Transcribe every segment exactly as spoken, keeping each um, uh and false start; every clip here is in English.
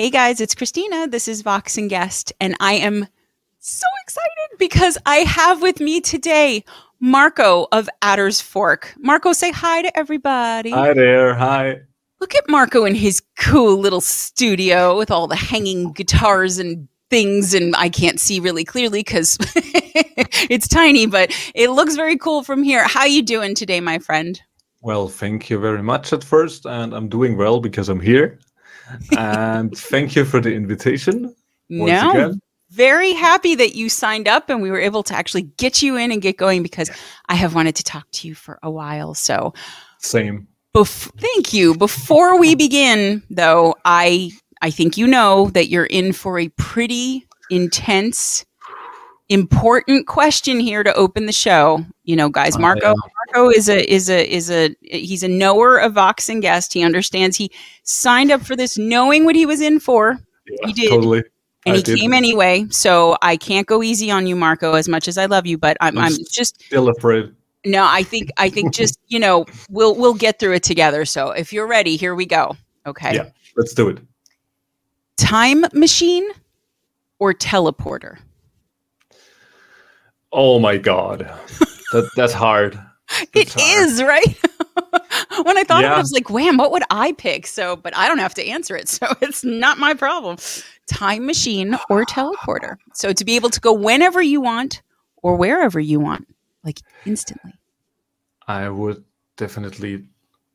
Hey guys, it's Christina. This is Vox and Guest, and I am so excited because I have with me today Marco of Adder's Fork. Marco, say hi to everybody. Hi there. Hi. Look at Marco in his cool little studio with all the hanging guitars and things, and I can't see really clearly because it's tiny, but it looks very cool from here. How you doing today, my friend? Well, thank you very much at first, and I'm doing well because I'm here. And thank you for the invitation. Once no, again. Very happy that you signed up and we were able to actually get you in and get going because I have wanted to talk to you for a while. So, same. Bef- thank you. Before we begin, though, I I think you know that you're in for a pretty intense, important question here to open the show. You know, guys, Marco. Uh, yeah. Marco is a is a is a he's a knower of Vox and Guest. He understands. He signed up for this knowing what he was in for. Yeah, he did totally, and I he did. came anyway. So I can't go easy on you, Marco. As much as I love you, but I'm I'm, I'm just still afraid. No, I think I think just you know we'll we'll get through it together. So if you're ready, here we go. Okay. Yeah, let's do it. Time machine or teleporter? Oh my God, that that's hard. That's it hard. Is, right? When I thought yeah. of it, I was like, wham, what would I pick? So, but I don't have to answer it. So it's not my problem. Time machine or teleporter. So to be able to go whenever you want or wherever you want, like instantly. I would definitely,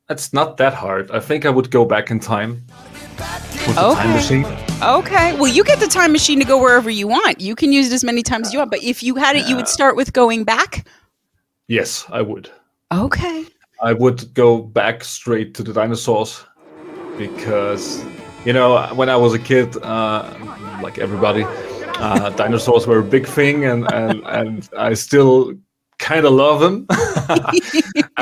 it's not that hard. I think I would go back in time. With the okay. time machine. Okay. Well, you get the time machine to go wherever you want. You can use it as many times as you want. But if you had it, yeah. you would start with going back? Yes, I would. Okay. I would go back straight to the dinosaurs because, you know, when I was a kid, uh, like everybody, uh, dinosaurs were a big thing and, and, and I still kind of love them.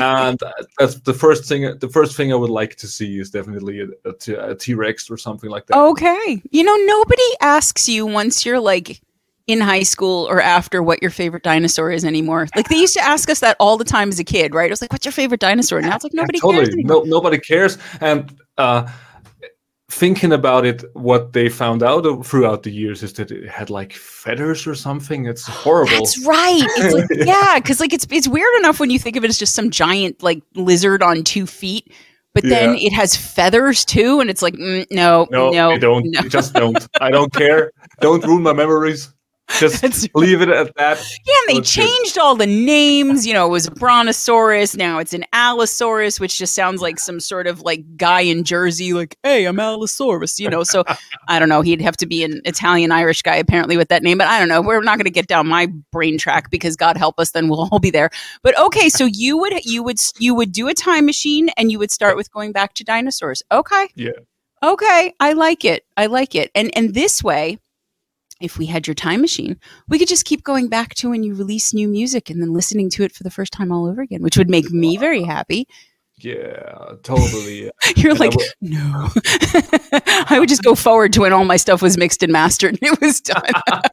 And that's the first thing. The first thing I would like to see is definitely a, a, t- a T-Rex or something like that. Okay. You know, nobody asks you once you're like in high school or after what your favorite dinosaur is anymore. Like they used to ask us that all the time as a kid, right? It was like, what's your favorite dinosaur? Now it's like nobody yeah, totally. cares anymore. No, nobody cares. And uh, thinking about it, what they found out throughout the years is that it had like feathers or something. It's horrible. That's right. It's like, yeah, because like it's it's weird enough when you think of it as just some giant like lizard on two feet. But then yeah. it has feathers too, and it's like mm, no, no, no, I don't. No. Just don't. I don't care. Don't ruin my memories. Just That's leave it at that. Yeah, and they That's changed it. all the names. You know, it was a Brontosaurus. Now it's an Allosaurus, which just sounds like some sort of like guy in Jersey, like, hey, I'm Allosaurus, you know. So I don't know. He'd have to be an Italian-Irish guy apparently with that name. But I don't know. We're not going to get down my brain track because God help us, then we'll all be there. But okay, so you would you would, you would do a time machine and you would start with going back to dinosaurs. Okay. Yeah. Okay. I like it. I like it. And And this way, if we had your time machine, we could just keep going back to when you release new music and then listening to it for the first time all over again, which would make me very happy. Yeah, totally. You're and like, I would- no. I would just go forward to when all my stuff was mixed and mastered and it was done.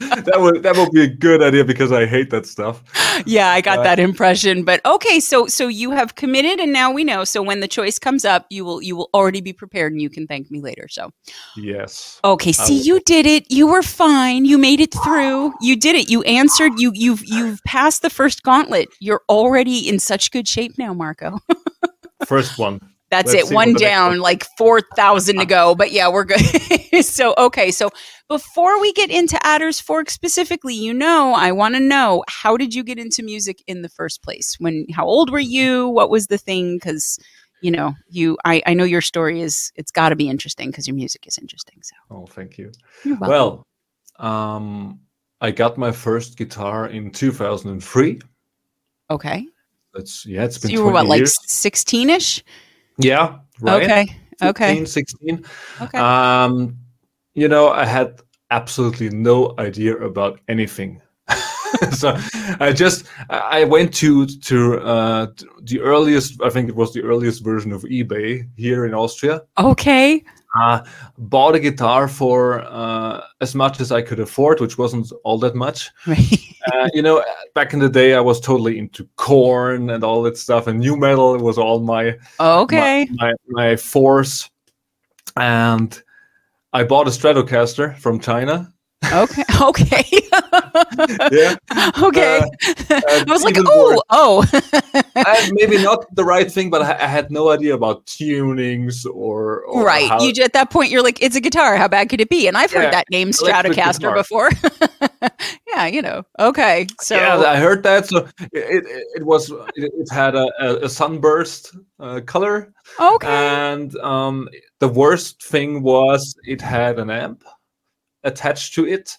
That would that would be a good idea because I hate that stuff. Yeah, I got uh, that impression. But okay, so so you have committed and now we know. So when the choice comes up, you will you will already be prepared and you can thank me later. So yes. Okay, see you did it. You were fine. You made it through. You did it. You answered. You you've you've passed the first gauntlet. You're already in such good shape now, Marco. First one. That's Let's it. One down, one. Like four thousand to go. But yeah, we're good. So, okay. So before we get into Adder's Fork specifically, you know, I want to know, how did you get into music in the first place? When, how old were you? What was the thing? Because, you know, you, I, I know your story is, it's got to be interesting because your music is interesting. So. Oh, thank you. You're welcome. Well, um, I got my first guitar in two thousand three. Okay. It's, yeah, it's been so you were what, like sixteen-ish? Yeah, right. Okay, okay. sixteen. Okay. Um, you know, I had absolutely no idea about anything. So I just, I went to to uh, the earliest, I think it was the earliest version of eBay here in Austria. Okay. Uh, bought a guitar for uh, as much as I could afford, which wasn't all that much. Right. Uh, you know, back in the day, I was totally into Korn and all that stuff, and new metal was all my okay, my, my, my force. And I bought a Stratocaster from China. Okay. Okay. Yeah. Okay. Uh, I was like, oh, oh. I, maybe not the right thing, but I, I had no idea about tunings or, or right. How... You at that point, you're like, it's a guitar. How bad could it be? And I've heard yeah. that name Stratocaster before. Yeah, you know. Okay. So yeah, I heard that. So it it, it was it, it had a, a sunburst uh, color. Okay. And um, the worst thing was it had an amp attached to it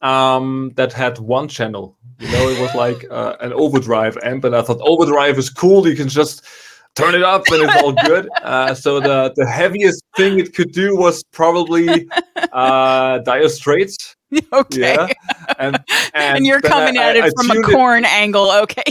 um that had one channel, you know. It was like uh, an overdrive amp, and I thought overdrive is cool, you can just turn it up and it's all good. Uh so the the heaviest thing it could do was probably uh Dire Straits. Okay. Yeah. and, and, and you're coming I, at it I, I from a Korn angle. Okay.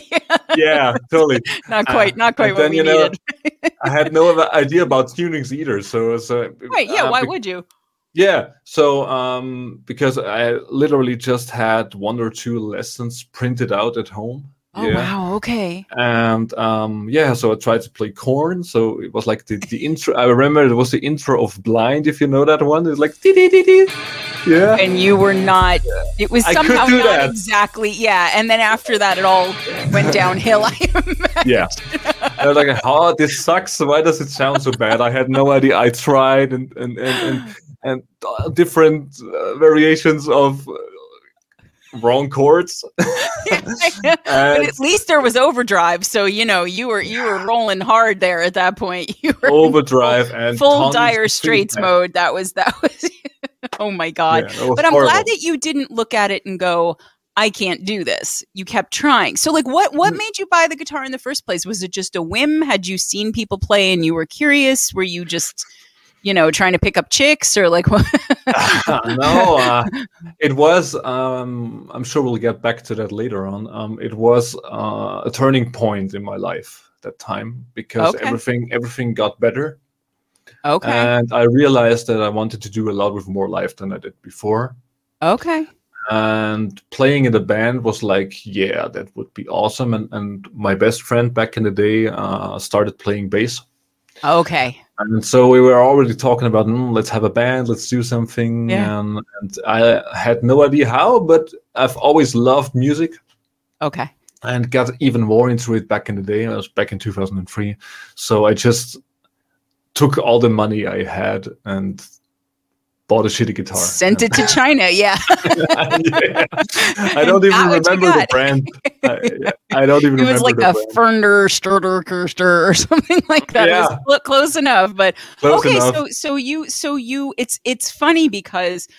Yeah, totally. Not quite uh, not quite what then, we you know, needed. I had no idea about tunings either, so so right. Yeah. Uh, why be- would you? Yeah, so um, because I literally just had one or two lessons printed out at home. Oh, yeah. Wow, okay. And um, yeah, so I tried to play Korn. So it was like the, the intro. I remember it was the intro of Blind, if you know that one. It's like, dee-dee-dee-dee. Yeah. And you were not, it was somehow not that. Exactly, yeah. And then after that, it all went downhill, I imagine. Yeah. I was like, oh, this sucks. Why does it sound so bad? I had no idea. I tried and and and... and and different uh, variations of uh, wrong chords. But at least there was overdrive, so you know you were you were rolling hard there at that point. You were overdrive full, and full Dire Straits mode. That was that was. Oh my god! Yeah, but I'm horrible. Glad that you didn't look at it and go, I can't do this. You kept trying. So like what, what made you buy the guitar in the first place? Was it just a whim? Had you seen people play and you were curious? Were you just, you know, trying to pick up chicks or like what? No, uh, it was, um, I'm sure we'll get back to that later on. Um, it was uh, a turning point in my life that time because okay. everything, everything got better. Okay. And I realized that I wanted to do a lot with more life than I did before. Okay. And playing in the band was like, yeah, that would be awesome. And, and my best friend back in the day uh, started playing bass. Okay. And so we were already talking about, mm, let's have a band, let's do something. Yeah. And, and I had no idea how, but I've always loved music. Okay. And got even more into it back in the day. I was back in two thousand three. So I just took all the money I had and bought a shitty guitar. Sent it to China, yeah. Yeah. I don't even remember the brand. I, I don't even remember the brand. It was like a Ferner, Stratocaster, or something like that. Yeah. It was close enough, but close okay. Enough. So, so you, so you, it's it's funny because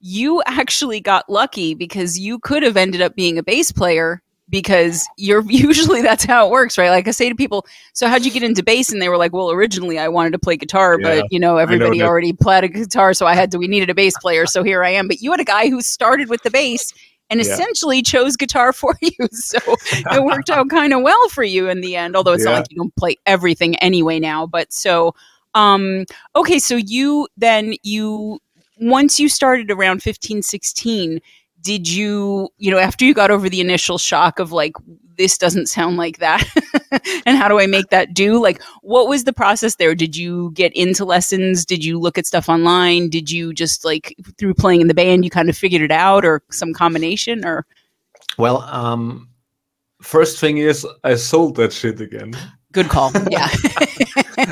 you actually got lucky because you could have ended up being a bass player. Because you're usually that's how it works, right? Like I say to people, so how'd you get into bass? And they were like, well, originally I wanted to play guitar, yeah, but you know, everybody know already played a guitar. So I had to, we needed a bass player. So here I am. But you had a guy who started with the bass and yeah. essentially chose guitar for you. So it worked out kind of well for you in the end, although it's yeah. not like you don't play everything anyway now. But so, um, okay. So you, then you, once you started around fifteen, sixteen, did you, you know, after you got over the initial shock of like, this doesn't sound like that and how do I make that do? Like, what was the process there? Did you get into lessons? Did you look at stuff online? Did you just like through playing in the band, you kind of figured it out or some combination or? Well, um, first thing is I sold that shit again. Good call. Yeah.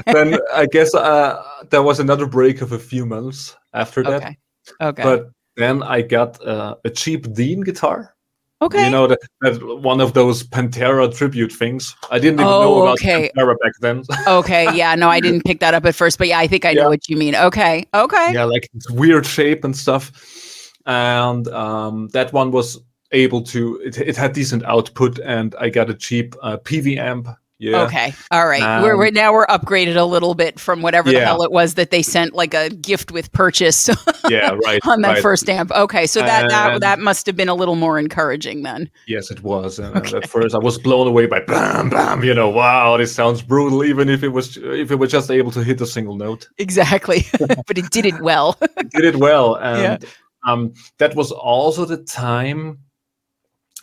Then I guess uh, there was another break of a few months after that. Okay. Okay. But then I got uh, a cheap Dean guitar. Okay. You know, that, that one of those Pantera tribute things. I didn't even oh, know about okay. Pantera back then. Okay, yeah. No, I didn't pick that up at first, but yeah, I think I yeah. know what you mean. Okay, okay. Yeah, like this weird shape and stuff. And um, that one was able to, it, it had decent output, and I got a cheap uh, P V amp. Yeah. Okay. All right. Um, we're, we're now we're upgraded a little bit from whatever yeah. the hell it was that they sent like a gift with purchase. Yeah. Right. On that right. first amp. Okay. So that, and, that that must have been a little more encouraging then. Yes, it was. And okay. At first, I was blown away by bam, bam. You know, wow, this sounds brutal. Even if it was, if it was just able to hit a single note. Exactly. But it did it well. It did it well, and yeah. um, that was also the time.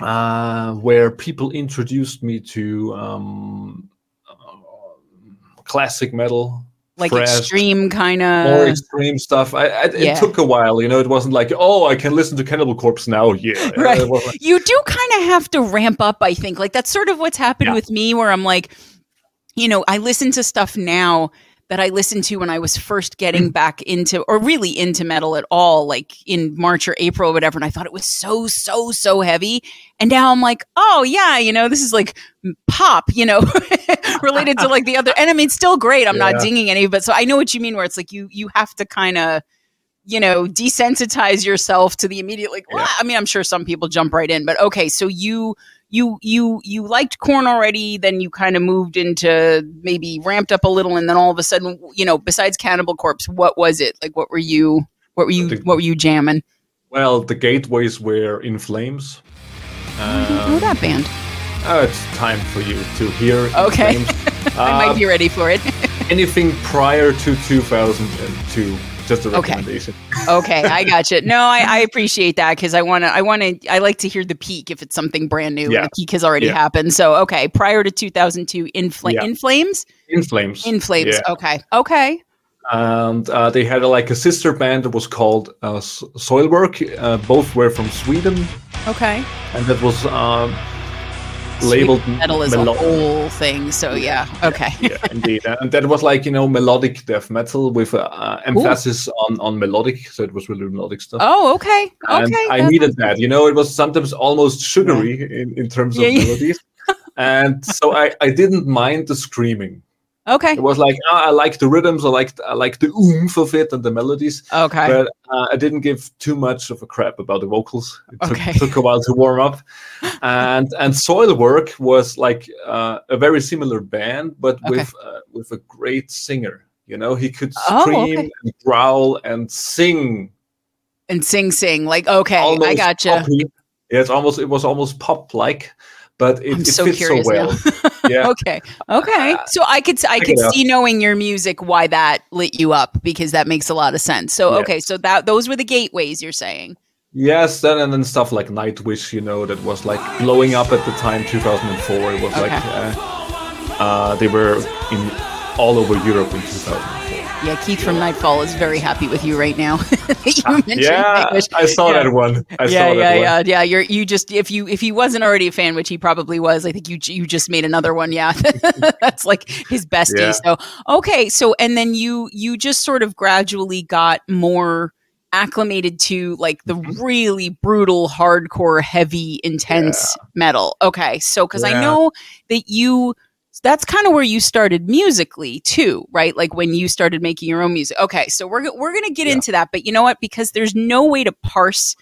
Uh, where people introduced me to um, uh, classic metal, Like fresh, extreme kind of... More extreme stuff. I, I, yeah. It took a while, you know? It wasn't like, oh, I can listen to Cannibal Corpse now. Yeah. Right. Like, you do kind of have to ramp up, I think. Like, that's sort of what's happened yeah. with me, where I'm like, you know, I listen to stuff now that I listened to when I was first getting back into, or really into metal at all, like in March or April or whatever. And I thought it was so, so, so heavy. And now I'm like, oh yeah, you know, this is like pop, you know, related to like the other, and I mean, it's still great. I'm yeah. not dinging any, but so I know what you mean, where it's like, you, you have to kind of, you know, desensitize yourself to the immediate, like, yeah. I mean, I'm sure some people jump right in, but okay. So you, You you you liked Korn already, then you kind of moved into, maybe ramped up a little, and then all of a sudden, you know, besides Cannibal Corpse, what was it? Like, what were you what were you the, what were you jamming? Well, the gateways were In Flames. Oh, um, I didn't know that band. Oh, it's time for you to hear. Okay. In Flames. uh, I might be ready for it. Anything prior to two thousand two. Just a recommendation. Okay, okay, I gotcha. No, I, I appreciate that, because I want to, I want to, I like to hear the peak if it's something brand new. Yeah. The peak has already yeah. happened. So, okay, prior to two thousand two, In, fl- yeah. in Flames? In Flames. In Flames, yeah. okay. Okay. And uh, they had a, like a sister band that was called uh, Soilwork. Uh, both were from Sweden. Okay. And that was um, labeled metal is melodic. A whole thing, so yeah, yeah. okay. Yeah, indeed. And that was like, you know, melodic death metal with uh, emphasis Ooh. on on melodic, so it was really melodic stuff. Oh, okay, and okay. I that needed that, you know, it was sometimes almost sugary yeah. in, in terms of yeah, yeah. melodies, and so I, I didn't mind the screaming. Okay. It was like, ah, I like the rhythms, I like I like the oomph of it and the melodies. Okay. But uh, I didn't give too much of a crap about the vocals. It took, okay. took a while to warm up. And and Soilwork was like uh, a very similar band, but okay. with uh, with a great singer. You know, he could scream oh, okay. and growl and sing. And sing, sing. Like, okay, almost I gotcha. Yeah, it's almost, it was almost pop-like. But it, I'm it so fits so well. Yeah. Okay. Okay. So I could I could see, knowing your music, why that lit you up, because that makes a lot of sense. So yeah. okay, so that those were the gateways, you're saying. Yes, then and then stuff like Nightwish, you know, that was like blowing up at the time, two thousand four. It was okay. like uh, uh, they were in all over Europe in two thousand four. Yeah, Keith from Nightfall is very happy with you right now. you uh, yeah, Nightwish. I saw yeah. that one. I yeah, saw yeah, that yeah, one. yeah. You're you just if you if he wasn't already a fan, which he probably was. I think you you just made another one. Yeah, that's like his bestie. Yeah. So okay, so and then you you just sort of gradually got more acclimated to like the really brutal, hardcore, heavy, intense yeah. metal. Okay, so because yeah. I know that you. That's kind of where you started musically too, right? Like when you started making your own music. Okay, so we're we're going to get yeah. into that, but you know what? Because there's no way to parse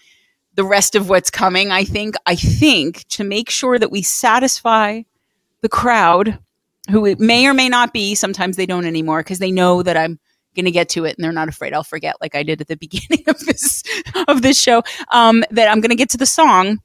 the rest of what's coming, I think. I think to make sure that we satisfy the crowd, who it may or may not be, sometimes they don't anymore because they know that I'm going to get to it and they're not afraid I'll forget, like I did at the beginning of this of this show, um, that I'm going to get to the song.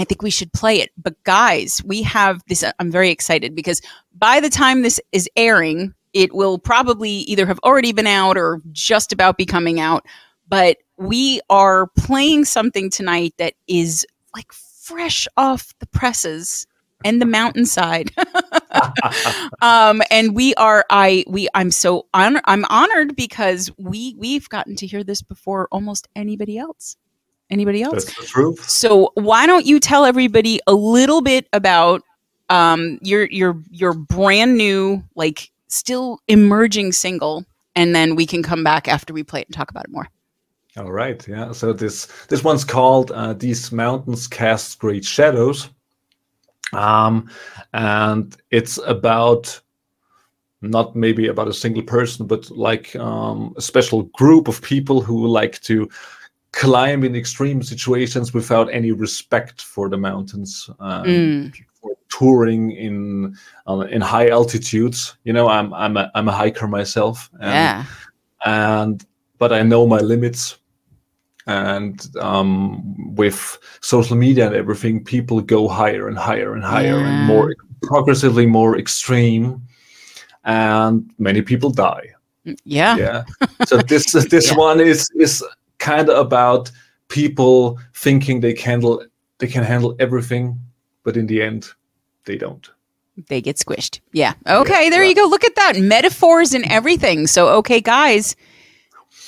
I think we should play it. But guys, we have this. I'm very excited because by the time this is airing, it will probably either have already been out or just about be coming out. But we are playing something tonight that is like fresh off the presses and the mountainside. um, and we are, I, we, I'm so honor, I'm honored because we, we've gotten to hear this before almost anybody else. Anybody else? That's the truth. So why don't you tell everybody a little bit about um, your your your brand new, like still emerging single, and then we can come back after we play it and talk about it more. All right. Yeah. So this this one's called uh, These Mountains Cast Great Shadows, um, and it's about not maybe about a single person, but like um, a special group of people who like to climb in extreme situations without any respect for the mountains, um, mm. touring in uh, in high altitudes. You know, I'm I'm a, I'm a hiker myself. And, yeah. And but I know my limits. And um, with social media and everything, people go higher and higher and higher yeah. and more progressively more extreme, and many people die. Yeah. Yeah. So this this yeah. one is is. kind of about people thinking they can handle they can handle everything, but in the end, they don't. They get squished. Yeah. Okay. Yeah, there yeah. you go. Look at that. Metaphors and everything. So, okay, guys,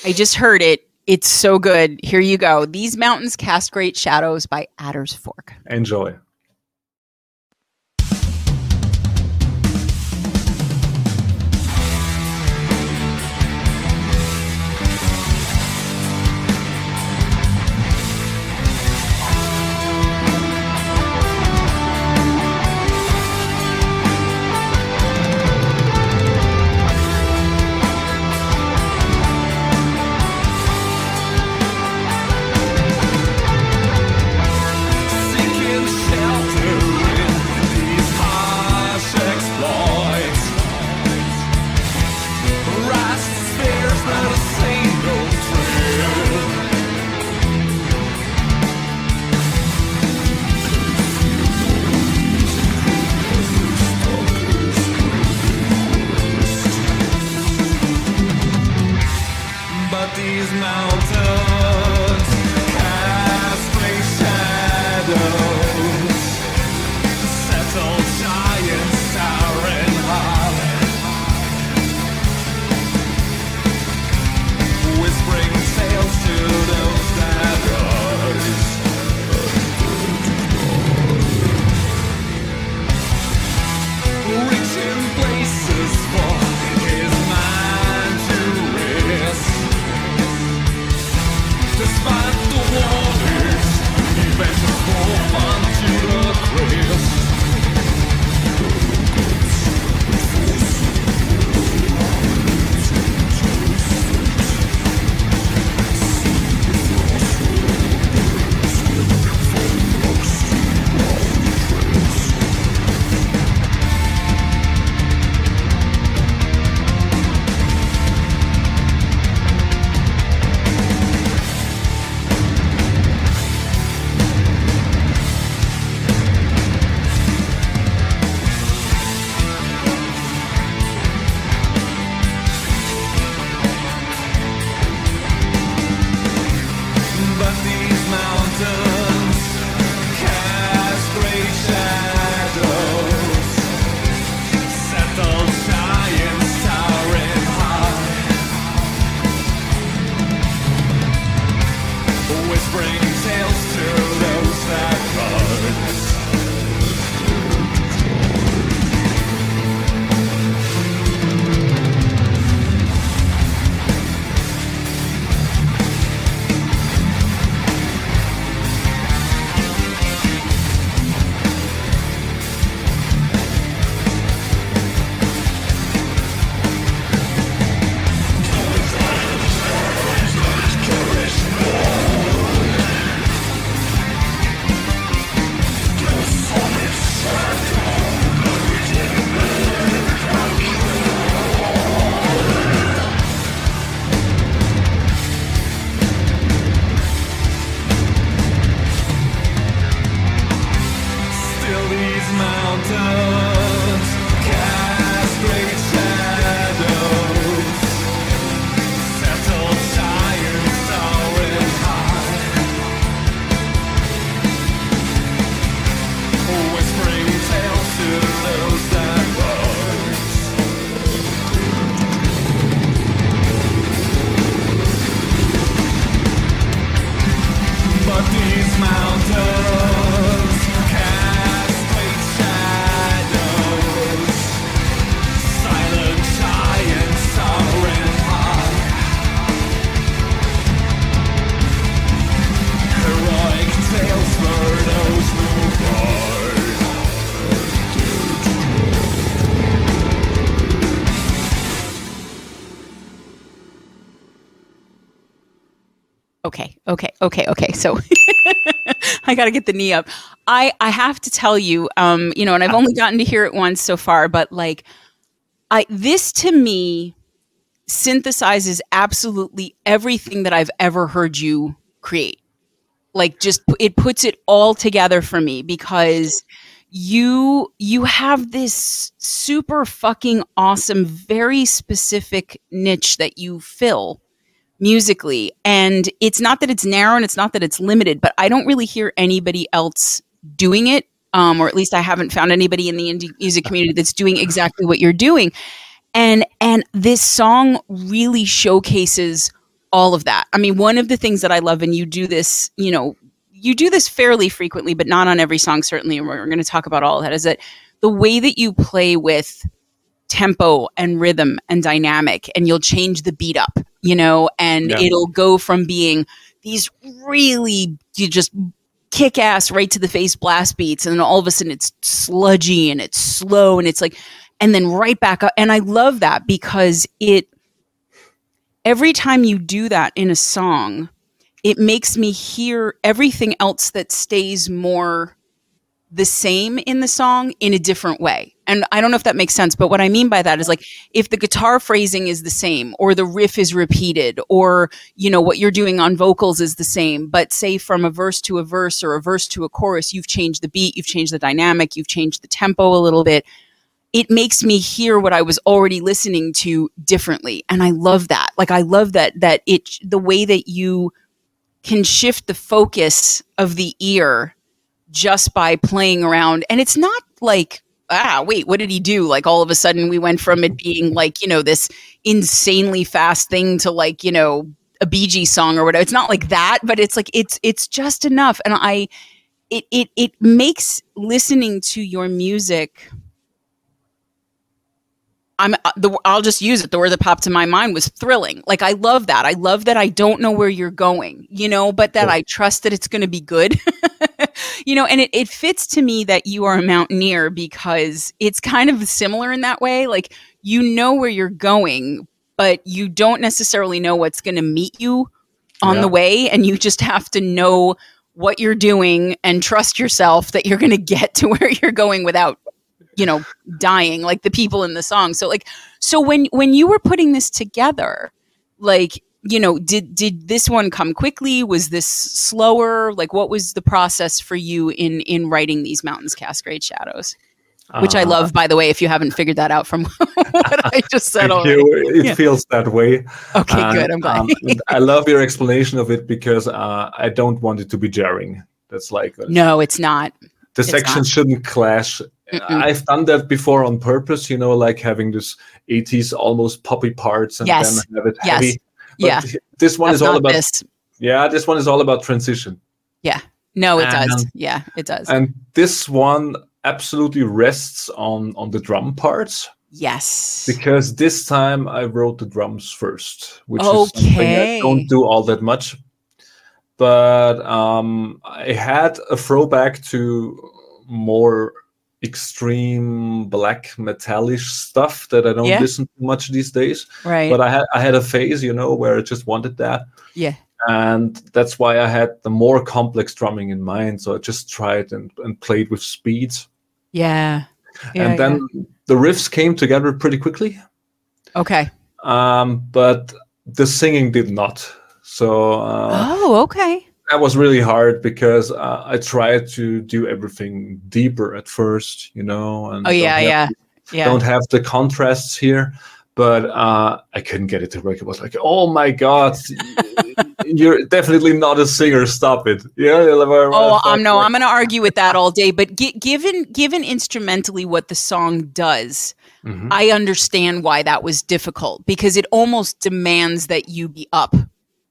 I just heard it. It's so good. Here you go. These Mountains Cast Great Shadows by Adder's Fork. Enjoy. Okay, okay, okay. So I got to get the knee up. I, I have to tell you, um, you know, and I've only gotten to hear it once so far, but like I this to me synthesizes absolutely everything that I've ever heard you create. Like just it puts it all together for me because you you have this super fucking awesome, very specific niche that you fill musically, and it's not that it's narrow and it's not that it's limited, but I don't really hear anybody else doing it um, or at least I haven't found anybody in the indie music community that's doing exactly what you're doing. And and this song really showcases all of that. I mean, one of the things that I love, and you do this, you know, you do this fairly frequently, but not on every song, certainly, and we're going to talk about all of that, is that the way that you play with tempo and rhythm and dynamic, and you'll change the beat up, you know, and yeah. it'll go from being these really you just kick ass right to the face blast beats, and then all of a sudden it's sludgy and it's slow and it's like, and then right back up. And I love that because it, every time you do that in a song, it makes me hear everything else that stays more the same in the song in a different way. And I don't know if that makes sense, but what I mean by that is, like, if the guitar phrasing is the same, or the riff is repeated, or, you know, what you're doing on vocals is the same, but say from a verse to a verse or a verse to a chorus, you've changed the beat, you've changed the dynamic, you've changed the tempo a little bit. It makes me hear what I was already listening to differently. And I love that. Like, I love that, that it, the way that you can shift the focus of the ear just by playing around. And it's not like, ah, wait, what did he do? Like, all of a sudden we went from it being like, you know, this insanely fast thing to, like, you know, a Bee Gees song or whatever. It's not like that, but it's like, it's, it's just enough. And I, it, it, it makes listening to your music. I'm the, I'll just use it. The word that popped to my mind was thrilling. Like, I love that. I love that I don't know where you're going, you know, but that yeah. I trust that it's going to be good, you know, and it, it fits to me that you are a mountaineer because it's kind of similar in that way. Like, you know where you're going, but you don't necessarily know what's going to meet you on yeah. the way. And you just have to know what you're doing and trust yourself that you're going to get to where you're going without, you know, dying like the people in the song. So like, so when, when you were putting this together, like, you know, did, did this one come quickly? Was this slower? Like, what was the process for you in, in writing These Mountains Cast Great Shadows, which uh, I love, by the way, if you haven't figured that out from what I just said already. You, it yeah. feels that way. Okay, and, good. I'm glad. um, I love your explanation of it because uh, I don't want it to be jarring. That's like, uh, no, it's not. The it's sections not. Shouldn't clash. Mm-mm. I've done that before on purpose, you know, like having this eighties almost poppy parts and yes. then have it yes. heavy. But yeah. This one That's is all about this. Yeah, this one is all about transition. Yeah. No, it and, does. Yeah, it does. And this one absolutely rests on on the drum parts. Yes. Because this time I wrote the drums first, which okay. is something I don't do all that much. But um, I had a throwback to more extreme black metalish stuff that I don't yeah. listen to much these days. Right. But I had I had a phase, you know, where I just wanted that. Yeah. And that's why I had the more complex drumming in mind. So I just tried and, and played with speeds. Yeah. yeah and then yeah. the riffs came together pretty quickly. Okay. Um, but the singing did not. So uh, oh, okay. That was really hard because uh, I tried to do everything deeper at first, you know. And oh yeah, yeah, the, yeah. Don't have the contrasts here, but uh, I couldn't get it to work. It was like, oh my god, you're definitely not a singer. Stop it. Yeah. Oh, I'm um, no, I'm going to argue with that all day. But gi- given given instrumentally what the song does, mm-hmm. I understand why that was difficult because it almost demands that you be up.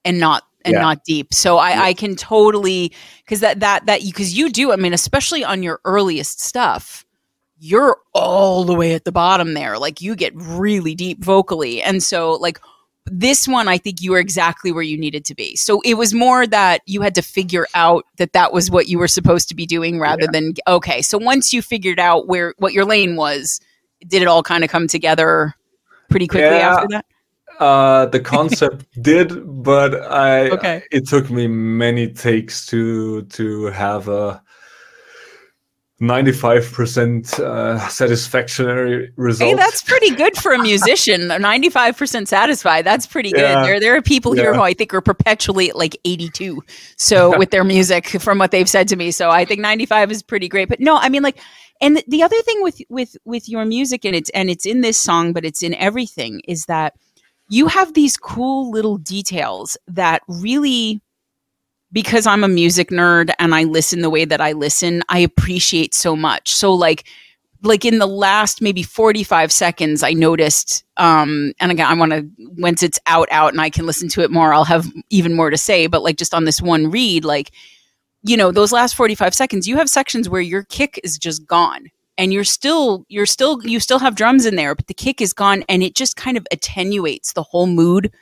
And not and yeah. not deep. So I, yeah. I can totally because that that that because you, you do. I mean, especially on your earliest stuff, you're all the way at the bottom there. Like you get really deep vocally, and so like this one, I think you were exactly where you needed to be. So it was more that you had to figure out that that was what you were supposed to be doing, rather yeah. than okay. So once you figured out where what your lane was, did it all kind of come together pretty quickly yeah. after that? Uh, the concept did, but I okay. it took me many takes to to have a ninety-five percent uh, satisfactory result. Hey, that's pretty good for a musician. ninety-five percent satisfied. That's pretty good. Yeah. There, there are people yeah. here who I think are perpetually at like eighty-two. So with their music, from what they've said to me, so I think ninety-five is pretty great. But no, I mean like. And the other thing with, with, with your music, and it's and it's in this song, but it's in everything, is that you have these cool little details that really because I'm a music nerd and I listen the way that I listen, I appreciate so much. So like, like in the last maybe forty-five seconds, I noticed, um, and again, I want to, once it's out, out and I can listen to it more, I'll have even more to say, but like just on this one read, like, you know, those last forty-five seconds, you have sections where your kick is just gone and you're still, you're still, you still have drums in there, but the kick is gone and it just kind of attenuates the whole mood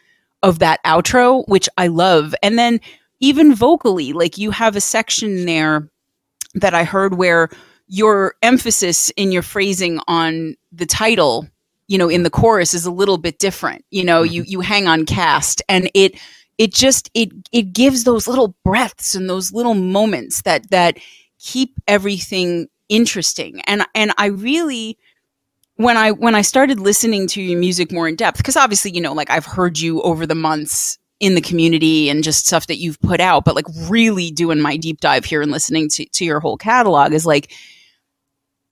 of that outro, which I love. And then even vocally, like you have a section there that I heard where your emphasis in your phrasing on the title, you know, in the chorus is a little bit different. You know, you you hang on cast, and it it just it it gives those little breaths and those little moments that that keep everything interesting. And and I really when I when I started listening to your music more in depth, because obviously, you know, like I've heard you over the months in the community and just stuff that you've put out, but like really doing my deep dive here and listening to, to your whole catalog is like,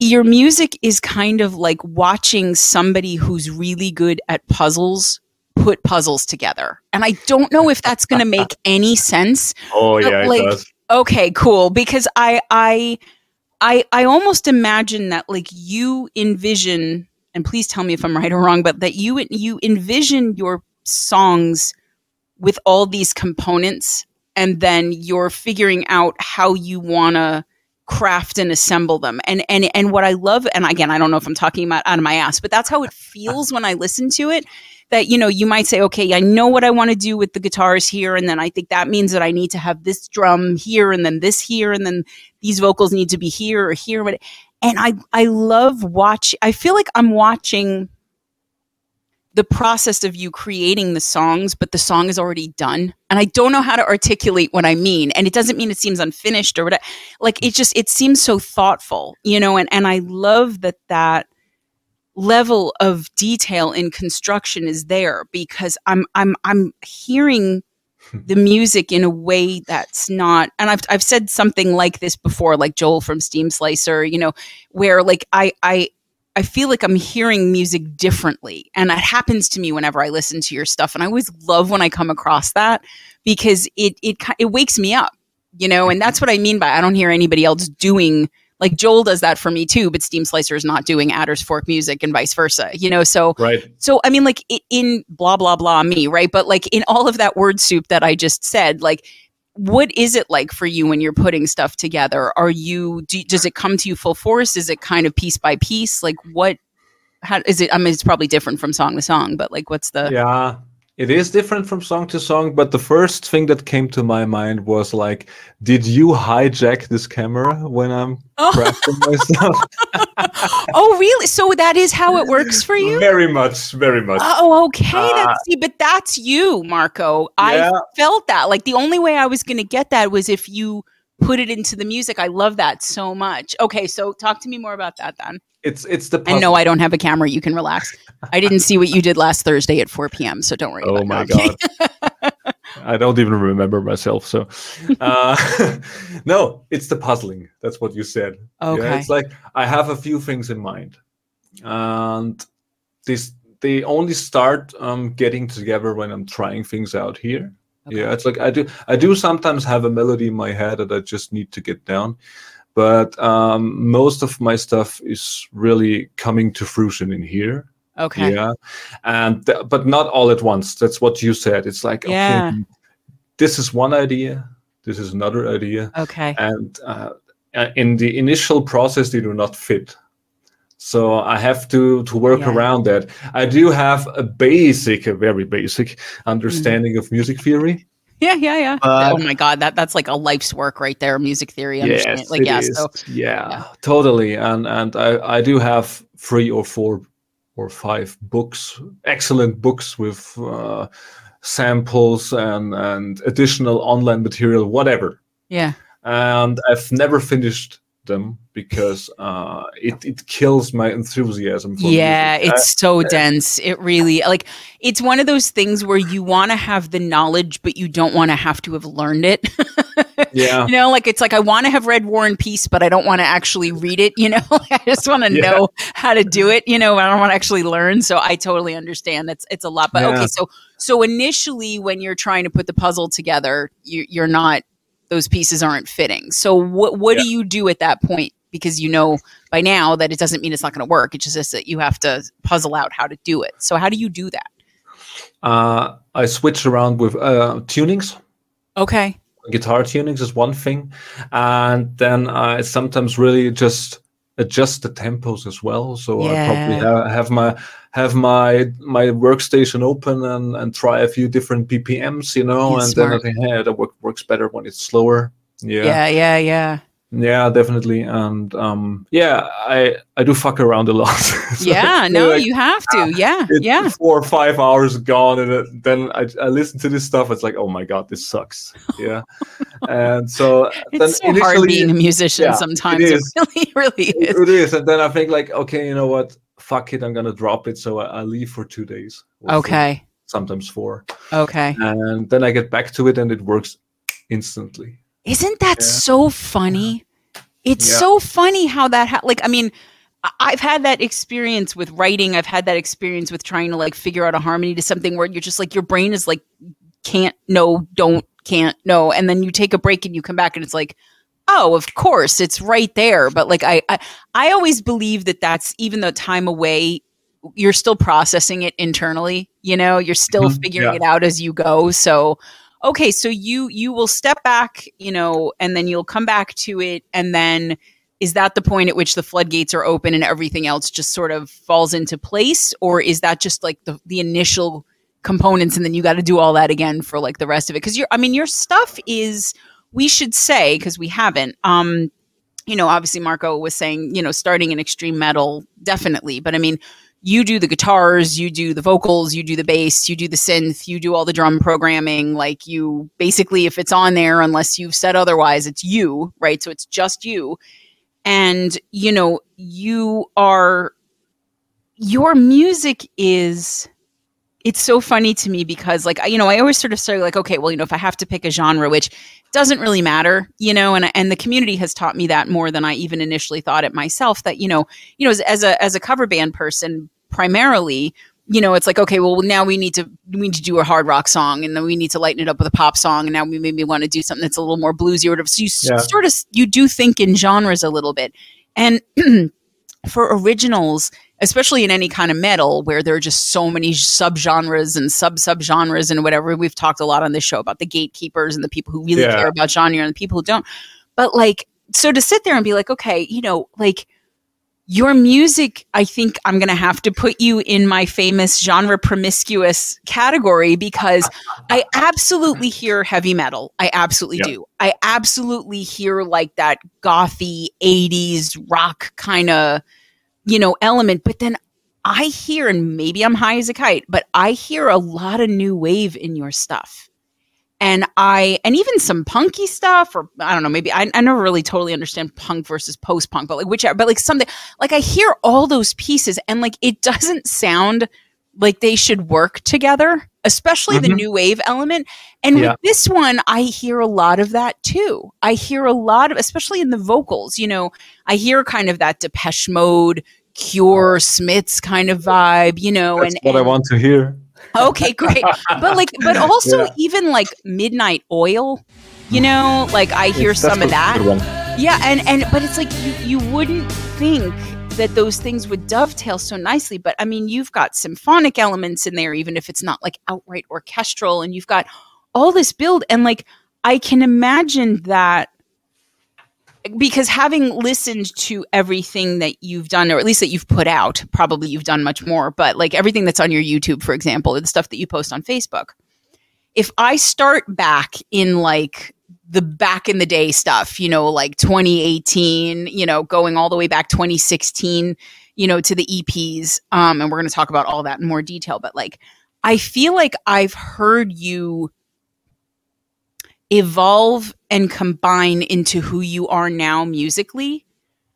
your music is kind of like watching somebody who's really good at puzzles put puzzles together. And I don't know if that's going to make any sense. Oh yeah, like, it does. Okay, cool. Because I, I, I, I almost imagine that like you envision, and please tell me if I'm right or wrong, but that you, you envision your songs with all these components and then you're figuring out how you want to craft and assemble them. And and and what I love, and again, I don't know if I'm talking about out of my ass, but that's how it feels when I listen to it, that, you know, you might say, okay, I know what I want to do with the guitars here. And then I think that means that I need to have this drum here and then this here. And then these vocals need to be here or here. And I, I love watch. I feel like I'm watching the process of you creating the songs, but the song is already done. And I don't know how to articulate what I mean. And it doesn't mean it seems unfinished or whatever. Like it just, it seems so thoughtful, you know, and, and I love that that level of detail in construction is there because I'm, I'm, I'm hearing the music in a way that's not, and I've, I've said something like this before, like Joel from Steam Slicer, you know, where like I, I, I feel like I'm hearing music differently. And that happens to me whenever I listen to your stuff. And I always love when I come across that because it, it, it wakes me up, you know, and that's what I mean by, I don't hear anybody else doing, like Joel does that for me too, but Steam Slicer is not doing Adder's Fork music and vice versa, you know? So, right. So I mean like it, in blah, blah, blah me, right. But like in all of that word soup that I just said, like, what is it like for you when you're putting stuff together? Are you, do, does it come to you full force? Is it kind of piece by piece? Like what, how is it? I mean, it's probably different from song to song, but like, what's the, yeah, it is different from song to song. But the first thing that came to my mind was like, did you hijack this camera when I'm oh. crafting myself? Oh, really? So that is how it works for you? Very much, very much. Oh, okay. Uh, that's, see, but that's you, Marco. Yeah. I felt that. Like the only way I was going to get that was if you put it into the music. I love that so much. Okay, so talk to me more about that then. It's it's the puzzle. And no, I don't have a camera. You can relax. I didn't see what you did last Thursday at four p.m., so don't worry oh about that. Oh, my God. I don't even remember myself. So, uh, no, it's the puzzling. That's what you said. Okay. Yeah, it's like I have a few things in mind, and this they only start um, getting together when I'm trying things out here. Okay. Yeah, it's like I do. I do sometimes have a melody in my head that I just need to get down, but um, most of my stuff is really coming to fruition in here. Okay. Yeah, and th- but not all at once. That's what you said. It's like, yeah. Okay, this is one idea. This is another idea. Okay. And uh, in the initial process, they do not fit. So I have to to work yeah. around that. I do have a basic, a very basic understanding mm-hmm. of music theory. Yeah, yeah, yeah. Uh, oh my God, that that's like a life's work right there. Music theory, understand yes, like, it yeah, is. So, yeah, yeah, totally. And and I, I do have three or four. Or five books, excellent books with uh, samples and, and additional online material, whatever. Yeah. And I've never finished them because uh, it it kills my enthusiasm. For yeah, music. it's I, so I, dense. It really like it's one of those things where you want to have the knowledge, but you don't want to have to have learned it. Yeah, you know, like it's like I want to have read War and Peace, but I don't want to actually read it. You know, I just want to yeah. know how to do it. You know, I don't want to actually learn. So I totally understand. That's it's a lot. But yeah. okay, so so initially, when you're trying to put the puzzle together, you, you're not those pieces aren't fitting. So what what yeah. do you do at that point? Because you know by now that it doesn't mean it's not going to work. It's just that you have to puzzle out how to do it. So how do you do that? Uh, I switch around with uh, tunings. Okay. Guitar tunings is one thing. And then I sometimes really just adjust the tempos as well. So yeah. I probably ha- have my have my my workstation open and, and try a few different B P Ms, you know, You're and smart. Then I think, hey, that work, works better when it's slower. Yeah, yeah, yeah. yeah. Yeah, definitely. And um, yeah, I, I do fuck around a lot. So yeah, no, like, you have to. Ah, yeah, yeah. Four or five hours gone. And it, then I, I listen to this stuff. It's like, oh my God, this sucks. Yeah. And so it's then so hard being a musician yeah, sometimes. It, is. it really, really is. It, it is. And then I think like, okay, you know what? Fuck it. I'm going to drop it. So I, I leave for two days. Okay. Four, sometimes four. Okay. And then I get back to it and it works instantly. Isn't that yeah. so funny? It's yeah. so funny how that, ha- like, I mean, I- I've had that experience with writing. I've had that experience with trying to like figure out a harmony to something where you're just like, your brain is like, can't, no, don't, can't, no. And then you take a break and you come back and it's like, oh, of course it's right there. But like, I, I, I always believe that that's even though time away, you're still processing it internally, you know, you're still figuring yeah. it out as you go. So okay, so you you will step back, you know, and then you'll come back to it. And then is that the point at which the floodgates are open and everything else just sort of falls into place? Or is that just like the, the initial components and then you got to do all that again for like the rest of it? Because, you're, I mean, your stuff is, we should say, because we haven't, um, you know, obviously Marco was saying, you know, starting in extreme metal, definitely. But I mean, you do the guitars, you do the vocals, you do the bass, you do the synth, you do all the drum programming. Like you basically, if it's on there, unless you've said otherwise, it's you, right? So it's just you. And, you know, you are, your music is, it's so funny to me because like, you know, I always sort of say like, okay, well, you know, if I have to pick a genre, which doesn't really matter, you know, and and the community has taught me that more than I even initially thought it myself that, you know, you know, as, as a, as a cover band person, primarily, you know, it's like, okay, well now we need to, we need to do a hard rock song and then we need to lighten it up with a pop song. And now we maybe want to do something that's a little more bluesy or whatever. So you yeah. s- sort of, you do think in genres a little bit. And for originals, especially in any kind of metal where there are just so many subgenres and sub subgenres and whatever. We've talked a lot on this show about the gatekeepers and the people who really yeah. care about genre and the people who don't. But like, so to sit there and be like, okay, you know, like your music, I think I'm going to have to put you in my famous genre promiscuous category because I absolutely hear heavy metal. I absolutely yep. do. I absolutely hear like that gothy eighties rock kind of, you know, element, but then I hear, and maybe I'm high as a kite, but I hear a lot of new wave in your stuff. And I, and even some punky stuff, or I don't know, maybe I, I never really totally understand punk versus post-punk, but like whichever, but like something, like I hear all those pieces and like, it doesn't sound like they should work together, especially mm-hmm. the new wave element. And yeah. with this one, I hear a lot of that too. I hear a lot of, especially in the vocals, you know, I hear kind of that Depeche Mode, Cure, Smiths kind of vibe, you know. That's and what and, I want to hear. Okay, great. But like, but also yeah. even like Midnight Oil, you know, like I hear yes, some of that. Yeah. And, and, but it's like, you, you wouldn't think that those things would dovetail so nicely. But I mean, you've got symphonic elements in there, even if it's not like outright orchestral, and you've got all this build. And like, I can imagine that because having listened to everything that you've done, or at least that you've put out, probably you've done much more, but like everything that's on your YouTube, for example, or the stuff that you post on Facebook, if I start back in like the back in the day stuff, you know, like twenty eighteen, you know, going all the way back twenty sixteen, you know, to the E Ps. Um, and we're going to talk about all that in more detail, but like, I feel like I've heard you evolve and combine into who you are now musically.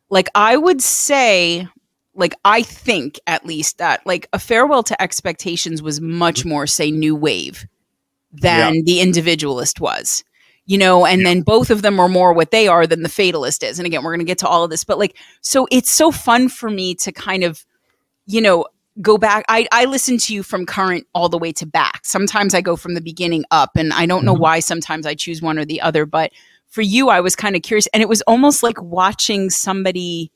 Like I would say, like, I think at least that like A Farewell to Expectations was much more say new wave than yeah. The Individualist was. You know, and then both of them are more what they are than The Fatalist is. And again, we're going to get to all of this, but like, so it's so fun for me to kind of, you know, go back. I, I listen to you from current all the way to back. Sometimes I go from the beginning up and I don't know why sometimes I choose one or the other, but for you, I was kind of curious. And it was almost like watching somebody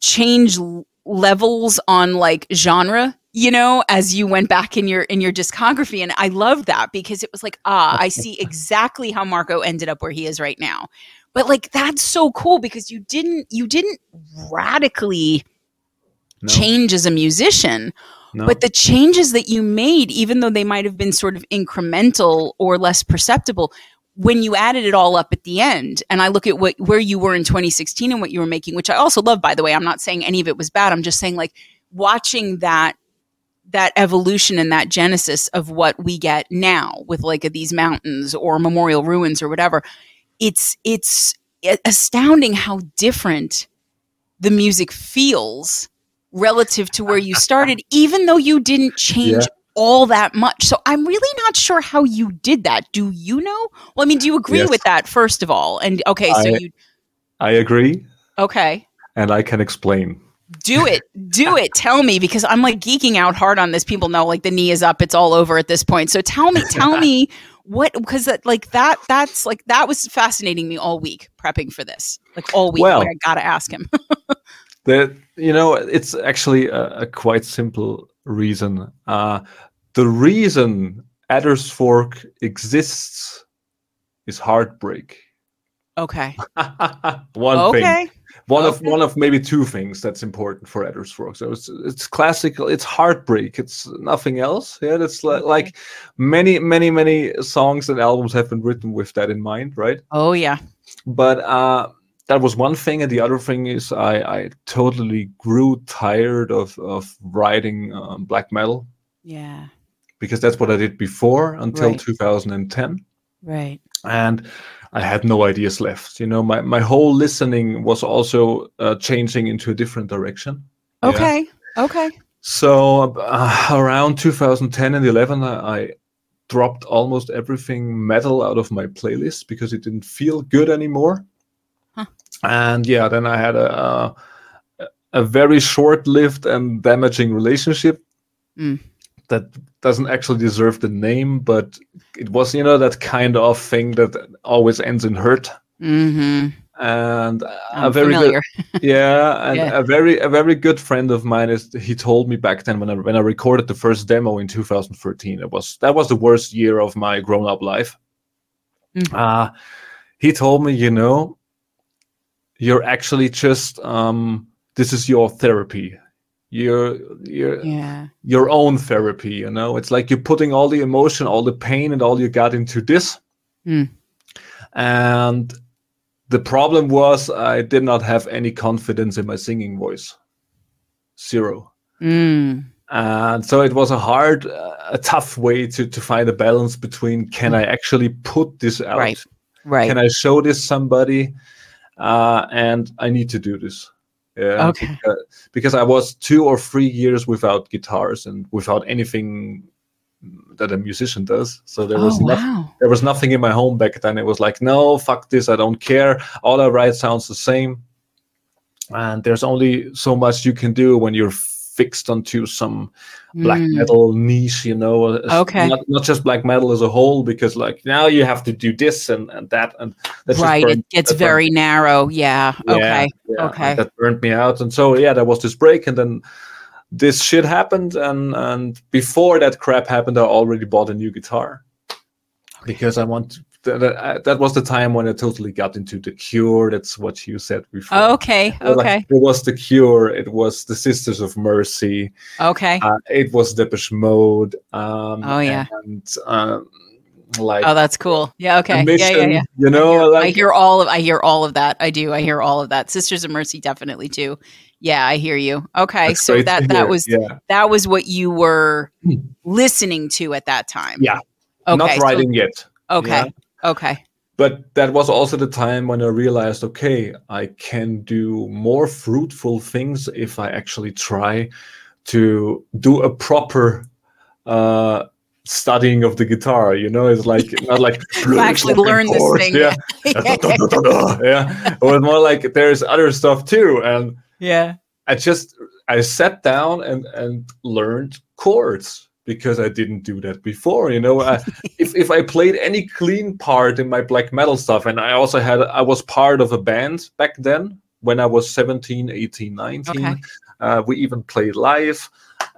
change l- levels on like genre, you know, as you went back in your in your discography. And I loved that because it was like, ah, I see exactly how Marco ended up where he is right now. But like, that's so cool because you didn't you didn't radically no. change as a musician. No. But the changes that you made, even though they might have been sort of incremental or less perceptible, when you added it all up at the end, and I look at what where you were in twenty sixteen and what you were making, which I also love, by the way, I'm not saying any of it was bad. I'm just saying like watching that that evolution and that genesis of what we get now with like a, These Mountains or Memorial Ruins or whatever, it's it's astounding how different the music feels relative to where you started, even though you didn't change yeah. all that much. So I'm really not sure how you did that. Do you know? Well, I mean, do you agree yes. with that, first of all? And okay, so I, you... I agree. Okay. And I can explain. Do it. Do it. Tell me, because I'm like geeking out hard on this. People know like the knee is up. It's all over at this point. So tell me, tell me what, because that, like that, that's like, that was fascinating me all week prepping for this. Like all week. Well, like, I got to ask him. The, you know, it's actually a, a quite simple reason. Uh, the reason Adder's Fork exists is heartbreak. Okay. One okay. thing. One okay. of one of maybe two things that's important for Adder's Fork. So it's it's classical. It's heartbreak. It's nothing else. Yeah, that's like, okay. like many many many songs and albums have been written with that in mind, right? Oh yeah. But. Uh, That was one thing, and the other thing is I, I totally grew tired of of writing um, black metal. Yeah. Because that's what I did before until right. two thousand ten. Right. And I had no ideas left. You know, my, my whole listening was also uh, changing into a different direction. Okay. Yeah. Okay. So uh, around two thousand ten and eleven, I, I dropped almost everything metal out of my playlist because it didn't feel good anymore. And yeah, then I had a a, a very short-lived and damaging relationship mm. that doesn't actually deserve the name, but it was, you know, that kind of thing that always ends in hurt. Mm-hmm. And I'm a very familiar. good, yeah, and yeah. a very a very good friend of mine is. He told me back then when I when I recorded the first demo in two thousand thirteen, it was that was the worst year of my grown-up life. Mm-hmm. Uh, he told me, you know. You're actually just um, this is your therapy, your your yeah. your own therapy. You know, it's like you're putting all the emotion, all the pain, and all you got into this. Mm. And the problem was I did not have any confidence in my singing voice, zero. Mm. And so it was a hard, uh, a tough way to to find a balance between can mm. I actually put this out? Right. Right. Can I show this somebody? Uh, and I need to do this, yeah, okay. because, because I was two or three years without guitars and without anything that a musician does. So there was oh, nothing, wow. there was nothing in my home back then. It was like, no, fuck this, I don't care. All I write sounds the same, and there's only so much you can do when you're fixed onto some mm. black metal niche, you know. Okay, not, not just black metal as a whole, because like now you have to do this and, and that and that's right. Burned, it gets very narrow. Yeah. yeah. Okay. Yeah. Okay. And that burned me out, and so yeah, there was this break, and then this shit happened, and and before that crap happened, I already bought a new guitar because I want. To, That, that was the time when I totally got into the Cure. That's what you said before. Okay, okay. Like, it was the Cure. It was the Sisters of Mercy. Okay. Uh, it was Depeche Mode. Um, oh yeah. And um, like. Oh, that's cool. Yeah. Okay. Mission, yeah, yeah, yeah. You know, I hear, like, I hear all of. I hear all of that. I do. I hear all of that. Sisters of Mercy, definitely too. Yeah, I hear you. Okay, that's so that that was yeah. that was what you were listening to at that time. Yeah. Okay. Not writing so, yet. Okay. Yeah? Okay. But that was also the time when I realized, okay, I can do more fruitful things if I actually try to do a proper uh, studying of the guitar. You know, it's like not like actually learn this thing. Yeah. yeah. Or more like there's other stuff too. And yeah, I just I sat down and and learned chords. because I didn't do that before. You know, I, if if I played any clean part in my black metal stuff, and I also had, I was part of a band back then when I was seventeen, eighteen, nineteen. Okay. Uh, we even played live.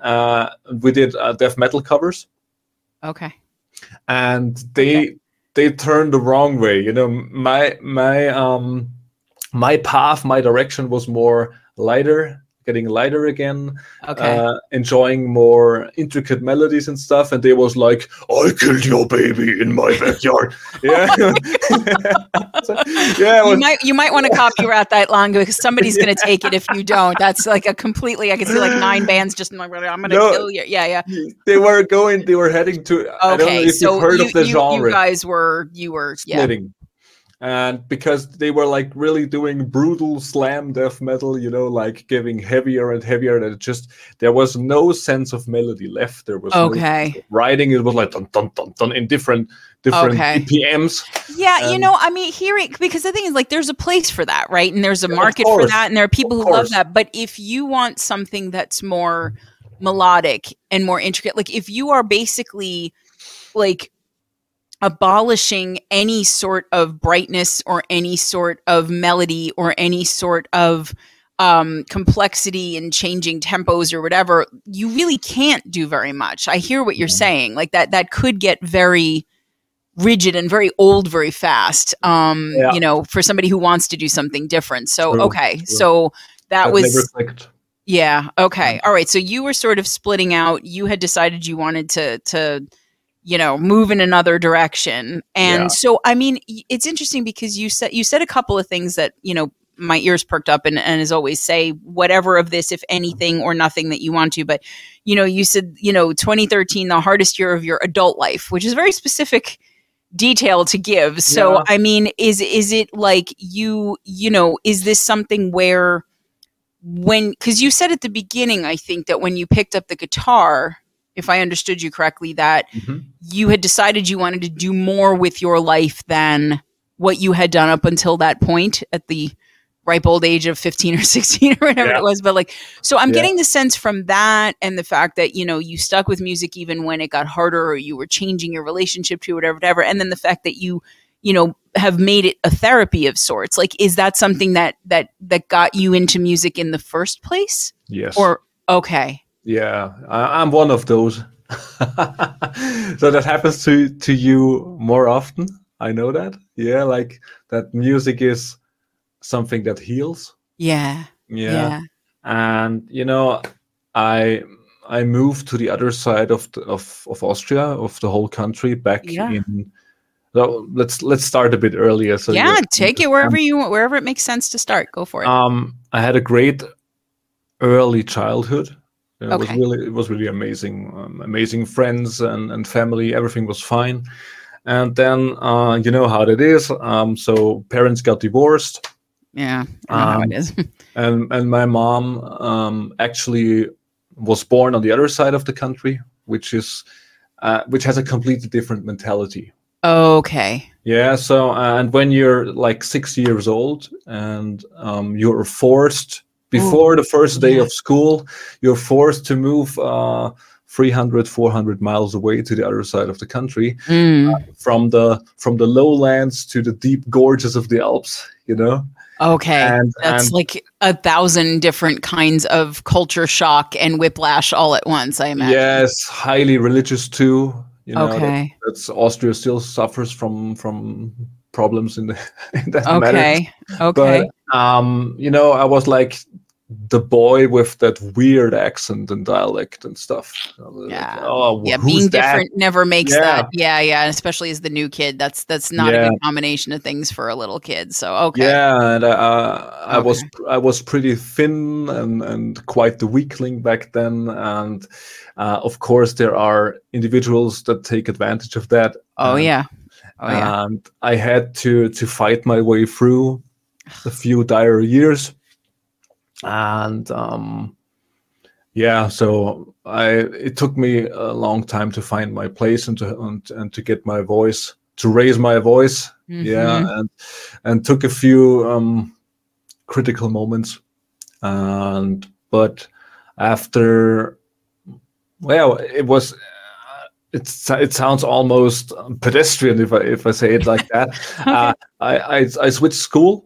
Uh, we did uh, death metal covers. Okay. And they yeah. they turned the wrong way. You know, my my um my path, my direction was more lighter. Getting lighter again, okay. uh, enjoying more intricate melodies and stuff. And they was like, I killed your baby in my backyard. Yeah. so, yeah was, you might you might want to copyright that longer because somebody's yeah. going to take it if you don't. That's like a completely, I can see like nine bands just like, I'm going to no, kill you. Yeah, yeah. They were going, they were heading to, okay, I don't know if so you've heard you, of the you, genre. You guys were, you were, splitting. Yeah. And because they were like really doing brutal slam death metal, you know, like giving heavier and heavier, and it just there was no sense of melody left. There was okay. no writing. It was like dun dun dun dun in different different okay. B P Ms. Yeah, and, you know, I mean, hearing because the thing is, like, there's a place for that, right? And there's a market course, for that, and there are people who love that. But if you want something that's more melodic and more intricate, like if you are basically like abolishing any sort of brightness or any sort of melody or any sort of um, complexity and changing tempos or whatever, you really can't do very much. I hear what you're saying. Like that, that could get very rigid and very old very fast, um, yeah. you know, for somebody who wants to do something different. So, true, okay. True. So that, that was... Yeah. Okay. All right. So you were sort of splitting out. You had decided you wanted to... to you know, move in another direction. And yeah. so, I mean, it's interesting because you said, you said a couple of things that, you know, my ears perked up and, and as always say, whatever of this, if anything or nothing that you want to, but, you know, you said, you know, twenty thirteen, the hardest year of your adult life, which is very specific detail to give. So, yeah. I mean, is, is it like you, you know, is this something where when, cause you said at the beginning, I think that when you picked up the guitar, if I understood you correctly, that mm-hmm. you had decided you wanted to do more with your life than what you had done up until that point at the ripe old age of fifteen or sixteen or whatever yeah. it was. But like, so I'm yeah. getting the sense from that and the fact that, you know, you stuck with music even when it got harder or you were changing your relationship to whatever, whatever. And then the fact that you, you know, have made it a therapy of sorts. Like, is that something that, that, that got you into music in the first place? Yes. Or, okay. Yeah, I, I'm one of those. So that happens to, to you more often. I know that. Yeah, like that music is something that heals. Yeah. Yeah. yeah. And, you know, I I moved to the other side of the, of, of Austria, of the whole country back yeah. in. So let's let's start a bit earlier. So yeah, take it wherever you want, wherever it makes sense to start. Go for it. Um, I had a great early childhood. It okay. was really, it was really amazing, um, amazing friends and, and family. Everything was fine, and then uh, you know how that is. Um, so parents got divorced. Yeah, I know um, how it is. and and my mom um, actually was born on the other side of the country, which is uh, which has a completely different mentality. Okay. Yeah. So and when you're like six years old and um, you're forced. Before Ooh, the first day yeah. of school, you're forced to move uh, three hundred, four hundred miles away to the other side of the country, mm. uh, from the from the lowlands to the deep gorges of the Alps, you know? Okay, and, that's and, like a thousand different kinds of culture shock and whiplash all at once, I imagine. Yes, highly religious too. You know, okay. That, that's Austria still suffers from... from problems in, the, in that okay. matter. Okay, okay. Um, you know, I was like the boy with that weird accent and dialect and stuff. Yeah, like, oh, yeah. Being that? different never makes yeah. that. Yeah, yeah. And especially as the new kid, that's that's not yeah. a good combination of things for a little kid. So okay. Yeah, and I, uh, I okay. was I was pretty thin and and quite the weakling back then. And uh, of course, there are individuals that take advantage of that. Oh and, yeah. Oh, yeah. And I had to, to fight my way through a few dire years. And um, yeah, so I it took me a long time to find my place and to and, and to get my voice, to raise my voice. Mm-hmm. Yeah, and and took a few um, critical moments. And but after, well, it was It's, it sounds almost pedestrian if I if I say it like that. Okay. uh, I, I I switched school.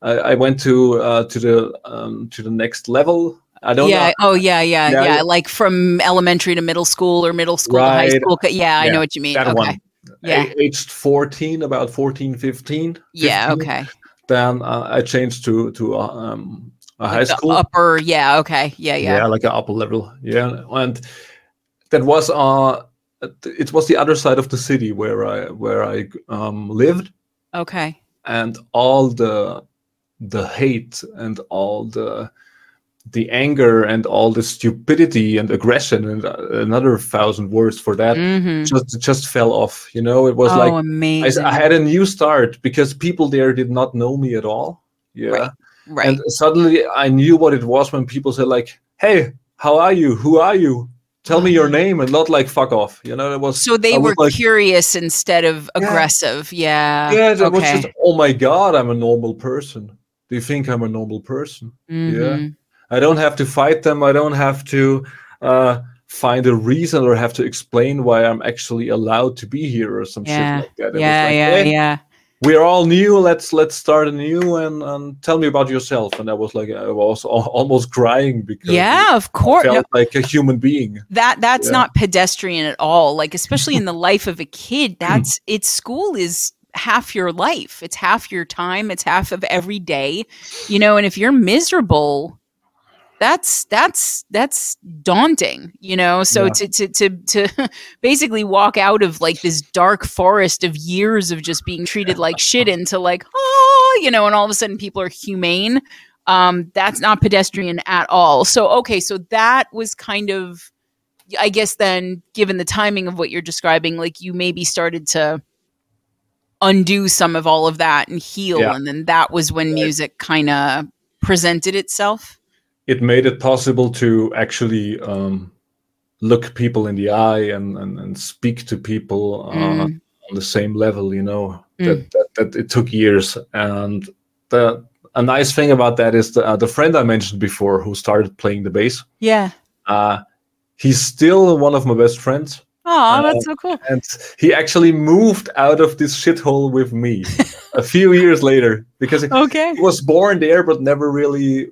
I, I went to uh, to the um, to the next level. I don't yeah. know. Oh yeah, yeah, yeah, yeah. Like from elementary to middle school or middle school right. to high school. Yeah, yeah, I know what you mean. That okay. one. Yeah. A- aged fourteen, about fourteen, fifteen. Yeah. fifteen. Okay. Then uh, I changed to to uh, um, a like high school. Upper. Yeah. Okay. Yeah. Yeah. Yeah, like an upper level. Yeah, and that was uh. It was the other side of the city where I where I um, lived. Okay. And all the the hate and all the the anger and all the stupidity and aggression and uh, another thousand words for that mm-hmm. just just fell off. You know, it was oh, like amazing. I, I had a new start because people there did not know me at all. Yeah. Right. Right. And suddenly I knew what it was when people said like, "Hey, how are you? Who are you? Tell me your name," and not like "fuck off," you know. It was so they I were like, curious instead of yeah. aggressive. Yeah, yeah. It okay. was just, "Oh my God, I'm a normal person. They think I'm a normal person. Mm-hmm. Yeah, I don't have to fight them. I don't have to uh, find a reason or have to explain why I'm actually allowed to be here or some yeah. shit like that." It yeah, was like, yeah, hey, yeah. We're all new. Let's let's start anew and, and tell me about yourself. And I was like, I was almost crying because yeah, of course, I felt no. like a human being. That that's yeah. not pedestrian at all. Like especially in the life of a kid, that's it's school is half your life. It's half your time. It's half of every day, you know. And if you're miserable, that's that's that's daunting, you know. So yeah. to, to to to basically walk out of like this dark forest of years of just being treated like shit into like, oh, you know, and all of a sudden people are humane. Um, that's not pedestrian at all. So okay, so that was kind of, I guess then, given the timing of what you're describing, like you maybe started to undo some of all of that and heal, yeah. and then that was when music kind of presented itself. It made it possible to actually um, look people in the eye and, and, and speak to people uh, mm. on the same level, you know, mm. that, that, that it took years. And the, a nice thing about that is the, uh, the friend I mentioned before who started playing the bass. Yeah. Uh, he's still one of my best friends. Oh, that's uh, so cool. And he actually moved out of this shithole with me a few years later because okay. he was born there, but never really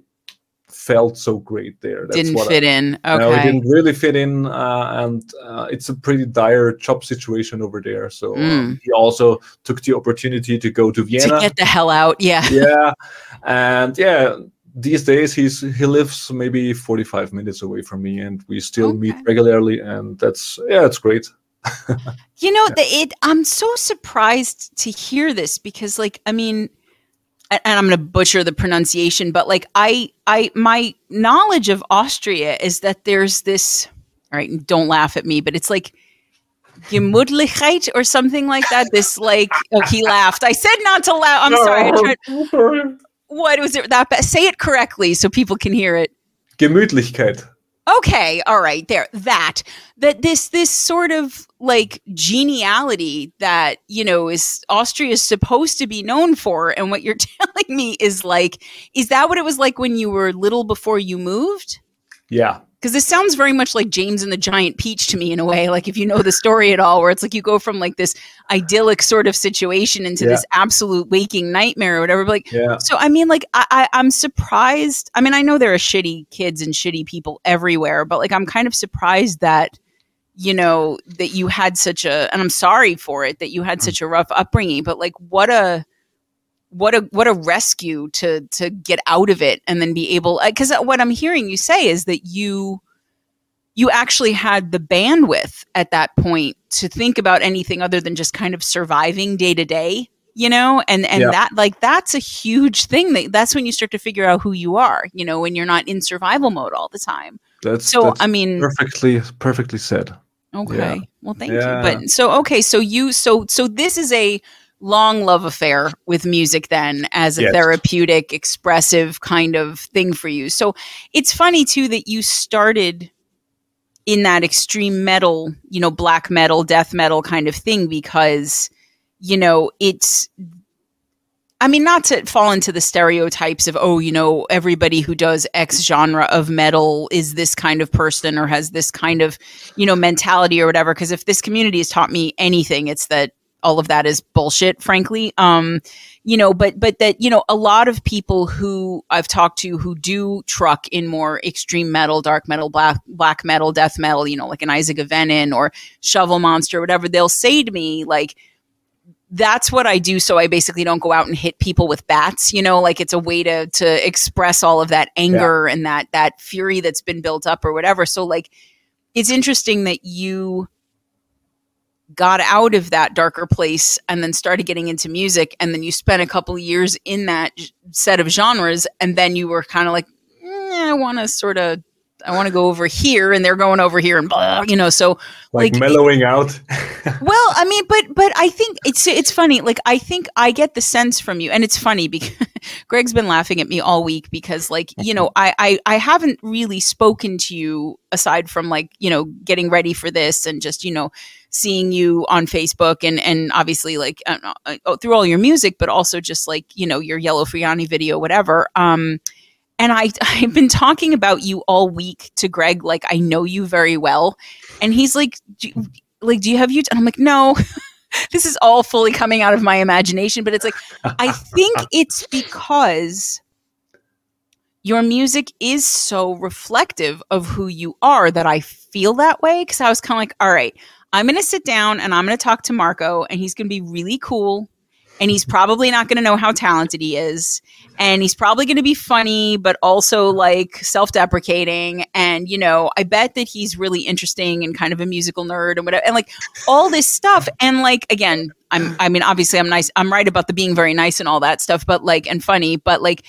felt so great there. That's didn't what fit I, in. Okay. No, it didn't really fit in, uh, and uh, it's a pretty dire job situation over there. So mm. uh, he also took the opportunity to go to Vienna to get the hell out. Yeah. Yeah, and yeah, these days he's he lives maybe forty-five minutes away from me, and we still okay. meet regularly, and that's yeah, it's great. You know, yeah. the, it. I'm so surprised to hear this because, like, I mean. And I'm going to butcher the pronunciation, but like I, I, my knowledge of Austria is that there's this, all right, don't laugh at me, but it's like Gemütlichkeit or something like that. This like, oh, he laughed. I said not to laugh. I'm no, sorry. I tried, sorry. What was it that bad? Say it correctly so people can hear it. Gemütlichkeit. Okay. All right. There, that, that this, this sort of like geniality that, you know, is Austria is supposed to be known for. And what you're telling me is like, is that what it was like when you were little before you moved? Yeah. Cause this sounds very much like James and the Giant Peach to me in a way. Like if you know the story at all, where it's like, you go from like this idyllic sort of situation into yeah. this absolute waking nightmare or whatever. But like, yeah. so, I mean, like I, I, I'm surprised. I mean, I know there are shitty kids and shitty people everywhere, but like, I'm kind of surprised that, you know, that you had such a, and I'm sorry for it, that you had mm-hmm. such a rough upbringing, but like, what a, what a what a rescue to to get out of it and then be able, because what I'm hearing you say is that you you actually had the bandwidth at that point to think about anything other than just kind of surviving day to day, you know, and and yeah. that like that's a huge thing. That that's when you start to figure out who you are, you know, when you're not in survival mode all the time. That's so. That's I mean, perfectly perfectly said. Okay. Yeah. Well, thank yeah. you. But so okay, so you so so this is a long love affair with music then as a yes. therapeutic, expressive kind of thing for you. So it's funny too that you started in that extreme metal, you know, black metal, death metal kind of thing because, you know, it's I mean, not to fall into the stereotypes of, oh, you know, everybody who does X genre of metal is this kind of person or has this kind of, you know, mentality or whatever. Because if this community has taught me anything, it's that all of that is bullshit, frankly. Um, you know, but but that, you know, a lot of people who I've talked to who do truck in more extreme metal, dark metal, black black metal, death metal, you know, like an Isaac of Venin or Shovel Monster or whatever, they'll say to me, like, that's what I do. So I basically don't go out and hit people with bats, you know, like it's a way to, to express all of that anger yeah. and that, that fury that's been built up or whatever. So like, it's interesting that you got out of that darker place and then started getting into music. And then you spent a couple of years in that set of genres. And then you were kind of like, eh, I want to sort of, I want to go over here and they're going over here and blah, you know, so like, like mellowing it, out. Well, I mean, but, but I think it's, it's funny. Like, I think I get the sense from you, and it's funny because Greg's been laughing at me all week because like, you know, I, I, I haven't really spoken to you aside from like, you know, getting ready for this and just, you know, seeing you on Facebook and, and obviously like I don't know, through all your music, but also just like, you know, your Yellow Friani video, whatever. Um, And I, I've been talking about you all week to Greg, like, I know you very well. And he's like, do you, like, do you have you? And I'm like, no, this is all fully coming out of my imagination. But it's like, I think it's because your music is so reflective of who you are that I feel that way. Because I was kind of like, all right, I'm going to sit down and I'm going to talk to Marco and he's going to be really cool. And he's probably not going to know how talented he is. And he's probably going to be funny, but also like self-deprecating. And, you know, I bet that he's really interesting and kind of a musical nerd and whatever. And like all this stuff. And like, again, I'm, I mean, obviously I'm nice. I'm right about the being very nice and all that stuff, but like, and funny, but like,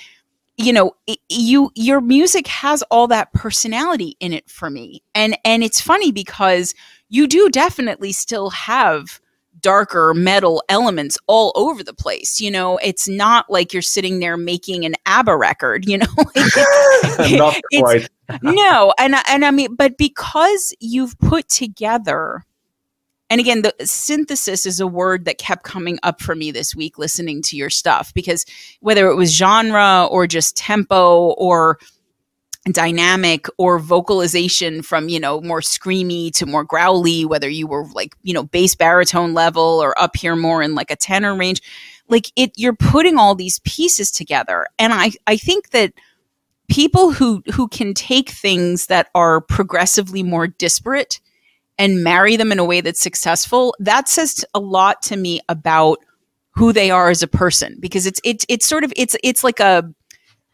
you know, it, you, your music has all that personality in it for me. And, and it's funny because you do definitely still have darker metal elements all over the place. You know, it's not like you're sitting there making an ABBA record, you know, it, not quite. No. And, and I mean, but because you've put together, and again, the synthesis is a word that kept coming up for me this week, listening to your stuff, because whether it was genre or just tempo or dynamic or vocalization from, you know, more screamy to more growly, whether you were like, you know, bass baritone level or up here more in like a tenor range, like it, you're putting all these pieces together. And I, I think that people who, who can take things that are progressively more disparate and marry them in a way that's successful, that says a lot to me about who they are as a person, because it's, it's, it's sort of, it's, it's like a,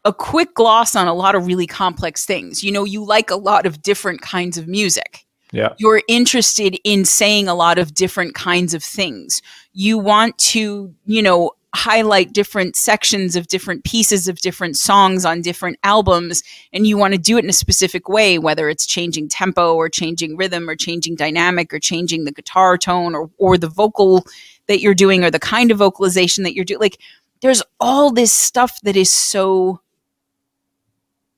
a quick gloss on a lot of really complex things. You know, you like a lot of different kinds of music. Yeah. You're interested in saying a lot of different kinds of things. You want to, you know, highlight different sections of different pieces of different songs on different albums. And you want to do it in a specific way, whether it's changing tempo or changing rhythm or changing dynamic or changing the guitar tone or, or the vocal that you're doing or the kind of vocalization that you're doing. Like there's all this stuff that is so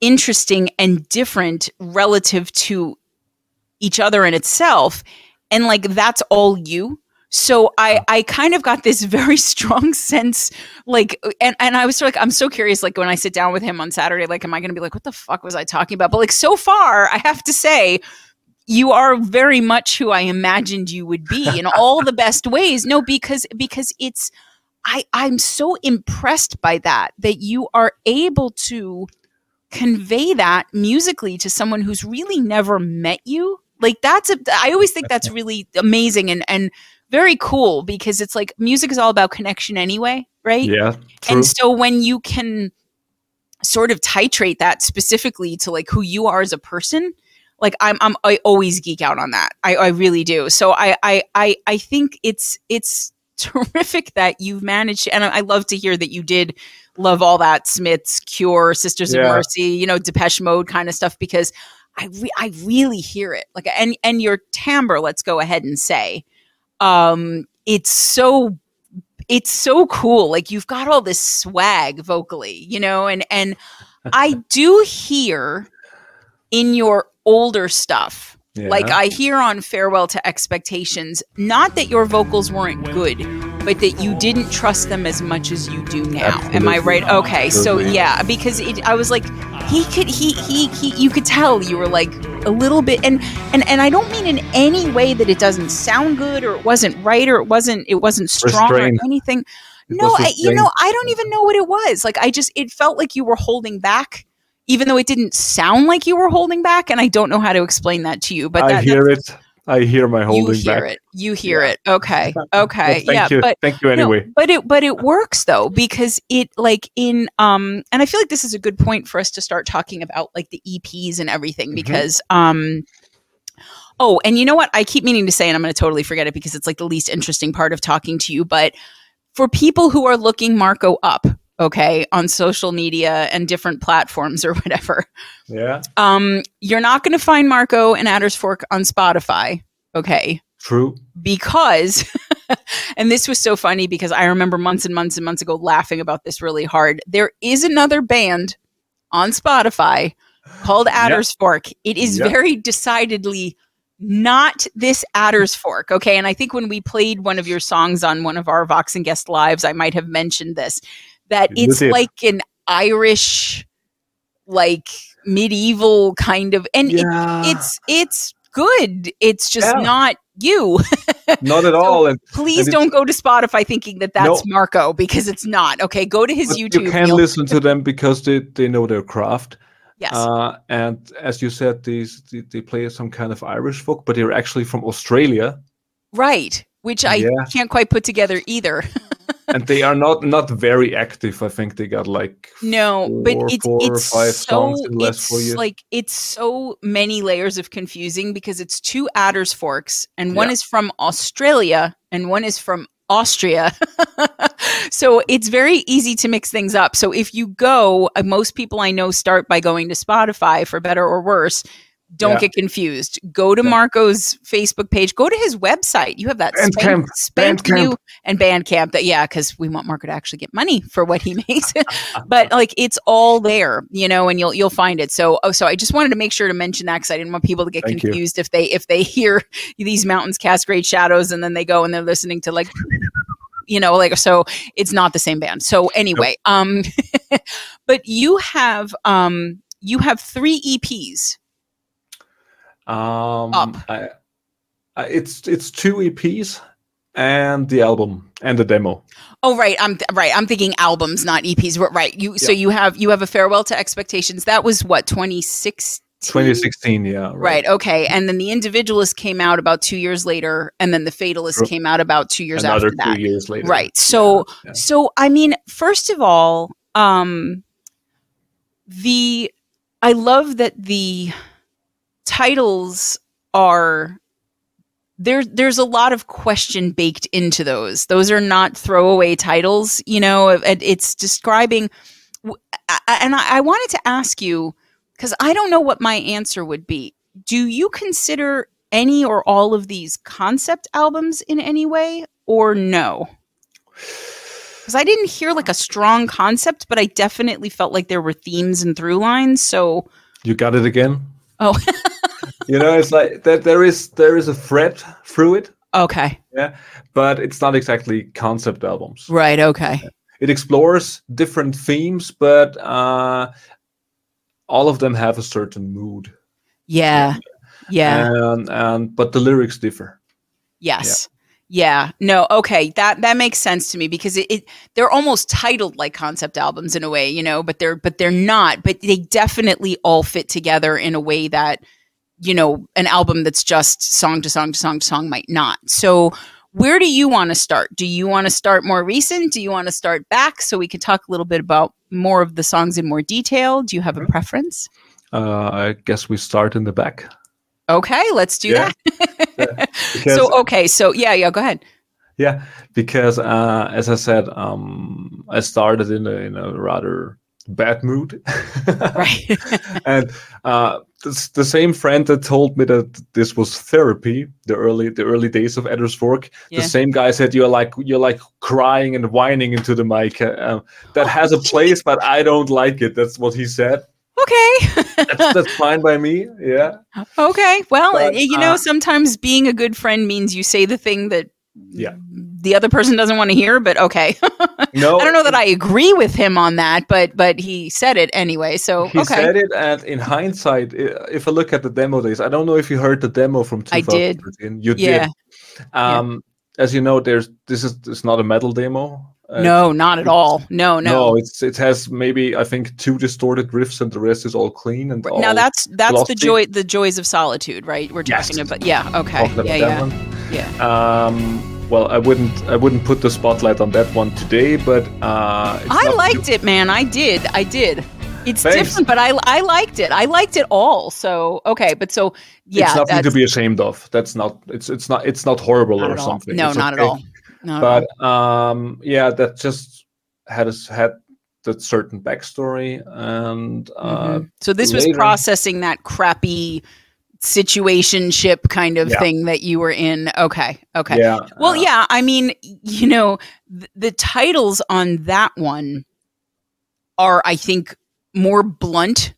interesting and different relative to each other in itself. And like, that's all you. So I, I kind of got this very strong sense, like, and, and I was sort of like, I'm so curious, like when I sit down with him on Saturday, like, am I going to be like, what the fuck was I talking about? But like, so far I have to say you are very much who I imagined you would be in all the best ways. No, because, because it's, I, I'm so impressed by that, that you are able to convey that musically to someone who's really never met you. Like that's a, I always think that's really amazing and, and very cool, because it's like music is all about connection anyway, right? Yeah. True. And so when you can sort of titrate that specifically to like who you are as a person, like I'm, I'm, I always geek out on that. I, I really do. So I, I, I, I think it's, it's terrific that you've managed, and I, I love to hear that you did love all that Smiths, Cure, Sisters yeah. of Mercy, you know, Depeche Mode kind of stuff, because I re- I really hear it. Like, and and your timbre, let's go ahead and say, um, it's so it's so cool. Like you've got all this swag vocally, you know, and and I do hear in your older stuff. Yeah. Like I hear on Farewell to Expectations, not that your vocals weren't good, but that you didn't trust them as much as you do now. Absolutely. Am I right? Okay. Absolutely. So yeah, because it, I was like, he could, he, he, he, you could tell you were like a little bit, and, and, and I don't mean in any way that it doesn't sound good or it wasn't right or it wasn't, it wasn't strong Restrained. or anything. It no, I, you know, I don't even know what it was. Like, I just, it felt like you were holding back, even though it didn't sound like you were holding back. And I don't know how to explain that to you, but that, I hear it. I hear my holding you hear back. It. You hear yeah. it. Okay. Okay. Well, yeah. You. But thank you anyway. No, but it but it works though, because it like in um and I feel like this is a good point for us to start talking about like the E Ps and everything, because mm-hmm. um oh, and you know what I keep meaning to say, and I'm gonna totally forget it because it's like the least interesting part of talking to you, but for people who are looking Marco up, okay, on social media and different platforms or whatever. Yeah. Um, you're not going to find Marco and Adder's Fork on Spotify, okay? True. Because, and this was so funny because I remember months and months and months ago laughing about this really hard. There is another band on Spotify called Adder's yep. Fork. It is yep. very decidedly not this Adder's Fork, okay? And I think when we played one of your songs on one of our Vox and Guest lives, I might have mentioned this. That it's like an Irish, like medieval kind of, and yeah. it, it's it's good. It's just yeah. not you, not at so all. And please and don't go to Spotify thinking that that's no, Marco, because it's not. Okay, go to his YouTube. You can You'll- listen to them because they, they know their craft. Yes, uh, and as you said, these they, they play some kind of Irish folk, but they're actually from Australia, right? Which I yeah. can't quite put together either. And they are not, not very active. I think they got like no, four, but it's, four it's or five so, songs in the last four years. Like it's so many layers of confusing because it's two Adder's Forks, and one yeah. is from Australia and one is from Austria. So it's very easy to mix things up. So if you go, most people I know start by going to Spotify for better or worse. Don't yeah. get confused. Go to yeah. Marco's Facebook page. Go to his website. You have that Bandcamp, spank, spank new and Bandcamp. That yeah, because we want Marco to actually get money for what he makes. But like it's all there, you know, and you'll you'll find it. So oh, so I just wanted to make sure to mention that because I didn't want people to get Thank confused you. if they if they hear These Mountains Cast Great Shadows and then they go and they're listening to like. You know, like, so it's not the same band. So anyway, nope. um, but you have um you have three E Ps. Um, Up. I, I, it's it's two E Ps and the album and the demo. Oh right, I'm th- right. I'm thinking albums, not E Ps. Right. You yeah. so you have you have A Farewell to Expectations. That was what, twenty sixteen? twenty sixteen, yeah. Right. right. Okay, and then The Individualist came out about two years later, and then The Fatalist came out about two years Another after that. Two years later. Right. So yeah. Yeah. so I mean, first of all, um, the I love that the. Titles are there. There's a lot of question baked into those. Those are not throwaway titles, you know. It, it's describing, and I, I wanted to ask you because I don't know what my answer would be. Do you consider any or all of these concept albums in any way, or no? Because I didn't hear like a strong concept, but I definitely felt like there were themes and through lines. So you got it again. Oh, you know, it's like that. There is there is a thread through it. Okay. Yeah, but it's not exactly concept albums. Right. Okay. Yeah. It explores different themes, but uh, all of them have a certain mood. Yeah. Yeah. And, and but the lyrics differ. Yes. Yeah. Yeah, no, okay, that that makes sense to me because it, it they're almost titled like concept albums in a way, you know, but they're but they're not, but they definitely all fit together in a way that, you know, an album that's just song to song to song to song might not. So where do you want to start? Do you want to start more recent? Do you want to start back so we can talk a little bit about more of the songs in more detail? Do you have a preference? Uh, I guess we start in the back. Okay, let's do yeah. that. yeah, because, so, okay, so yeah, yeah, go ahead. Yeah, because uh, as I said, um, I started in a, in a rather bad mood. Right. And uh, this, the same friend that told me that this was therapy, the early the early days of Adder's Fork, yeah. the same guy said you're like you're like crying and whining into the mic. Uh, that oh, has a place, but I don't like it. That's what he said. Okay. that's, that's fine by me. Yeah. Okay. Well, but, you know, uh, sometimes being a good friend means you say the thing that yeah. the other person doesn't want to hear, but okay. No, I don't know that I agree with him on that, but but he said it anyway. So he okay. said it, and in hindsight, if I look at the demo days, I don't know if you heard the demo from twenty thirteen. I did. You yeah. did. Um, yeah. As you know, there's this is it's not a metal demo. Uh, no, not at all. No, no. No, it's it has maybe I think two distorted riffs, and the rest is all clean and all now that's that's glossy. the joy the joys of solitude, right? We're talking yes. about yeah, okay, about yeah, yeah. One. yeah. Um, well, I wouldn't I wouldn't put the spotlight on that one today, but uh, it's I liked too- it, man. I did, I did. It's Thanks. different, but I I liked it. I liked it all. So okay, but so yeah, it's nothing to be ashamed of. That's not it's it's not it's not horrible not or something. No, it's not okay. at all. No. But um, yeah, that just had a, had that certain backstory, and uh, mm-hmm. so this later. was processing that crappy situationship kind of yeah. thing that you were in. Okay, okay. Yeah. Well, uh, yeah. I mean, you know, th- the titles on that one are, I think, more blunt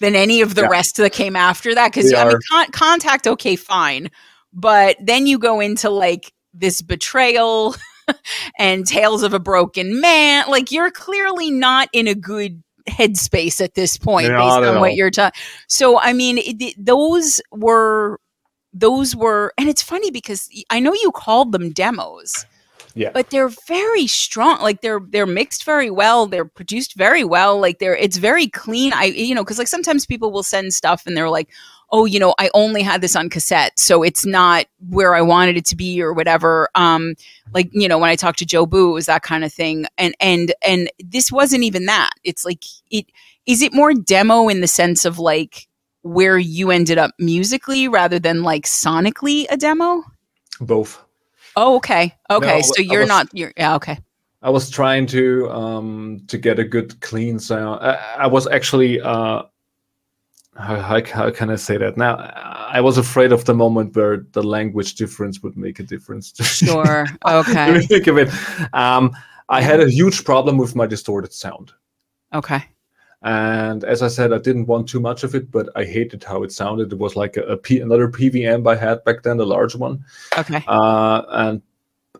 than any of the yeah. rest that came after that. Because I are. mean, con- contact, okay, fine, but then you go into like. This betrayal and tales of a broken man. Like you're clearly not in a good headspace at this point, no, based on know. what you're talking. So, I mean, it, it, those were, those were, and it's funny because I know you called them demos, yeah, but they're very strong. Like they're, they're mixed very well. They're produced very well. Like they're, it's very clean. I, you know, cause like sometimes people will send stuff and they're like, oh, you know, I only had this on cassette, so it's not where I wanted it to be or whatever. Um, like, you know, when I talked to Joe Boo, it was that kind of thing. And, and, and this wasn't even that. It's like, it, is it more demo in the sense of like where you ended up musically rather than like sonically a demo? Both. Oh, okay. Okay. No, so you're was, not, you're, yeah, okay. I was trying to, um, to get a good clean sound. I, I was actually, uh, How, how can I say that? Now, I was afraid of the moment where the language difference would make a difference. Sure. Okay. Think of it. Um, I had a huge problem with my distorted sound. Okay. And as I said, I didn't want too much of it, but I hated how it sounded. It was like a, a P, another P V M I had back then, the large one. Okay. Uh, and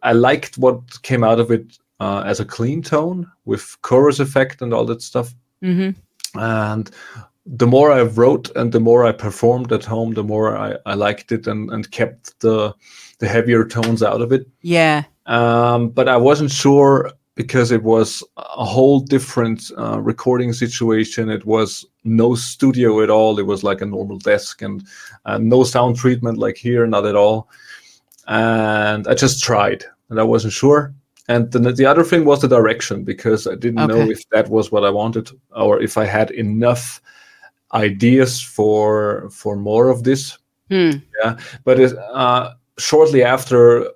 I liked what came out of it uh, as a clean tone with chorus effect and all that stuff. Mm-hmm. And the more I wrote and the more I performed at home, the more I, I liked it and, and kept the the heavier tones out of it. Yeah. Um, but I wasn't sure because it was a whole different uh, recording situation. It was no studio at all. It was like a normal desk and uh, no sound treatment like here, not at all. And I just tried and I wasn't sure. And the, the other thing was the direction, because I didn't okay. know if that was what I wanted or if I had enough ideas for for more of this. Hmm. Yeah, but it, uh, shortly after,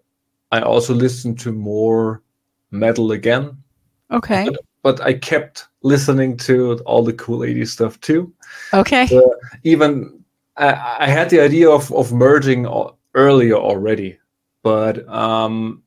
I also listened to more metal again. Okay. But, but I kept listening to all the cool eighties stuff too. Okay. Uh, even I, I had the idea of of merging earlier already, but um,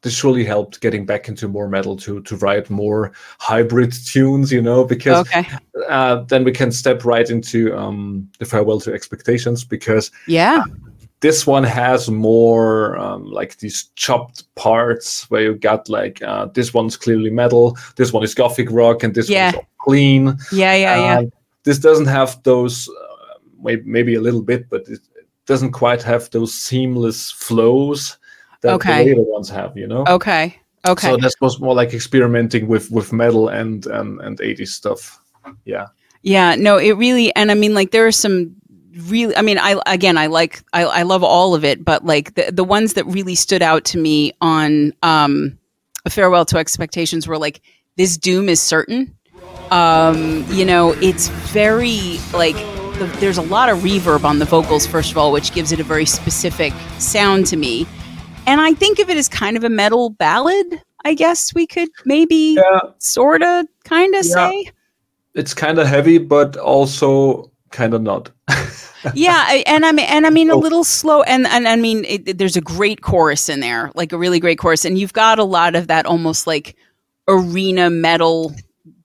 this surely helped getting back into more metal to to write more hybrid tunes, you know, because okay. uh, then we can step right into um, The Farewell to Expectations, because yeah, uh, this one has more um, like these chopped parts where you got like uh, this one's clearly metal, this one is gothic rock, and this yeah. one's all clean. Yeah, yeah, uh, yeah. This doesn't have those, uh, maybe a little bit, but it doesn't quite have those seamless flows that okay. the later ones have, you know? Okay, okay. So this was more like experimenting with, with metal and, um, and eighties stuff, yeah. Yeah, no, it really, and I mean, like, there are some really, I mean, I again, I like, I, I love all of it, but, like, the, the ones that really stood out to me on um, A Farewell to Expectations were, like, This Doom is Certain. Um, you know, it's very, like... The, there's a lot of reverb on the vocals, first of all, which gives it a very specific sound to me. And I think of it as kind of a metal ballad, I guess we could maybe yeah. sort of kind of yeah. say. It's kind of heavy, but also kind of not. yeah. I, and I mean, and I mean oh. a little slow. And, and I mean, it, there's a great chorus in there, like a really great chorus. And you've got a lot of that almost like arena metal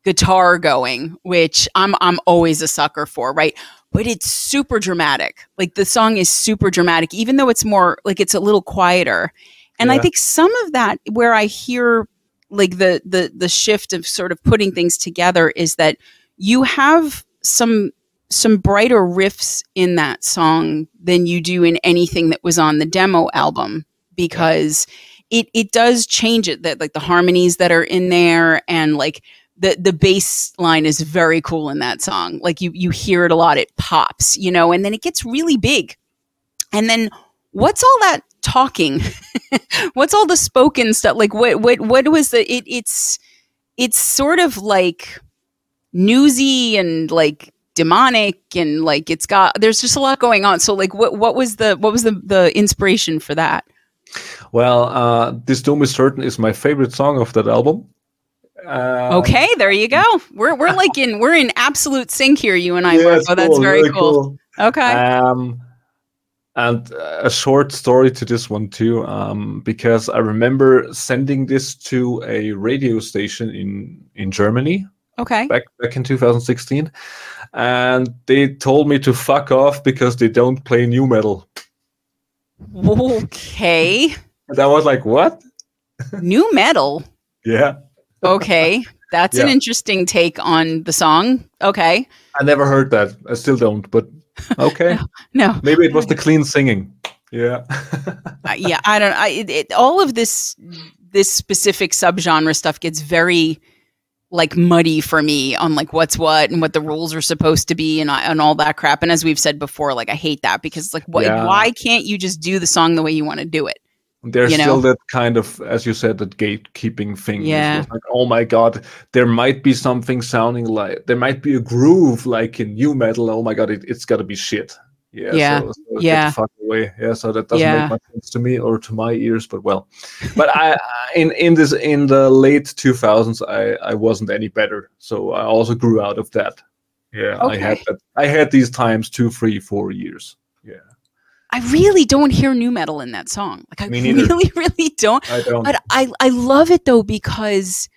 guitar going, which I'm, I'm always a sucker for. Right. But it's super dramatic. Like the song is super dramatic, even though it's more like it's a little quieter. And yeah. I think some of that where I hear like the, the, the shift of sort of putting things together is that you have some, some brighter riffs in that song than you do in anything that was on the demo album, because yeah. it, it does change it, that like the harmonies that are in there, and like the, the bass line is very cool in that song. Like you, you hear it a lot. It pops, you know, and then it gets really big. And then what's all that talking? What's all the spoken stuff? Like what, what, what was the, it, it's, it's sort of like newsy and like demonic, and like it's got, there's just a lot going on. So like what, what was the, what was the, the inspiration for that? Well, uh, This Doom is Certain is my favorite song of that album. Uh, okay, there you go. We're we're like in we're in absolute sync here, you and I, yeah, Marco. Cool, that's very really cool. cool. Okay. Um, and a short story to this one too, um, because I remember sending this to a radio station in, in Germany. Okay. Back back in two thousand sixteen, and they told me to fuck off because they don't play new metal. Okay. And I was like, what? New metal? Yeah. Okay, that's yeah. an interesting take on the song. Okay. I never heard that. I still don't, but okay. no, no. Maybe it was the clean singing. Yeah. uh, yeah, I don't I it, it, all of this this specific subgenre stuff gets very like muddy for me on like what's what and what the rules are supposed to be and and all that crap. And as we've said before, like I hate that, because like what, yeah. why can't you just do the song the way you want to do it? There's you know? still that kind of, as you said, that gatekeeping thing. Yeah. Like, oh my God, there might be something sounding like, there might be a groove like in new metal. Oh my God, it, it's got to be shit. Yeah. Yeah. So, so yeah. Get the fuck away. Yeah. So that doesn't yeah. make much sense to me or to my ears, but well. But I, in in this in the late two thousands, I, I wasn't any better. So I also grew out of that. Yeah. Okay. I had that. I had these times two, three, four years. Yeah. I really don't hear new metal in that song. Like I really, really don't. I don't. But I, I love it though, because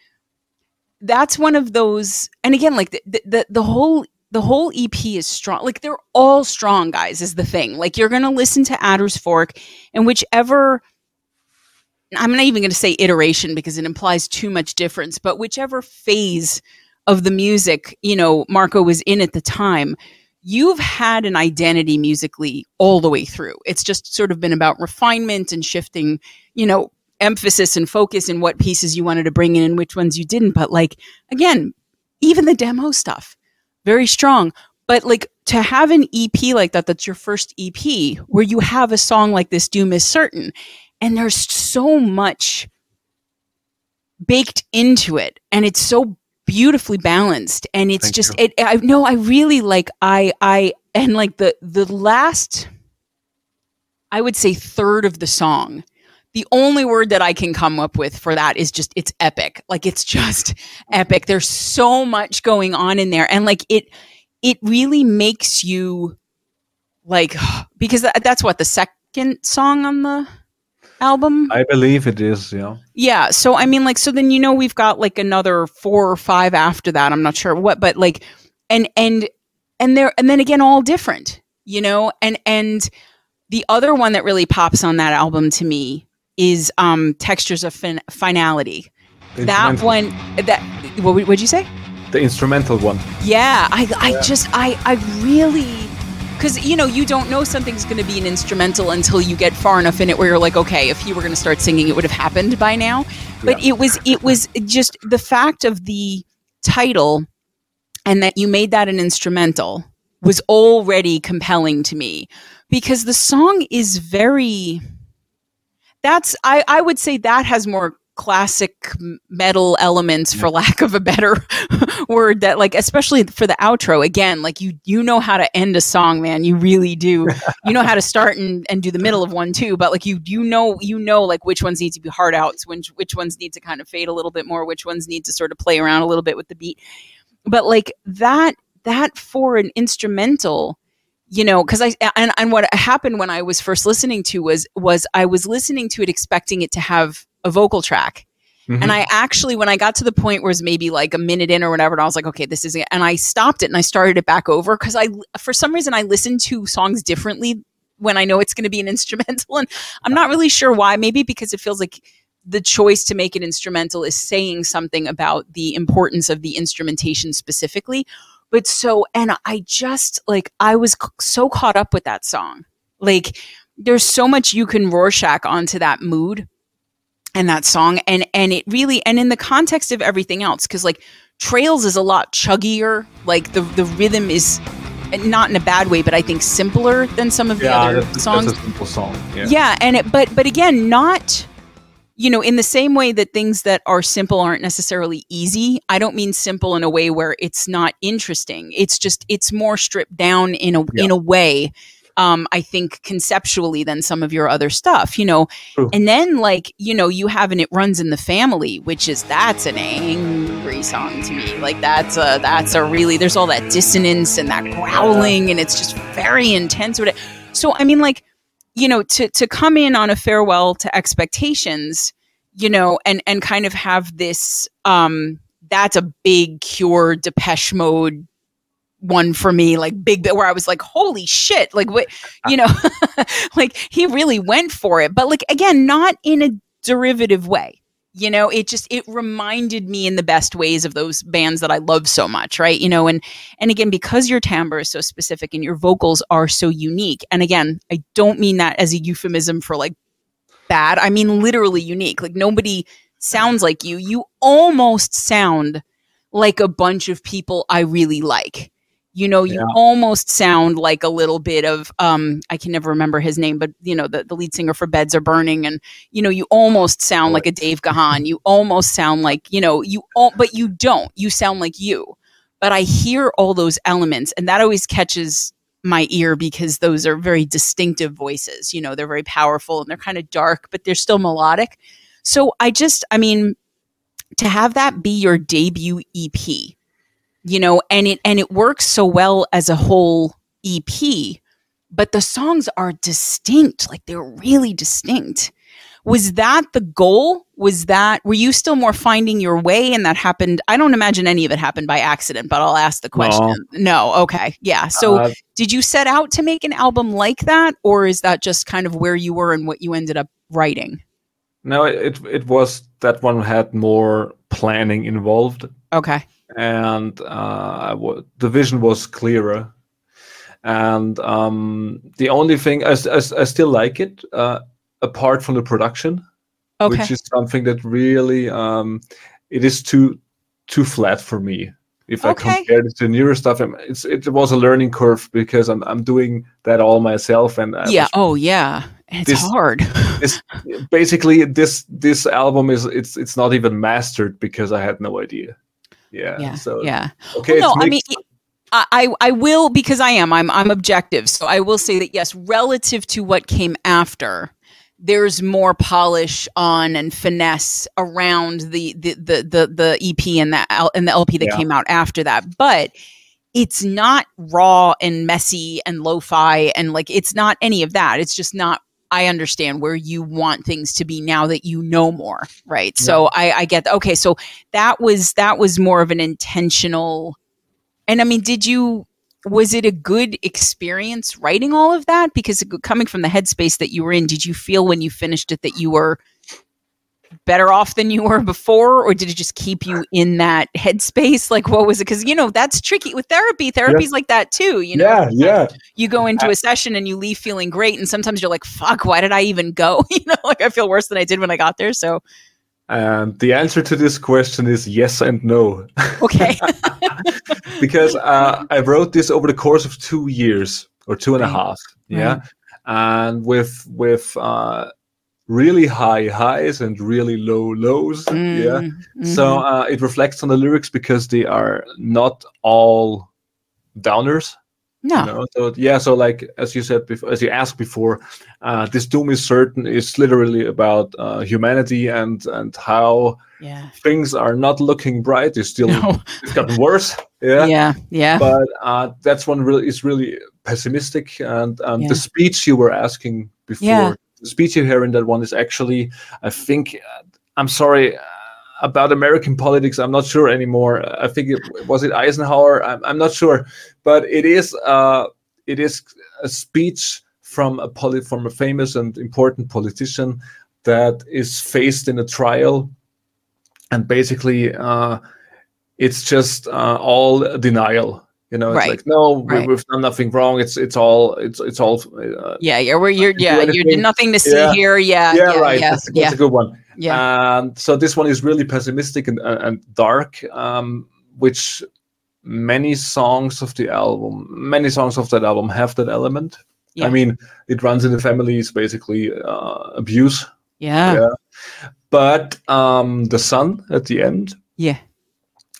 that's one of those. And again, like the, the the whole the whole E P is strong. Like they're all strong, guys. Is the thing. Like you're gonna listen to Adder's Fork, and whichever. I'm not even gonna say iteration because it implies too much difference. But whichever phase of the music, you know, Marco was in at the time. You've had an identity musically all the way through. It's just sort of been about refinement and shifting, you know, emphasis and focus in what pieces you wanted to bring in and which ones you didn't. But like, again, even the demo stuff, very strong. But like to have an E P like that, that's your first E P where you have a song like This Doom is Certain. And there's so much baked into it. And it's so beautifully balanced, and it's Thank just you. it I know I really like I I and like the the last I would say third of the song, the only word that I can come up with for that is just it's epic. Like it's just epic. There's so much going on in there, and like it it really makes you like, because that's what the second song on the album, I believe it is, yeah. Yeah, so I mean, like, so then you know we've got like another four or five after that. I'm not sure what, but like, and and and there, and then again, all different, you know. And and the other one that really pops on that album to me is um Textures of fin- Finality. That one, that what would you say? The instrumental one. Yeah, I I yeah. just I I really. Because, you know, you don't know something's going to be an instrumental until you get far enough in it where you're like, okay, if he were going to start singing, it would have happened by now. But yeah. it was it was just the fact of the title and that you made that an instrumental was already compelling to me, because the song is very – that's I, I would say that has more – classic metal elements, for lack of a better word, that like, especially for the outro, again, like you you know how to end a song, man, you really do. You know how to start and, and do the middle of one too, but like you you know you know like which ones need to be hard outs, which which ones need to kind of fade a little bit more, which ones need to sort of play around a little bit with the beat. But like that that for an instrumental, you know, because I and, and what happened when I was first listening to was was I was listening to it expecting it to have a vocal track. Mm-hmm. And I actually, when I got to the point where it was maybe like a minute in or whatever, and I was like, okay, this isn't it. And I stopped it and I started it back over. Cause I, for some reason I listened to songs differently when I know it's going to be an instrumental. And I'm not really sure why. Maybe because it feels like the choice to make it instrumental is saying something about the importance of the instrumentation specifically. But so, and I just like, I was c- so caught up with that song. Like, there's so much you can Rorschach onto that mood and that song. And, and it really, and in the context of everything else, because like Trails is a lot chuggier. Like the, the rhythm is not in a bad way, but I think simpler than some of the yeah, other that's, songs. That's a simple song. Yeah. yeah and it, but, but again, not, you know, in the same way that things that are simple aren't necessarily easy, I don't mean simple in a way where it's not interesting. It's just, it's more stripped down in a, yeah. in a way, um, I think conceptually than some of your other stuff, you know? Ooh. And then like, you know, you have, and It Runs in the Family, which is, that's an angry song to me. Like that's a, that's a really, there's all that dissonance and that growling and it's just very intense. So, I mean, like, you know, to, to come in on A Farewell to Expectations, you know, and, and kind of have this, um, that's a big Cure Depeche Mode one for me, like big, where I was like, holy shit, like what, you know, like he really went for it, but like, again, not in a derivative way, you know, it just, it reminded me in the best ways of those bands that I love so much. Right. You know, and, and again, because your timbre is so specific and your vocals are so unique. And again, I don't mean that as a euphemism for like bad. I mean, literally unique. Like nobody sounds like you. You almost sound like a bunch of people I really like. You know, you yeah. almost sound like a little bit of, um, I can never remember his name, but, you know, the, the lead singer for Beds Are Burning. And, you know, you almost sound right. like a Dave Gahan. You almost sound like, you know, you, all, but you don't. You sound like you. But I hear all those elements. And that always catches my ear because those are very distinctive voices. You know, they're very powerful and they're kind of dark, but they're still melodic. So I just, I mean, to have that be your debut E P. You know, and it and it works so well as a whole E P, but the songs are distinct, like they're really distinct. Was that the goal? Was that, were you still more finding your way and that happened? I don't imagine any of it happened by accident, but I'll ask the question. No, no okay. Yeah. So uh, did you set out to make an album like that, or is that just kind of where you were and what you ended up writing? No, it it was that one had more planning involved. Okay. And uh, the vision was clearer. And um, the only thing, I, I, I still like it, uh, apart from the production, okay. which is something that really, um, it is too too flat for me. If okay. I compare it to newer stuff, it's, it was a learning curve because I'm I'm doing that all myself. And I yeah, oh yeah, it's this, hard. this, basically, this this album is it's it's not even mastered because I had no idea. Yeah. Yeah. So, yeah. Okay. Well, no, I mean, I I will because I am I'm I'm objective, so I will say that yes, relative to what came after, there's more polish on and finesse around the the the the, the E P and that and the L P that yeah. came out after that, but it's not raw and messy and lo-fi and like it's not any of that. It's just not. I understand where you want things to be now that you know more, right? Yeah. So I, I get that. Okay, so that was that was more of an intentional. And I mean, did you? Was it a good experience writing all of that? Because coming from the headspace that you were in, did you feel when you finished it that you were better off than you were before, or did it just keep you in that headspace? Like, what was it? Because you know that's tricky with therapy. Therapy's yes. like that too. You know, yeah, yeah. You go into a session and you leave feeling great, and sometimes you're like, "Fuck, why did I even go?" You know, like I feel worse than I did when I got there. So, um, the answer to this question is yes and no. Okay. Because uh, I wrote this over the course of two years or two and right. a half. Yeah, right. and with with. Uh, really high highs and really low lows. Mm, yeah. Mm-hmm. So uh, it reflects on the lyrics because they are not all downers. No. You know? So yeah. So like, as you said, before, as you asked before, uh, This Doom is Certain is literally about uh, humanity and, and how yeah. things are not looking bright. It's still, no. it's gotten worse. Yeah. Yeah. Yeah. But uh, that's one really, is really pessimistic. And um, yeah. the speech you were asking before, yeah. the speech you hear in that one is actually, I think, uh, I'm sorry, uh, about American politics, I'm not sure anymore. I think, it was it Eisenhower? I'm, I'm not sure. But it is, uh, it is a speech from a poly from a famous and important politician that is faced in a trial, and basically uh, it's just uh, all denial. You know, it's right. like no, we, right. we've done nothing wrong. It's it's all it's it's all. Uh, yeah, yeah, we're, you're yeah, you did nothing to see yeah. here. Yeah, yeah, yeah right. Yeah, that's, that's yeah. a good one. Yeah. Um, so this one is really pessimistic and uh, and dark, um, which many songs of the album, many songs of that album have that element. Yeah. I mean, It Runs in the Family is basically uh, abuse. Yeah. yeah. But um, the sun at the end. Yeah.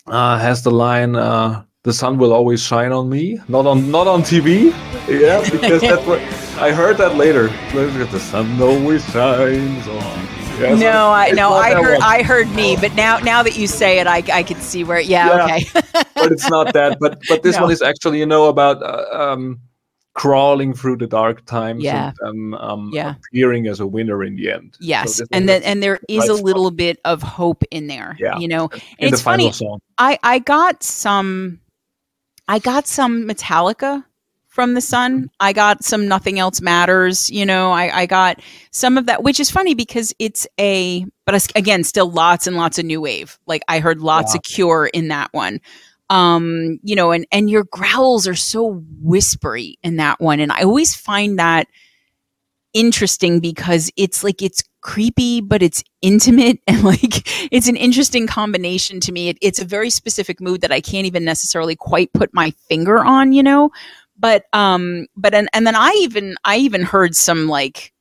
Uh, has the line. Uh, The sun will always shine on me, not on not on T V. Yeah, because that's what I heard that later. The sun always shines on. Yeah, no, so I no, I heard one. I heard me, but now now that you say it, I I can see where. Yeah, yeah okay. But it's not that. But but this no. one is actually, you know, about uh, um, crawling through the dark times yeah. and um, um, yeah. appearing as a winner in the end. Yes, so and then and there is a little fun. bit of hope in there. Yeah, you know, and in it's the final funny. Song. I I got some. I got some Metallica from the sun. I got some Nothing Else Matters. You know, I, I got some of that, which is funny because it's a, but again, still lots and lots of new wave. Like I heard lots yeah. of Cure in that one. Um, you know, and, and your growls are so whispery in that one. And I always find that interesting because it's like, it's creepy, but it's intimate. And like, it's an interesting combination to me. It, it's a very specific mood that I can't even necessarily quite put my finger on, you know, but, um, but, and, and then I even, I even heard some, like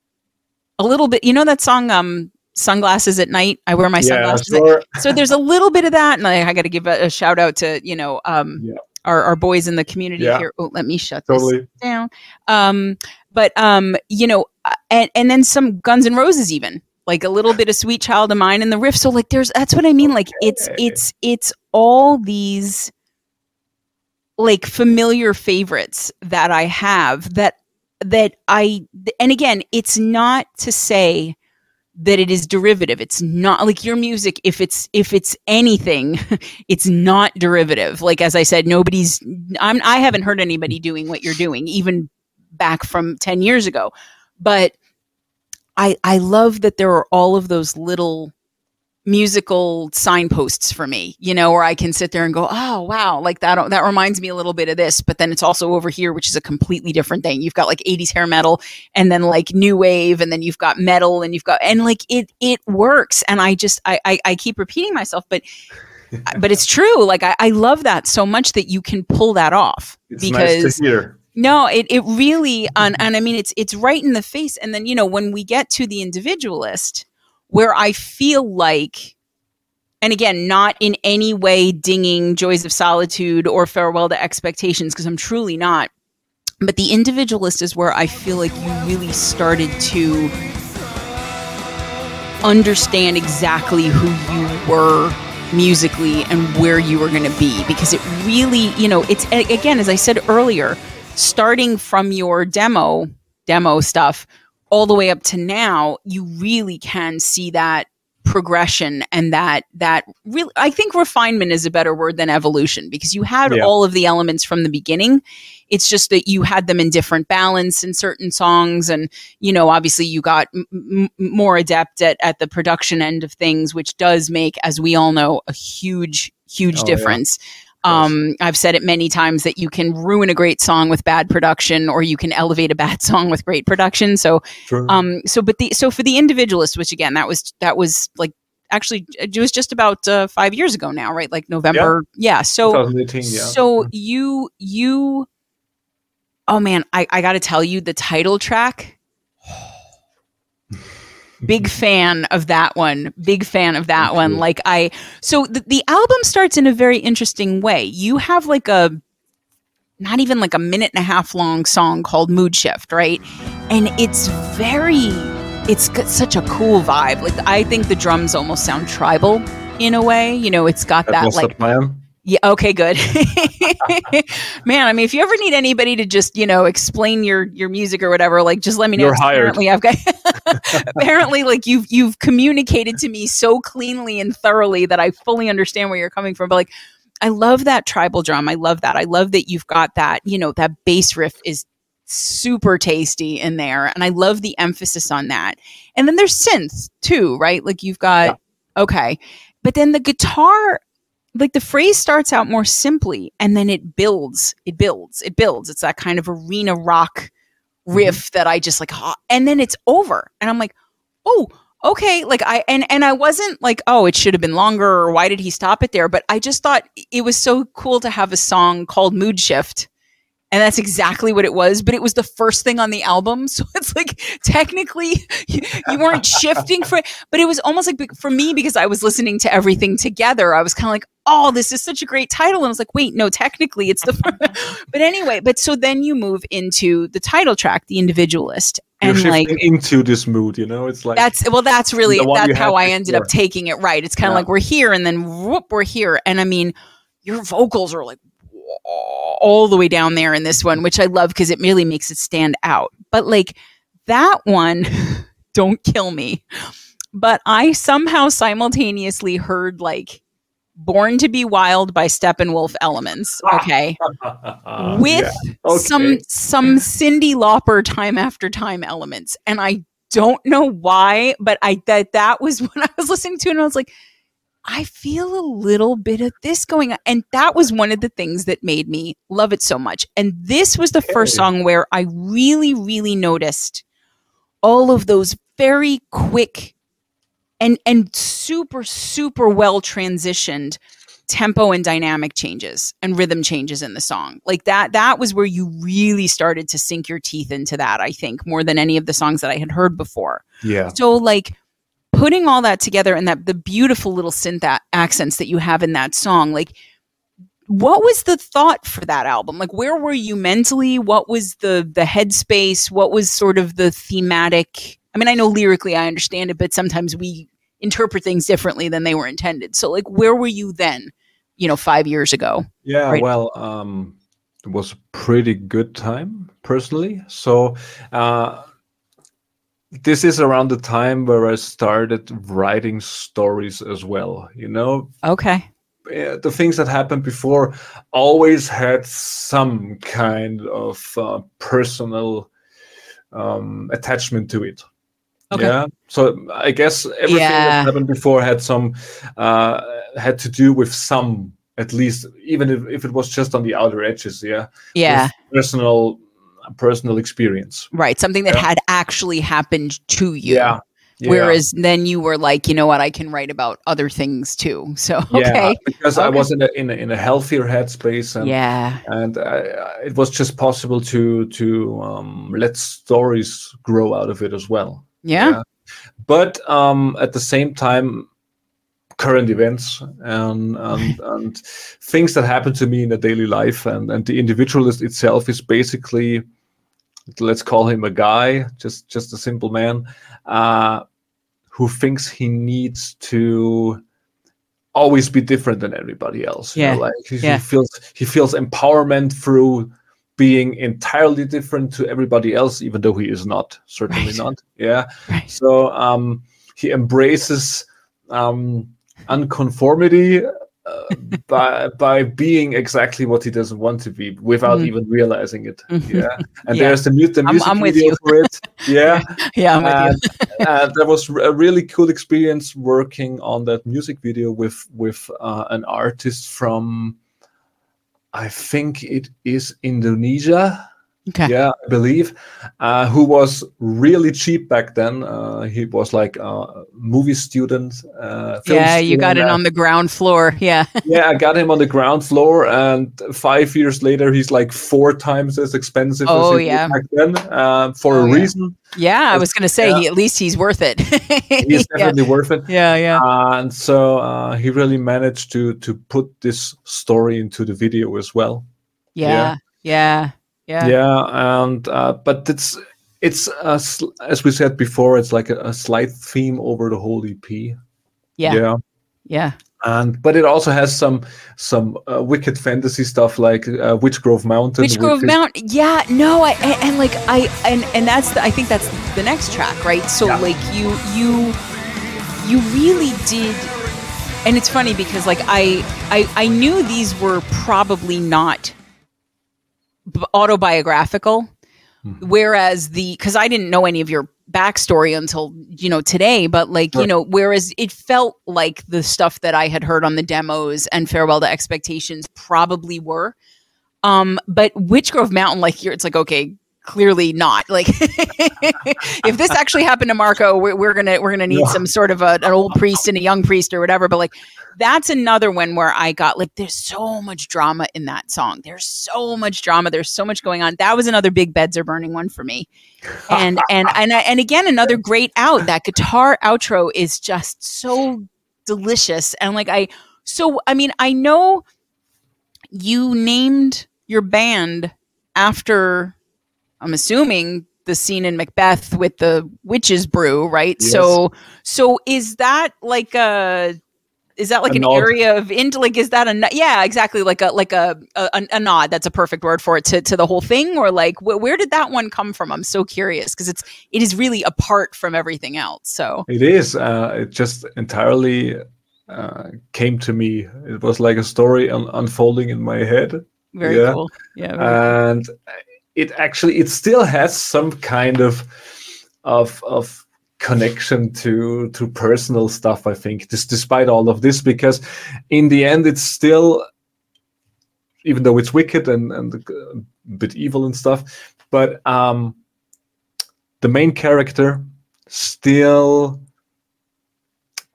a little bit, you know, that song, um, Sunglasses at Night. I wear my yeah, sunglasses. Sure. At night. So there's a little bit of that. And I, I got to give a, a shout out to, you know, um, yeah. our, our boys in the community yeah. here. Oh, let me shut totally. this down. Um, But, um, you know, and, and then some Guns N' Roses, even like a little bit of Sweet Child of Mine in the riff. So like, there's, that's what I mean. Like it's, it's, it's all these like familiar favorites that I have that, that I, and again, it's not to say that it is derivative. It's not like your music. If it's, if it's anything, it's not derivative. Like, as I said, nobody's, I'm, I haven't heard anybody doing what you're doing, even back from ten years ago. But I I love that there are all of those little musical signposts for me, you know, where I can sit there and go, oh, wow, like that, that reminds me a little bit of this. But then it's also over here, which is a completely different thing. You've got like eighties hair metal and then like new wave, and then you've got metal and you've got, and like it, it works. And I just, I, I, I keep repeating myself, but but it's true. Like I, I love that so much that you can pull that off. It's because nice to hear. No, it, it really, and, and I mean, it's, it's right in the face. And then, you know, when we get to The Individualist, where I feel like, and again, not in any way dinging Joys of Solitude or Farewell to Expectations, because I'm truly not, but The Individualist is where I feel like you really started to understand exactly who you were musically and where you were going to be, because it really, you know, it's, again, as I said earlier, starting from your demo, demo stuff all the way up to now, you really can see that progression and that, that really, I think refinement is a better word than evolution, because you had yeah. all of the elements from the beginning. It's just that you had them in different balance in certain songs. And, you know, obviously you got m- more adept at, at the production end of things, which does make, as we all know, a huge, huge oh, difference. Yeah. Um, I've said it many times that you can ruin a great song with bad production, or you can elevate a bad song with great production. So, True. um, so, but the, so for The Individualist, which again, that was, that was like, actually it was just about uh, five years ago now, right? Like November. Yeah. yeah so, twenty eighteen, yeah. so you, you, oh man, I, I gotta tell you, the title track, big fan of that one. Big fan of that one. Like I, so the, the album starts in a very interesting way. You have like a, not even like a minute and a half long song called Mood Shift, right? And it's very, it's got such a cool vibe. Like I think the drums almost sound tribal in a way, you know, it's got that, that like, yeah. Okay, good. Man, I mean, if you ever need anybody to just, you know, explain your, your music or whatever, like just let me know. You're hired. Apparently I've got, apparently like you've, you've communicated to me so cleanly and thoroughly that I fully understand where you're coming from. But like, I love that tribal drum. I love that. I love that you've got that, you know, that bass riff is super tasty in there. And I love the emphasis on that. And then there's synths too, right? Like you've got, yeah. okay. But then the guitar, like the phrase starts out more simply and then it builds, it builds, it builds. It's that kind of arena rock riff mm-hmm. that I just like, huh, and then it's over. And I'm like, oh, okay. Like I, and, and I wasn't like, oh, it should have been longer or why did he stop it there? But I just thought it was so cool to have a song called Mood Shift. And that's exactly what it was, but it was the first thing on the album. So it's like, technically you, you weren't shifting for it, but it was almost like for me, because I was listening to everything together, I was kind of like, oh, this is such a great title. And I was like, wait, no, technically it's the, but anyway, but so then you move into the title track, The Individualist. And you're shifting like, into this mood, you know, it's like, that's, well, that's really, that's how I ended up taking it. Right. It's kind of yeah. like, we're here and then whoop, we're here. And I mean, your vocals are like, all the way down there in this one, which I love because it really makes it stand out. But like that one, don't kill me. But I somehow simultaneously heard like Born to Be Wild by Steppenwolf elements. Okay. With yeah. okay. some, some Cyndi Lauper Time After Time elements. And I don't know why, but I, that, that was when I was listening to it and I was like, I feel a little bit of this going on. And that was one of the things that made me love it so much. And this was the first song where I really, really noticed all of those very quick and, and super, super well transitioned tempo and dynamic changes and rhythm changes in the song. Like that, that was where you really started to sink your teeth into that, I think, more than any of the songs that I had heard before. Yeah. So like, putting all that together and that the beautiful little synth a- accents that you have in that song, like what was the thought for that album? Like where were you mentally? What was the the headspace? What was sort of the thematic? I mean, I know lyrically I understand it, but sometimes we interpret things differently than they were intended. So like where were you then, you know, five years ago? Yeah, right? well, um, it was a pretty good time personally. So uh this is around the time where I started writing stories as well, you know? Okay. The things that happened before always had some kind of uh, personal um, attachment to it. Okay. Yeah. So I guess everything yeah. that happened before had some, uh, had to do with some, at least, even if, if it was just on the outer edges. Yeah. Yeah. With personal personal experience. Right. Something that yeah. had actually happened to you. Yeah. Yeah. Whereas then you were like, you know what, I can write about other things too. So, okay. Yeah, because okay. I was in a, in a, in a healthier headspace and, yeah. and I, I, it was just possible to, to um, let stories grow out of it as well. Yeah. yeah. But um, at the same time, current events and, and, and things that happen to me in a daily life. And, and the individualist itself is basically, let's call him a guy, just, just a simple man, uh, who thinks he needs to always be different than everybody else. Yeah. You know, like he, yeah. he feels, he feels empowerment through being entirely different to everybody else, even though he is not, certainly right. not. Yeah. Right. So um, he embraces um, unconformity uh, by by being exactly what he doesn't want to be without mm. even realizing it. Mm-hmm. Yeah, and yeah. there's the, mu- the music I'm, I'm video for it. Yeah, yeah, I'm and, with you. uh, that was a really cool experience working on that music video with with uh, an artist from, I think it is Indonesia. Okay. Yeah, I believe, uh, who was really cheap back then. Uh, he was like a movie student. Uh, film yeah, you student got it on the ground floor. Yeah. yeah, I got him on the ground floor. And five years later, he's like four times as expensive oh, as he yeah. was back then uh, for oh, a yeah. reason. Yeah, I was going to say, yeah. he, at least he's worth it. He's definitely yeah. worth it. Yeah, yeah. Uh, and so uh, he really managed to, to put this story into the video as well. Yeah, yeah. yeah. Yeah. yeah, and uh, but it's it's uh, sl- as we said before, it's like a, a slight theme over the whole E P. Yeah, yeah, yeah. And but it also has some some uh, wicked fantasy stuff like uh, Witchgrove Mountain. Witchgrove Mountain, yeah. No, I and, and like I and and that's the, I think that's the next track, right? So yeah. like you you you really did. And it's funny because like I I I knew these were probably not autobiographical, Mm-hmm. Whereas the, because I didn't know any of your backstory until, you know, today, but like, right. you know, whereas it felt like the stuff that I had heard on the demos and Farewell to Expectations probably were. Um, but Witchgrove Mountain, like you're, it's like, okay, clearly not. Like if this actually happened to Marco, we're, we're going to, we're going to need yeah. some sort of a, an old priest and a young priest or whatever. But like, that's another one where I got like, there's so much drama in that song. There's so much drama. There's so much going on. That was another big Beds Are Burning one for me. And, and, and, and again, another great out, that guitar outro is just so delicious. And like, I, so, I mean, I know you named your band after, I'm assuming, the scene in Macbeth with the witch's brew, right? Yes. So, so is that like a, is that like a an nod. area of into like, is that a, yeah, exactly. Like a, like a, a, a nod. That's a perfect word for it to, to the whole thing. Or like, wh- where did that one come from? I'm so curious. Cause it's, it is really apart from everything else. So it is, uh, it just entirely uh, came to me. It was like a story un- unfolding in my head. Very yeah. cool. Yeah. Very and cool. It actually, it still has some kind of, of, of, connection to to personal stuff, I think, just despite all of this, because in the end it's still, even though it's wicked and and a bit evil and stuff, but um the main character still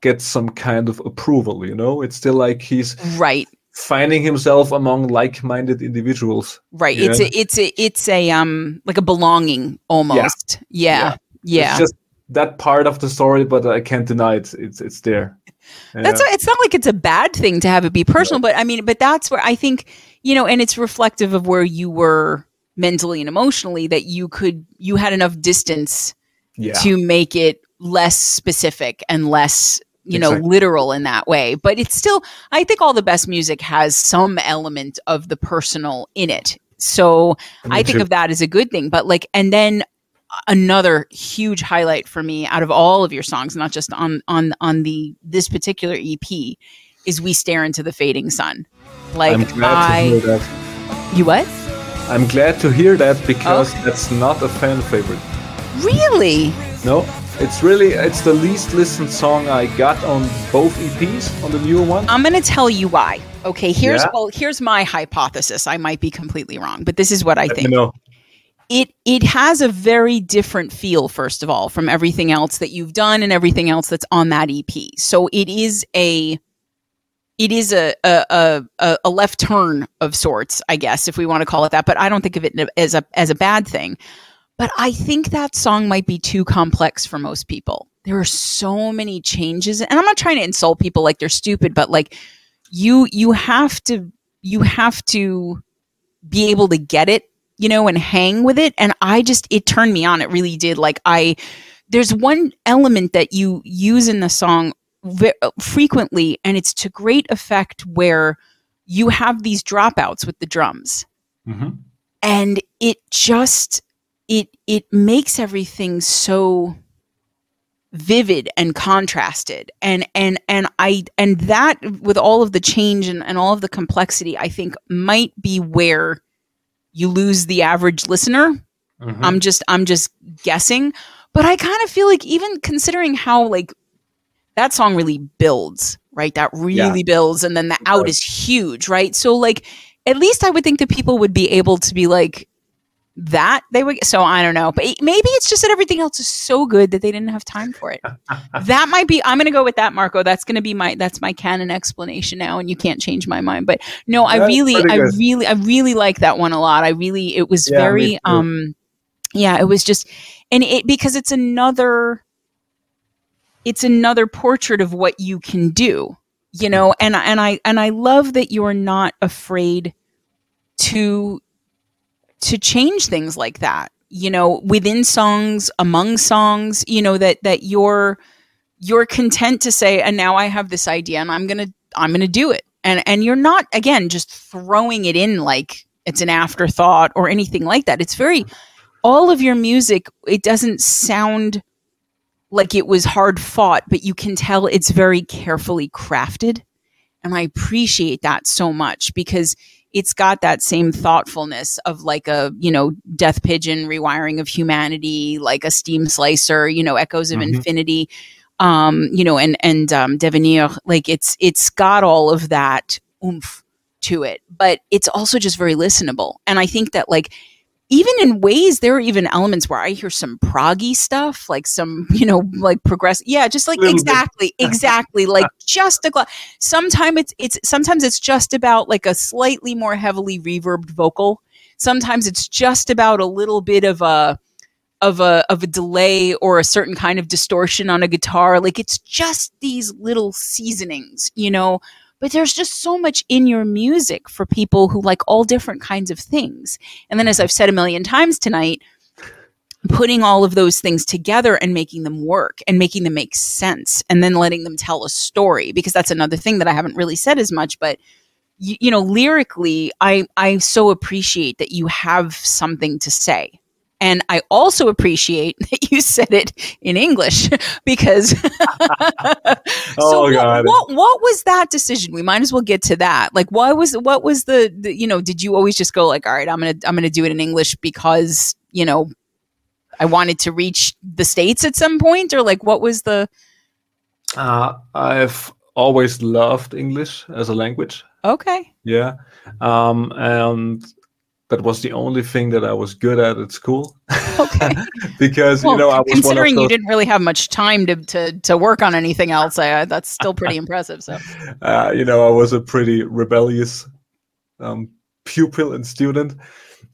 gets some kind of approval, you know. It's still like he's right finding himself among like-minded individuals, right? Yeah? It's a, it's a, it's a um like a belonging almost. yeah yeah, yeah. It's just that part of the story, but I can't deny it. It's it's there. Yeah. That's a, it's not like it's a bad thing to have it be personal, no. but I mean, but that's where I think, you know, and it's reflective of where you were mentally and emotionally, that you could, you had enough distance yeah. to make it less specific and less, you know, exactly. literal in that way. But it's still, I think all the best music has some element of the personal in it. So I, mean, I think too. of that as a good thing, but like, and then another huge highlight for me out of all of your songs, not just on on on the this particular E P, is We Stare Into the Fading Sun. Like I'm glad I, to hear that. You what? I'm glad to hear that, because okay. that's not a fan favorite. Really? No, it's really it's the least listened song I got on both E Ps, on the newer one. I'm gonna tell you why. Okay, here's yeah. well, here's my hypothesis. I might be completely wrong, but this is what I Let think. Me know. It it has a very different feel, first of all, from everything else that you've done and everything else that's on that E P. So it is a it is a a a, a left turn of sorts, I guess, if we want to call it that. But I don't think of it as a as a bad thing. But I think that song might be too complex for most people. There are so many changes, and I'm not trying to insult people like they're stupid, but like you you have to you have to be able to get it, you know, and hang with it. And I just, it turned me on. It really did. Like I, there's one element that you use in the song v- frequently, and it's to great effect, where you have these dropouts with the drums. Mm-hmm. And it just, it, it makes everything so vivid and contrasted. And, and, and I, and that with all of the change and, and all of the complexity, I think might be where you lose the average listener. Mm-hmm. I'm just, I'm just guessing, but I kind of feel like, even considering how like that song really builds, right? That really yeah. builds, and then the out right. is huge, right? So like, at least I would think that people would be able to be like that. They would. So I don't know, but it, maybe it's just that everything else is so good that they didn't have time for it. That might be. I'm going to go with that, Marco. That's going to be my. That's my canon explanation now, and you can't change my mind. But no, I that's really, I good. really, I really like that one a lot. I really. It was yeah, very. um Yeah, it was just, and it because it's another. It's another portrait of what you can do, you know, and and I and I love that you're not afraid to. to change things like that, you know, within songs, among songs, you know, that, that you're, you're content to say, and now I have this idea and I'm going to, I'm going to do it. And, and you're not, again, just throwing it in like it's an afterthought or anything like that. It's very, all of your music, it doesn't sound like it was hard fought, but you can tell it's very carefully crafted. And I appreciate that so much, because it's got that same thoughtfulness of like a, you know, Death Pigeon, Rewiring of Humanity, like a Steam Slicer, you know, Echoes of mm-hmm. Infinity, um, you know, and, and um, Devenir. Like it's, it's got all of that oomph to it, but it's also just very listenable. And I think that like, even in ways, there are even elements where I hear some proggy stuff, like some, you know, like progress. Yeah, just like exactly, exactly. Like just a gl- sometimes it's it's sometimes it's just about like a slightly more heavily reverbed vocal. Sometimes it's just about a little bit of a of a of a delay or a certain kind of distortion on a guitar. Like it's just these little seasonings, you know. But there's just so much in your music for people who like all different kinds of things. And then, as I've said a million times tonight, putting all of those things together and making them work and making them make sense and then letting them tell a story, because that's another thing that I haven't really said as much. But, you, you know, lyrically, I, I so appreciate that you have something to say. And I also appreciate that you said it in English because so oh, God. What, what what was that decision? We might as well get to that. Like why was what was the, the you know, did you always just go like, all right, I'm gonna I'm gonna do it in English because, you know, I wanted to reach the States at some point, or like what was the uh, I've always loved English as a language. Okay. Yeah. Um and that was the only thing that I was good at at school. Okay. Because, well, you know, I was considering one of those, you didn't really have much time to, to, to work on anything else. I, that's still pretty impressive. So, uh, you know, I was a pretty rebellious um, pupil and student.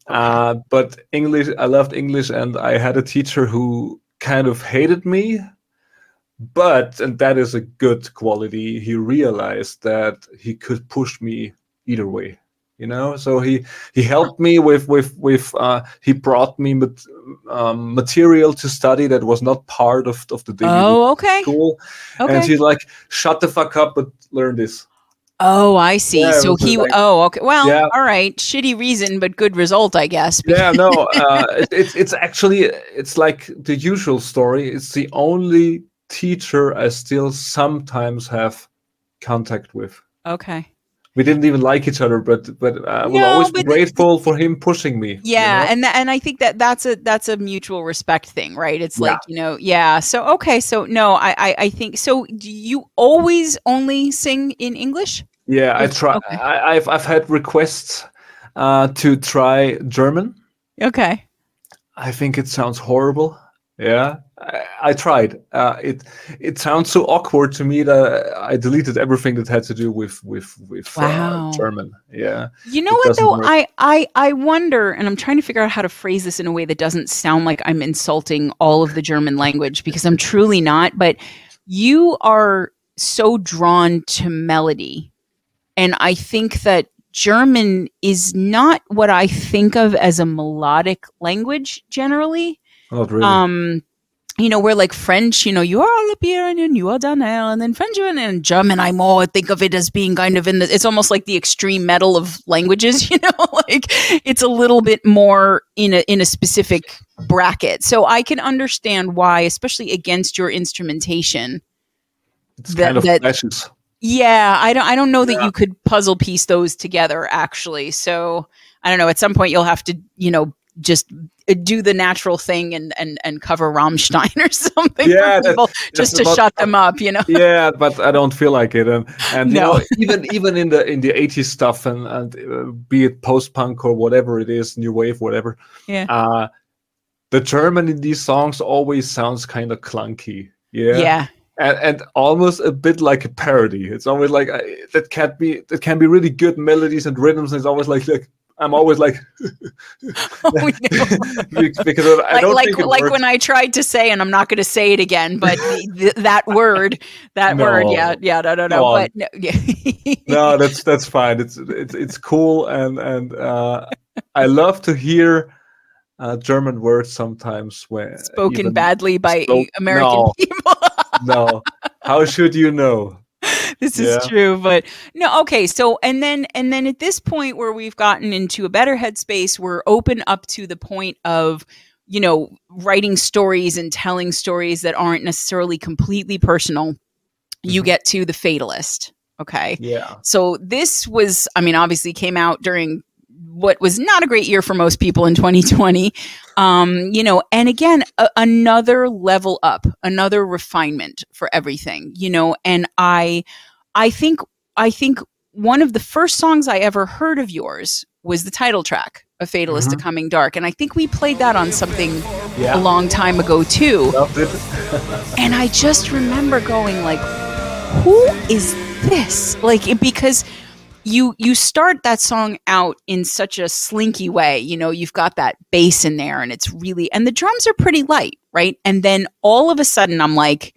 Uh, but English, I loved English, and I had a teacher who kind of hated me. But, and that is a good quality, he realized that he could push me either way. You know, so he, he helped me with with with uh, he brought me mat- um, material to study that was not part of, of the daily oh, okay. school, okay. And he's like, "Shut the fuck up, but learn this." Oh, I see. Yeah, so he. Like, oh, okay. Well, yeah. All right. Shitty reason, but good result, I guess. Yeah. No. Uh, it, it's it's actually it's like the usual story. It's the only teacher I still sometimes have contact with. Okay. We didn't even like each other, but but I uh, will no, always be grateful for him pushing me. Yeah, you know? and th- and I think that that's a that's a mutual respect thing, right? It's yeah. like you know, yeah. So okay, so no, I, I, I think so. Do you always only sing in English? Yeah, I try. Okay. I, I've I've had requests uh, to try German. Okay. I think it sounds horrible. Yeah, I, I tried. Uh, it it sounds so awkward to me that I deleted everything that had to do with with with wow. uh, German. Yeah, you know what though? I, I I wonder, and I'm trying to figure out how to phrase this in a way that doesn't sound like I'm insulting all of the German language, because I'm truly not. But you are so drawn to melody, and I think that German is not what I think of as a melodic language generally. Not really. Um, you know, we're like French, you know, you are up here and you are down there, and then French and then German. I more think of it as being kind of in the, it's almost like the extreme metal of languages, you know, like it's a little bit more in a, in a specific bracket. So I can understand why, especially against your instrumentation. It's that, kind of that, flashes. Yeah. I don't, I don't know yeah. that you could puzzle piece those together actually. So I don't know, at some point you'll have to, you know, just do the natural thing and, and, and cover Rammstein or something yeah, for people that, just to not, shut them up, you know? Yeah, but I don't feel like it. And, and no. you know, even even in the in the eighties stuff, and, and uh, be it post-punk or whatever it is, new wave, whatever, yeah. uh, the German in these songs always sounds kind of clunky. Yeah. Yeah. And, and almost a bit like a parody. It's always like, uh, that can be that can be really good melodies and rhythms, and it's always like, like I'm always like, oh, no. because I like, don't like, think it like works. When I tried to say, and I'm not going to say it again, but th- that word, that no. word, yeah, yeah, no, no, no, but no, yeah. no, that's that's fine. It's it's it's cool, and and uh, I love to hear uh, German words sometimes when spoken badly by spoke, American no, people. no, how should you know? This is yeah. true, but no. Okay. So, and then, and then at this point where we've gotten into a better headspace, we're open up to the point of, you know, writing stories and telling stories that aren't necessarily completely personal. Mm-hmm. You get to The Fatalist, Okay. Yeah. So this was, I mean, obviously came out during what was not a great year for most people in twenty twenty. Um, you know, and again, a- another level up, another refinement for everything, you know, and I, I think, I think one of the first songs I ever heard of yours was the title track of Fatalist mm-hmm. to Coming Dark. And I think we played that on something yeah. a long time ago too. And I just remember going like, who is this? Like, it, because you you start that song out in such a slinky way. You know, you've got that bass in there and it's really, and the drums are pretty light, right? And then all of a sudden I'm like,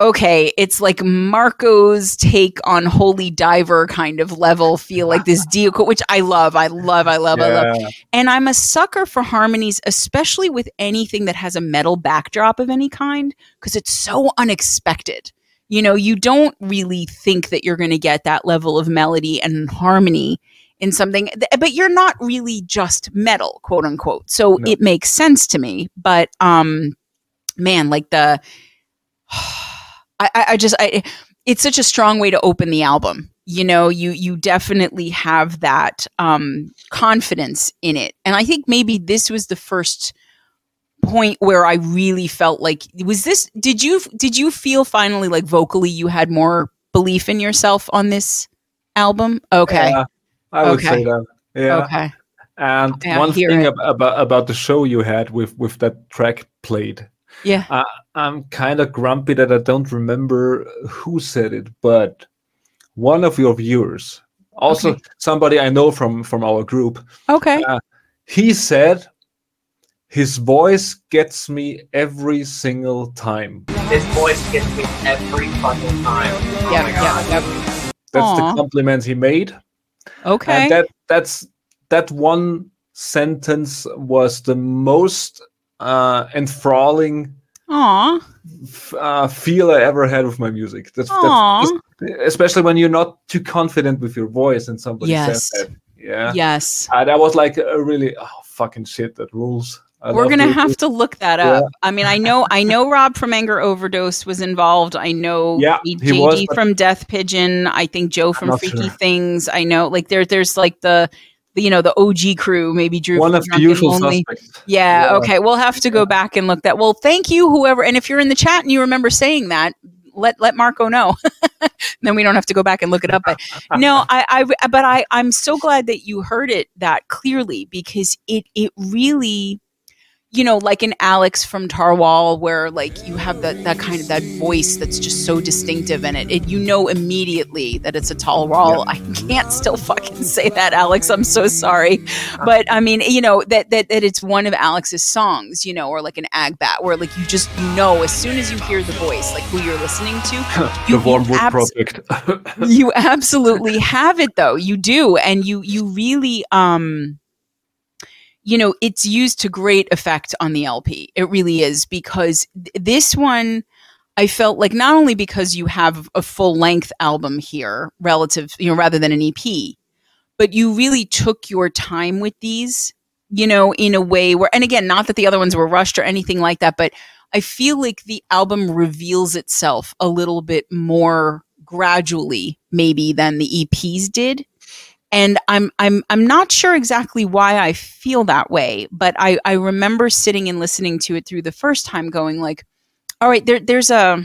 okay, it's like Marco's take on Holy Diver kind of level feel, like this deco, which I love, I love, I love, yeah. I love. And I'm a sucker for harmonies, especially with anything that has a metal backdrop of any kind, because it's so unexpected. You know, you don't really think that you're going to get that level of melody and harmony in something, but you're not really just metal, quote unquote. So no. It makes sense to me. But um, man, like the... I, I just, I, it's such a strong way to open the album. You know, you, you definitely have that um, confidence in it. And I think maybe this was the first point where I really felt like, was this, did you, did you feel finally like vocally you had more belief in yourself on this album? Okay. Yeah, I would okay. say that. Yeah. Okay. And okay, one thing ab- about, about the show you had with, with that track played. Yeah, I, I'm kind of grumpy that I don't remember who said it, but one of your viewers, also okay. somebody I know from, from our group, okay, uh, he said, his voice gets me every single time. His voice gets me every fucking time. Oh yeah, yeah, yeah. That's Aww. The compliment he made. Okay. And that that's that one sentence was the most... uh enthralling Aww. F- uh, feel I ever had with my music. That's, that's just, especially when you're not too confident with your voice and somebody yes. says that. Yeah. Yes. Uh, that was like a really oh fucking shit that rules. I We're gonna have shit. to look that up. Yeah. I mean, I know, I know Rob from Anger Overdose was involved. I know yeah, J D was, from Death Pigeon. I think Joe from Freaky sure. Things. I know, like there, there's like the. You know, the O G crew, maybe Drew. One of the usual only. Suspects. Yeah, yeah. Okay. We'll have to go back and look that. Well, thank you, whoever. And if you're in the chat and you remember saying that, let let Marco know. Then we don't have to go back and look it up. But no, I, I but I, I'm so glad that you heard it that clearly, because it it really, you know, like an Alex from Tarwall, where like you have that, that kind of that voice that's just so distinctive in it. It you know immediately that it's a Tarwall. Yep. I can't still fucking say that, Alex. I'm so sorry. But I mean, you know, that, that, that it's one of Alex's songs, you know, or like an Agbat, where like you just know as soon as you hear the voice, like who you're listening to. You, the Wormwood abs- Project. You absolutely have it though. You do. And you, you really, um, you know, it's used to great effect on the L P. It really is, because th- this one, I felt like not only because you have a full length album here relative, you know, rather than an E P, but you really took your time with these, you know, in a way where, and again, not that the other ones were rushed or anything like that, but I feel like the album reveals itself a little bit more gradually maybe than the E Ps did. And I'm I'm I'm not sure exactly why I feel that way, but I, I remember sitting and listening to it through the first time going like, all right, there there's a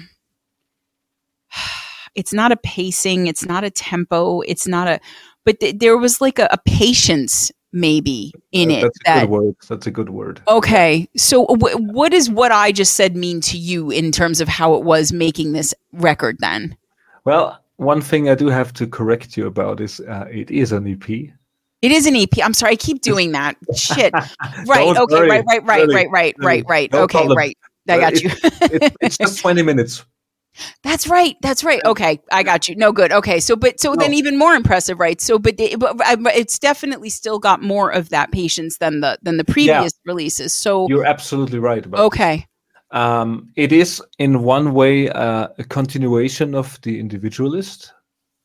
it's not a pacing, it's not a tempo, it's not a but th- there was like a, a patience maybe in uh, it. That's that, a good word. That's a good word. Okay. So w- what is what I just said mean to you in terms of how it was making this record then? Well, one thing I do have to correct you about is uh, it is an E P. It is an E P. I'm sorry. I keep doing that. Shit. Right. Okay. Worry. Right, right, right, right, right, right, right. No okay. Problem. Right. I got you. it, it, it's just twenty minutes. That's right. That's right. Okay. I got you. No good. Okay. So, but, so no. Then even more impressive, right? So, but, they, but I, it's definitely still got more of that patience than the, than the previous yeah. releases. So you're absolutely right. About okay. This. Um, it is in one way uh, a continuation of The Individualist.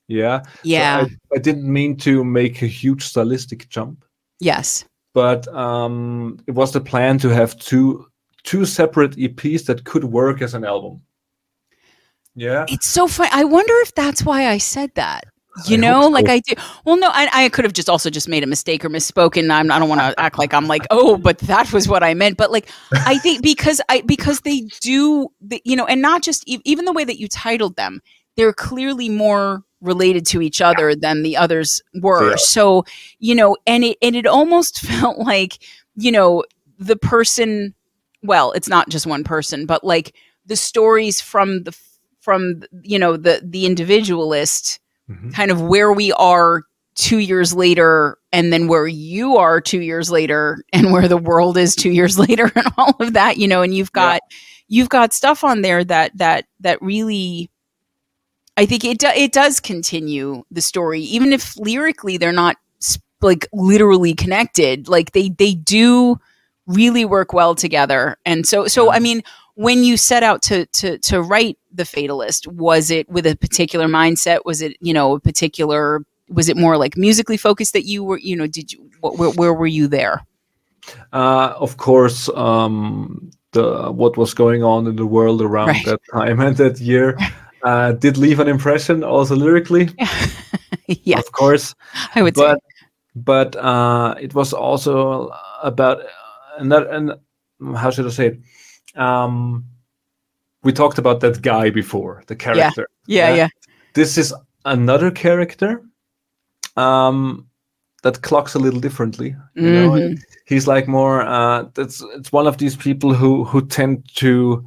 Yeah. Yeah. So I, I didn't mean to make a huge stylistic jump. Yes. But um, it was the plan to have two two separate E Ps that could work as an album. Yeah. It's so funny. I wonder if that's why I said that. You I know, so. like I do. Well, no, I, I could have just also just made a mistake or misspoken. I'm, I don't want to act like I'm like, oh, but that was what I meant. But like, I think because I because they do, the, you know, and not just even the way that you titled them, they're clearly more related to each other than the others were. Yeah. So, you know, and it and it almost felt like, you know, the person. Well, it's not just one person, but like the stories from the from you know the the individualist. Mm-hmm. Kind of where we are two years later and then where you are two years later and where the world is two years later and all of that, you know, and you've got, yeah. you've got stuff on there that, that, that really, I think it, do, it does continue the story, even if lyrically they're not like literally connected, like they, they do really work well together. And so, so, I mean, when you set out to, to, to write The Fatalist, was it with a particular mindset? Was it, you know, a particular, was it more like musically focused that you were, you know, did you, what, where, where were you there? Uh, of course, um, the, what was going on in the world around right. that time and that year uh, did leave an impression also lyrically. Yeah. Of course. I would but, say. But uh, it was also about, and, that, and how should I say it? Um, we talked about that guy before, the character. Yeah, yeah. Uh, yeah. This is another character um, that clocks a little differently. You mm-hmm. know, he's like more. Uh, that's it's one of these people who who tend to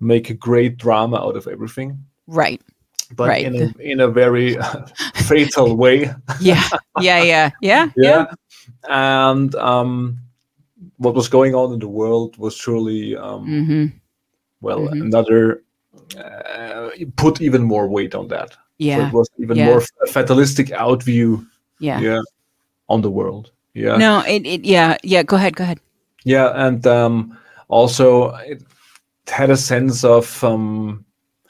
make a great drama out of everything. Right. But right. in a, in a very uh, fatal way. Yeah. Yeah. Yeah. Yeah. Yeah. Yeah. And. Um, What was going on in the world was surely, um, mm-hmm. well, mm-hmm. another, uh, put even more weight on that. Yeah. So it was even yeah. more f- fatalistic outview yeah. yeah, on the world. Yeah. No, it, it, yeah, yeah, go ahead, go ahead. Yeah, and um, also it had a sense of, um,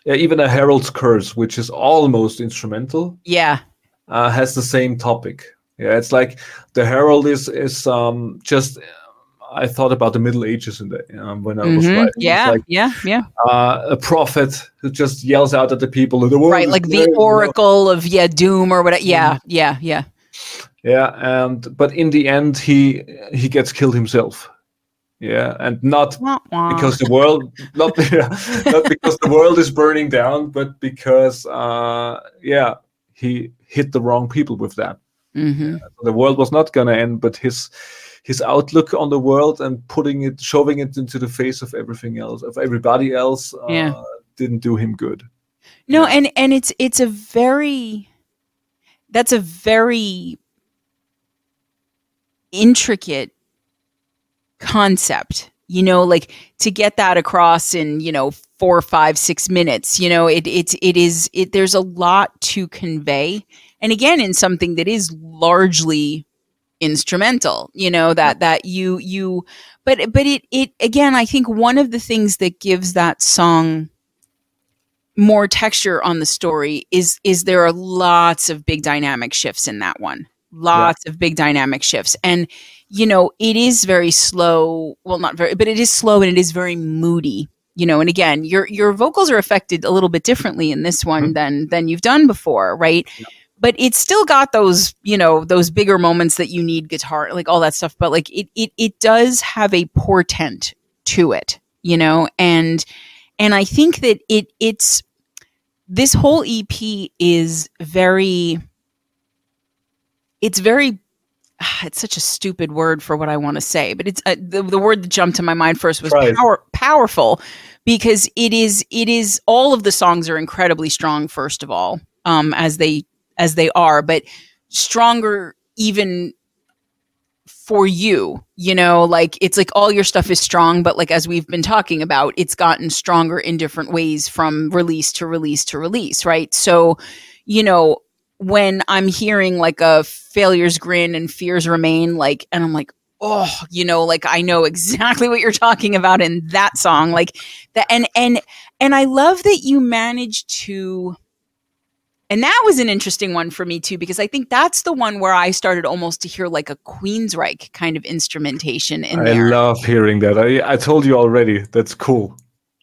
yeah, even A Herald's Curse, which is almost instrumental. Yeah. Uh, has the same topic. Yeah, it's like the Herald is, is um, just... I thought about the Middle Ages in the, um, when I mm-hmm. was writing. Yeah, like, yeah, yeah. Uh, a prophet who just yells out at the people. The world right, like the there, oracle you know? of yeah, doom or whatever. Yeah, mm-hmm. yeah, yeah. Yeah, and but in the end, he he gets killed himself. Yeah, and not because the world not, not because the world is burning down, but because uh, yeah, he hit the wrong people with that. Mm-hmm. Yeah, so the world was not gonna end, but his. His outlook on the world and putting it, shoving it into the face of everything else, of everybody else, uh, yeah. didn't do him good. No, yeah. and and it's it's a very, that's a very intricate concept, you know, like to get that across in you know four, five, six minutes, you know, it it it is it. There's a lot to convey, and again, in something that is largely. Instrumental, you know, that, that you, you, but, but it, it, again, I think one of the things that gives that song more texture on the story is, is there are lots of big dynamic shifts in that one, lots yeah. of big dynamic shifts. And, you know, it is very slow. Well, not very, but it is slow and it is very moody, you know, and again, your, your vocals are affected a little bit differently in this one mm-hmm. than, than you've done before. Right. Yeah. But it's still got those, you know, those bigger moments that you need guitar, like all that stuff. But like it, it, it does have a portent to it, you know, and, and I think that it, it's, this whole E P is very, it's very, it's such a stupid word for what I want to say, but it's uh, the, the word that jumped to my mind first was right. power, powerful because it is, it is, all of the songs are incredibly strong, first of all, um, as they, as they are, but stronger even for you, you know, like it's like all your stuff is strong, but like, as we've been talking about, it's gotten stronger in different ways from release to release to release. Right. So, you know, when I'm hearing like a Failure's Grin and Fears Remain, like, and I'm like, oh, you know, like I know exactly what you're talking about in that song. Like that. And, and, and I love that you managed to, and that was an interesting one for me too, because I think that's the one where I started almost to hear like a Queensryche kind of instrumentation in I there. I love hearing that. I, I told you already. That's cool.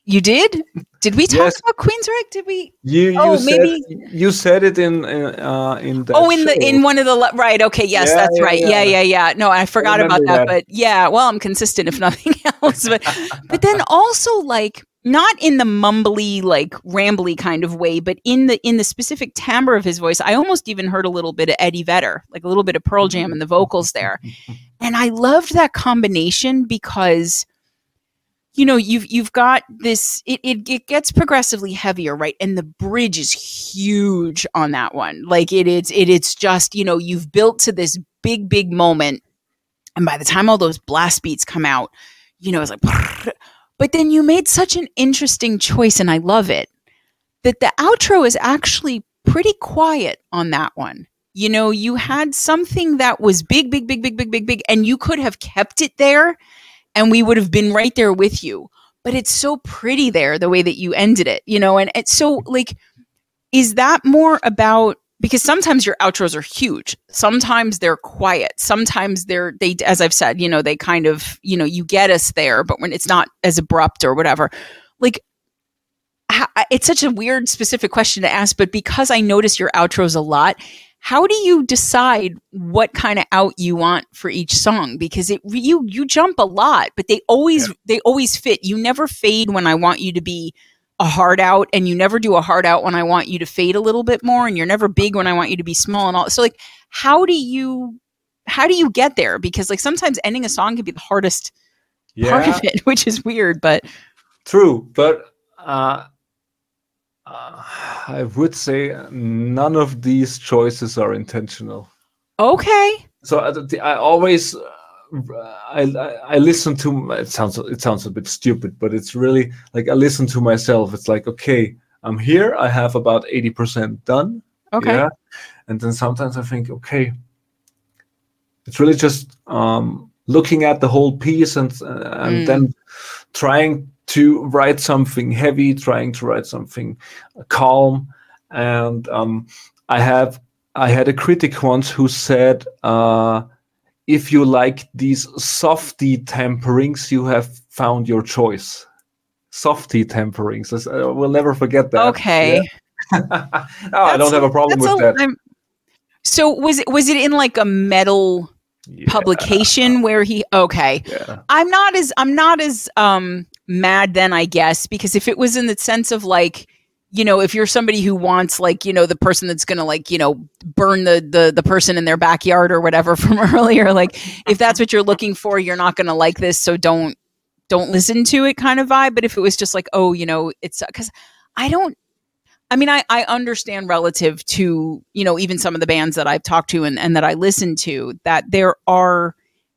You did? Did we talk yes. about Queensrÿche? Did we? You, you oh, said, maybe you said it in in, uh, in that oh in show. the in one of the le- right. Okay, yes, yeah, that's yeah, right. Yeah. yeah, yeah, yeah. No, I forgot I about that, that. But yeah, well, I'm consistent if nothing else. But but then also like not in the mumbly, like rambly kind of way, but in the in the specific timbre of his voice, I almost even heard a little bit of Eddie Vedder, like a little bit of Pearl Jam in the vocals there, and I loved that combination because. You know, you've you've got this. It, it it gets progressively heavier, right? And the bridge is huge on that one. Like it is. It it's just you know you've built to this big big moment, and by the time all those blast beats come out, you know it's like. But then you made such an interesting choice, and I love it that the outro is actually pretty quiet on that one. You know, you had something that was big big big big big big big, and you could have kept it there. And we would have been right there with you. But it's so pretty there, the way that you ended it, you know? And it's so like, is that more about, because sometimes your outros are huge. Sometimes they're quiet. Sometimes they're, they, as I've said, you know, they kind of, you know, you get us there, but when it's not as abrupt or whatever, like it's such a weird specific question to ask, but because I notice your outros a lot, how do you decide what kind of out you want for each song? Because it you you jump a lot, but they always yeah. they always fit. You never fade when I want you to be a hard out, and you never do a hard out when I want you to fade a little bit more, and you're never big when I want you to be small and all. So like, how do you how do you get there? Because like sometimes ending a song can be the hardest yeah. part of it, which is weird, but true, but. Uh... Uh, I would say none of these choices are intentional. Okay. So I, I always uh, I, I I listen to it sounds it sounds a bit stupid, but it's really like I listen to myself. It's like okay, I'm here. I have about eighty percent done. Okay. Yeah? And then sometimes I think okay, it's really just um, looking at the whole piece and uh, and mm. then trying. to write something heavy, trying to write something calm, and um, I have I had a critic once who said, uh, "If you like these softy temperings, you have found your choice." Softy temperings, I will never forget that. Okay. Yeah? no, I don't have a problem with a, that. I'm, so was it was it in like a metal? Yeah. Publication where he okay yeah. I'm not as I'm not as um mad then I guess, because if it was in the sense of like, you know, if you're somebody who wants like, you know, the person that's gonna like, you know, burn the the the person in their backyard or whatever from earlier, like if that's what you're looking for, you're not gonna like this, so don't don't listen to it kind of vibe. But if it was just like, oh, you know, it's because I don't I mean, I, I understand relative to, you know, even some of the bands that I've talked to and, and that I listen to, that there are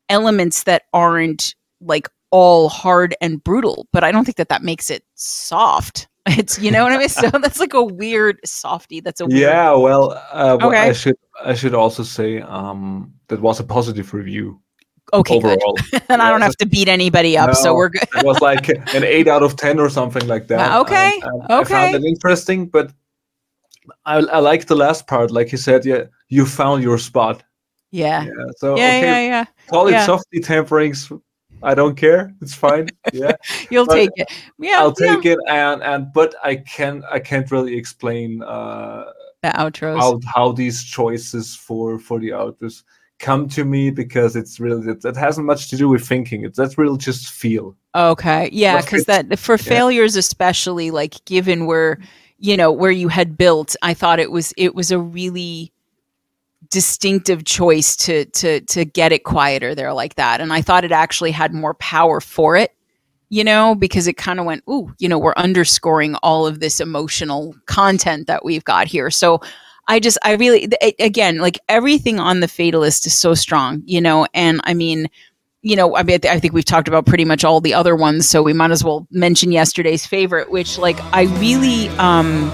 elements that aren't like all hard and brutal, but I don't think that that makes it soft. It's, you know what I mean? So that's like a weird softy. That's a weird yeah. Well, uh, well okay. I should I should also say um, that was a positive review. Okay, overall. Good. And yeah, I don't have to beat anybody up, no, so we're good. It was like an eight out of ten or something like that. Uh, okay, and, and okay. I found it interesting, but I, I like the last part. Like you said, yeah, you found your spot. Yeah. Yeah. So yeah, okay, yeah, yeah. Call it yeah. softy temperings. I don't care. It's fine. Yeah. You'll but take it. Yeah. I'll take yeah. it, and and but I can I can't really explain uh, the outros how how these choices for for the outros. Come to me, because it's really that it, it hasn't much to do with thinking. It's that's really just feel. Okay, yeah, because that for yeah. failures especially, like given where you know where you had built, I thought it was it was a really distinctive choice to to to get it quieter there like that, and I thought it actually had more power for it. You know, because it kind of went, ooh, you know, we're underscoring all of this emotional content that we've got here, so. I just, I really, again, like everything on The Fatalist is so strong, you know, and I mean, you know, I mean, I think we've talked about pretty much all the other ones, so we might as well mention yesterday's favorite, which like, I really, um,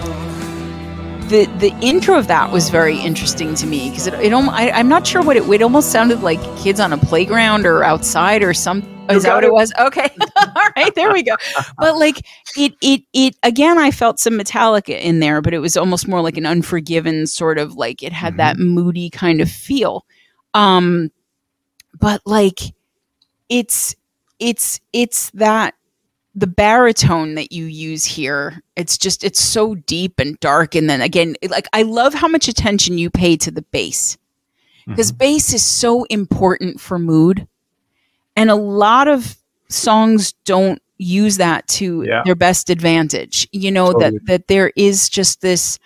the the intro of that was very interesting to me, because it, it I, I'm not sure what it, it almost sounded like kids on a playground or outside or something. Is that what it was? Okay. All right. There we go. But like it, it, it, again, I felt some Metallica in there, but it was almost more like an Unforgiven sort of like it had mm-hmm. that moody kind of feel. Um, but like it's, it's, it's that the baritone that you use here, it's just, it's so deep and dark. And then again, like, I love how much attention you pay to the bass, because mm-hmm. bass is so important for mood. And a lot of songs don't use that to yeah. their best advantage. You know, totally. that, that there is just this,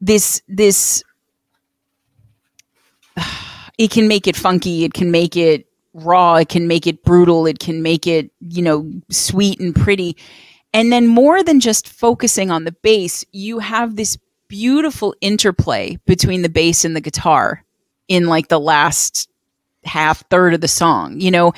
this, this, uh, it can make it funky. It can make it raw. It can make it brutal. It can make it, you know, sweet and pretty. And then more than just focusing on the bass, you have this beautiful interplay between the bass and the guitar in like the last half third of the song, you know?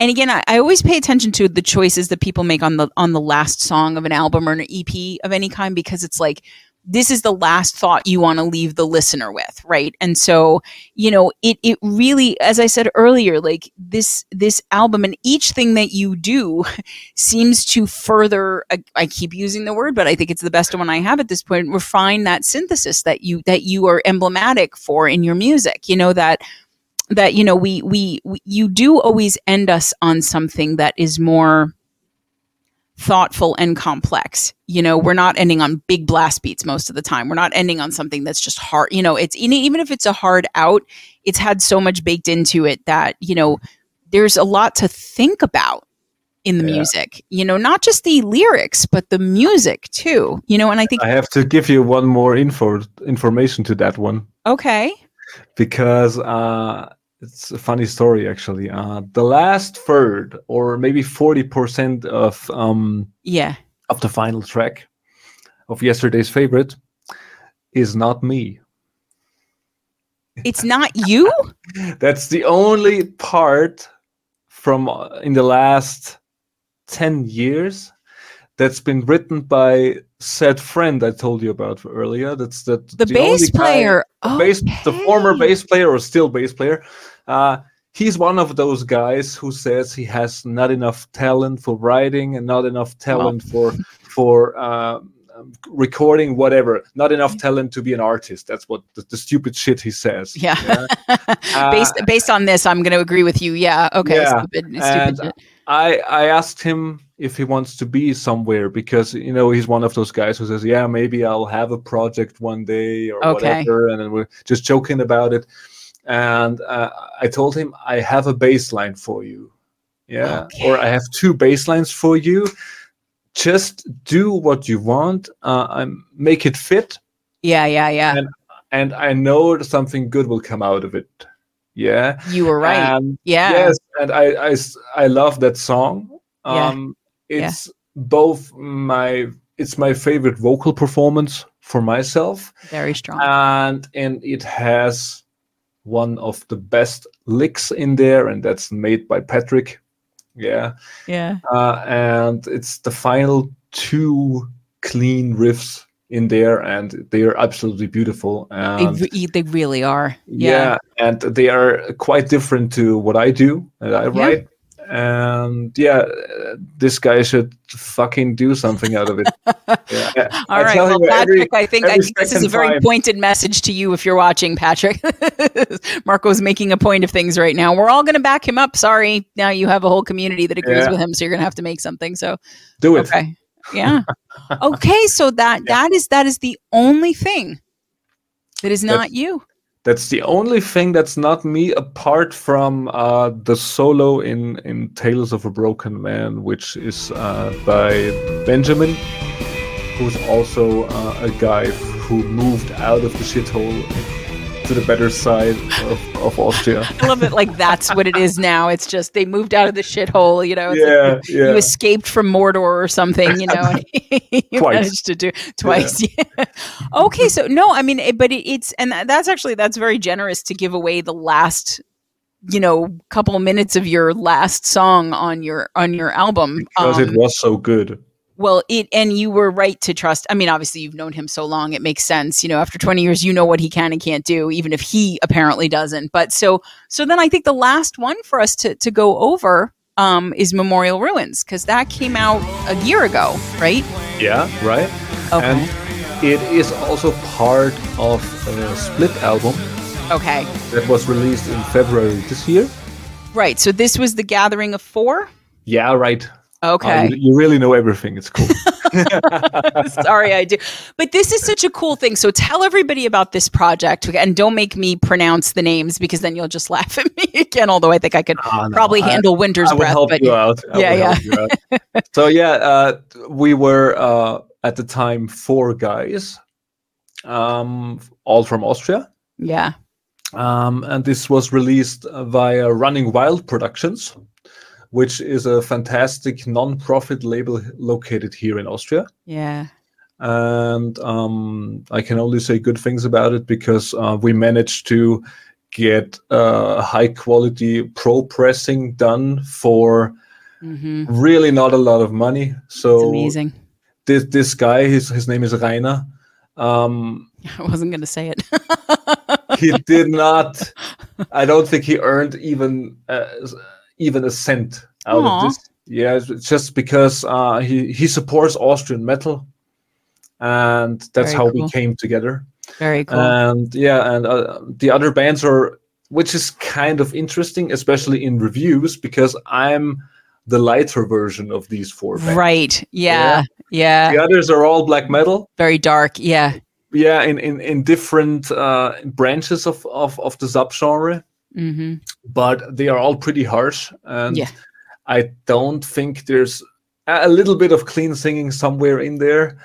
And again, I, I always pay attention to the choices that people make on the, on the last song of an album or an E P of any kind, because it's like, this is the last thought you want to leave the listener with, right? And so, you know, it it really, as I said earlier, like this this album and each thing that you do seems to further, I, I keep using the word, but I think it's the best one I have at this point, refine that synthesis that you that you are emblematic for in your music. You know, that that you know we we, we you do always end us on something that is more thoughtful and complex. You know, we're not ending on big blast beats most of the time. We're not ending on something that's just hard. You know, it's even if it's a hard out, it's had so much baked into it that, you know, there's a lot to think about in the yeah. music, you know, not just the lyrics, but the music too, you know. And I think I have to give you one more info information to that one. Okay. Because, uh, it's a funny story, actually. Uh, the last third, or maybe forty percent of um, yeah. of the final track of Yesterday's Favorite is not me. It's not you? That's the only part from uh, in the last ten years that's been written by said friend I told you about earlier. That's that the, the bass player, guy, okay. bass, the former bass player or still bass player. Uh, he's one of those guys who says he has not enough talent for writing and not enough talent oh. for for uh, recording, whatever. Not enough talent to be an artist. That's what the, the stupid shit he says. Yeah. yeah? uh, based based on this, I'm going to agree with you. Yeah. Okay. Yeah. Stupid, stupid and shit. I I asked him if he wants to be somewhere, because, you know, he's one of those guys who says, yeah, maybe I'll have a project one day or okay. whatever. And then we're just joking about it. And uh, I told him, I have a bass line for you. Yeah. Okay. Or I have two bass lines for you. Just do what you want. Uh, I'm make it fit. Yeah, yeah, yeah. And, and I know something good will come out of it. Yeah. You were right. And, yeah. Yes. And I, I, I love that song. Um, yeah. It's yeah. both my it's my favorite vocal performance for myself. Very strong. And and it has one of the best licks in there, and that's made by Patrick. Yeah. Yeah. Uh, and it's the final two clean riffs in there, and they are absolutely beautiful. And they, they really are. Yeah. yeah. And they are quite different to what I do and I write. Yeah. And yeah, this guy should fucking do something out of it. Yeah. All I right, well, Patrick, every, I think I, this is a very time. pointed message to you if you're watching, Patrick. Marco's making a point of things right now. We're all going to back him up. Sorry, now you have a whole community that agrees yeah. with him, so you're going to have to make something. So do it. Okay. Yeah. Okay. So that yeah. that is that is the only thing that is not that's, you. That's the only thing that's not me, apart from uh, the solo in, in Tales of a Broken Man, which is uh, by Benjamin, who's also uh, a guy who moved out of the shithole to the better side of, of Austria. I love it. Like, that's what it is now. It's just they moved out of the shithole, you know. It's yeah, like you, yeah. you escaped from Mordor or something, you know. And you twice. managed to do twice. Yeah. Yeah. Okay, so no, I mean, it, but it, it's and that's actually that's very generous to give away the last, you know, couple minutes of your last song on your on your album because um, it was so good. Well, it and you were right to trust. I mean, obviously, you've known him so long; it makes sense. You know, after twenty years, you know what he can and can't do, even if he apparently doesn't. But so, so then I think the last one for us to to go over um, is Memorial Ruins, because that came out a year ago, right? Yeah, right. Okay. And it is also part of a split album. Okay. That was released in February this year. Right. So this was the gathering of four. Yeah. Right. Okay. Uh, you, you really know everything. It's cool. Sorry, I do. But this is such a cool thing. So tell everybody about this project, and don't make me pronounce the names because then you'll just laugh at me again. Although I think I could oh, no, probably I, handle winter's I breath. Help but you out. I yeah, yeah. Help you out. So yeah, uh, we were uh, at the time four guys, um, all from Austria. Yeah. Um, and this was released via Running Wild Productions, which is a fantastic non-profit label located here in Austria. Yeah. And um, I can only say good things about it because uh, we managed to get uh, high-quality pro pressing done for mm-hmm. really not a lot of money. So that's amazing. This this guy, his his name is Rainer. Um, I wasn't going to say it. He did not. I don't think he earned even. Uh, even a cent out Aww. Of this. Yeah, it's just because uh, he, he supports Austrian metal, and that's Very how cool. we came together. Very cool. And yeah, and uh, the other bands are, which is kind of interesting, especially in reviews, because I'm the lighter version of these four bands. Right, yeah, yeah. yeah. The others are all black metal. Very dark, yeah. Yeah, in, in, in different uh, branches of, of, of the subgenre. Mm-hmm. But they are all pretty harsh, and yeah. I don't think there's a little bit of clean singing somewhere in there,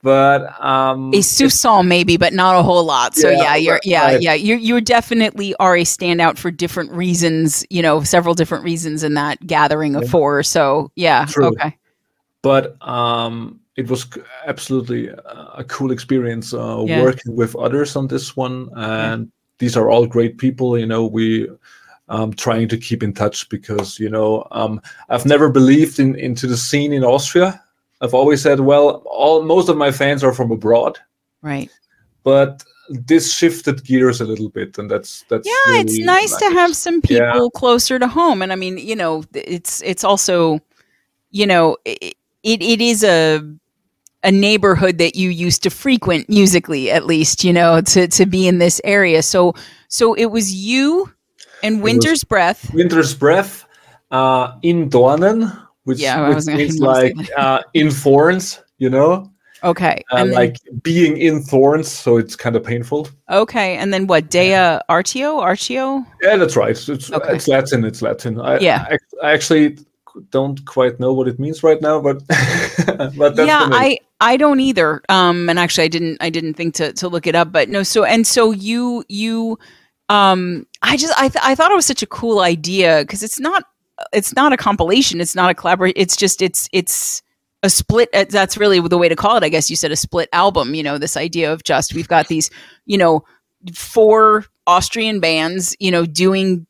but um, a soupçon maybe, but not a whole lot. So yeah, yeah, you're, yeah, I, yeah, you you definitely are a standout for different reasons. You know, several different reasons in that gathering of yeah. four. So yeah, True. Okay. But um, it was absolutely a cool experience uh, yeah. working with others on this one, and. Yeah. These are all great people, you know, we um trying to keep in touch because, you know, um, I've never believed in into the scene in Austria. I've always said, well, all most of my fans are from abroad. Right. But this shifted gears a little bit, and that's that's yeah, really it's nice, nice to have some people yeah. closer to home. And I mean, you know, it's it's also, you know, it it, it is a a neighborhood that you used to frequent musically, at least, you know, to, to be in this area. So, so it was you and Winter's Breath. Winter's Breath, uh, in Dornen, which, yeah, which means like, uh, in thorns, you know? Okay. Uh, and like then, being in thorns. So it's kind of painful. Okay. And then what? Dea yeah. Artio? Artio? Yeah, that's right. It's, it's, okay. it's Latin. It's Latin. I, yeah. I, I actually don't quite know what it means right now, but, but that's yeah, I, I don't either. Um, and actually I didn't, I didn't think to, to look it up, but no. So, and so you, you, um, I just, I, th- I thought it was such a cool idea, cause it's not, it's not a compilation. It's not a collaboration. It's just, it's, it's a split. Uh, that's really the way to call it. I guess you said a split album, you know, this idea of just, we've got these, you know, four Austrian bands, you know, doing,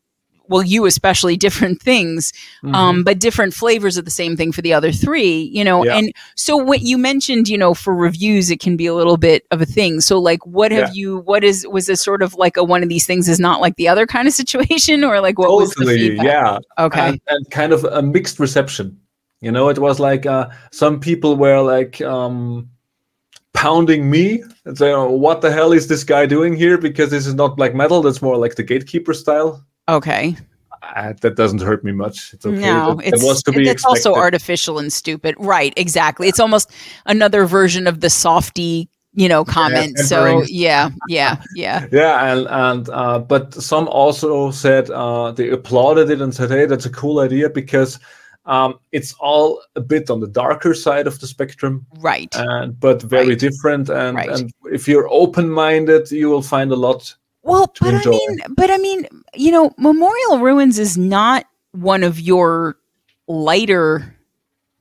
well, you especially different things, mm-hmm. um, but different flavors of the same thing for the other three, you know? Yeah. And so what you mentioned, you know, for reviews, it can be a little bit of a thing. So like, what have yeah. you, what is, was this sort of like a, one of these things is not like the other kind of situation, or like what totally, was the feedback? Yeah. Okay. And, and kind of a mixed reception, you know, it was like, uh, some people were like, um, pounding me and saying, oh, what the hell is this guy doing here? Because this is not black metal. That's more like the Gatekeeper style. Okay. Uh, that doesn't hurt me much. It's okay. No, that, it's, that was to be it's also artificial and stupid. Right, exactly. It's almost another version of the softy, you know, comment. Yeah, so yeah, yeah, yeah. yeah, and, and uh, but some also said, uh, they applauded it and said, hey, that's a cool idea, because um, it's all a bit on the darker side of the spectrum. Right. And, but very right. different. And, right. and if you're open-minded, you will find a lot. Well, but enjoy. I mean, but I mean, you know, Memorial Ruins is not one of your lighter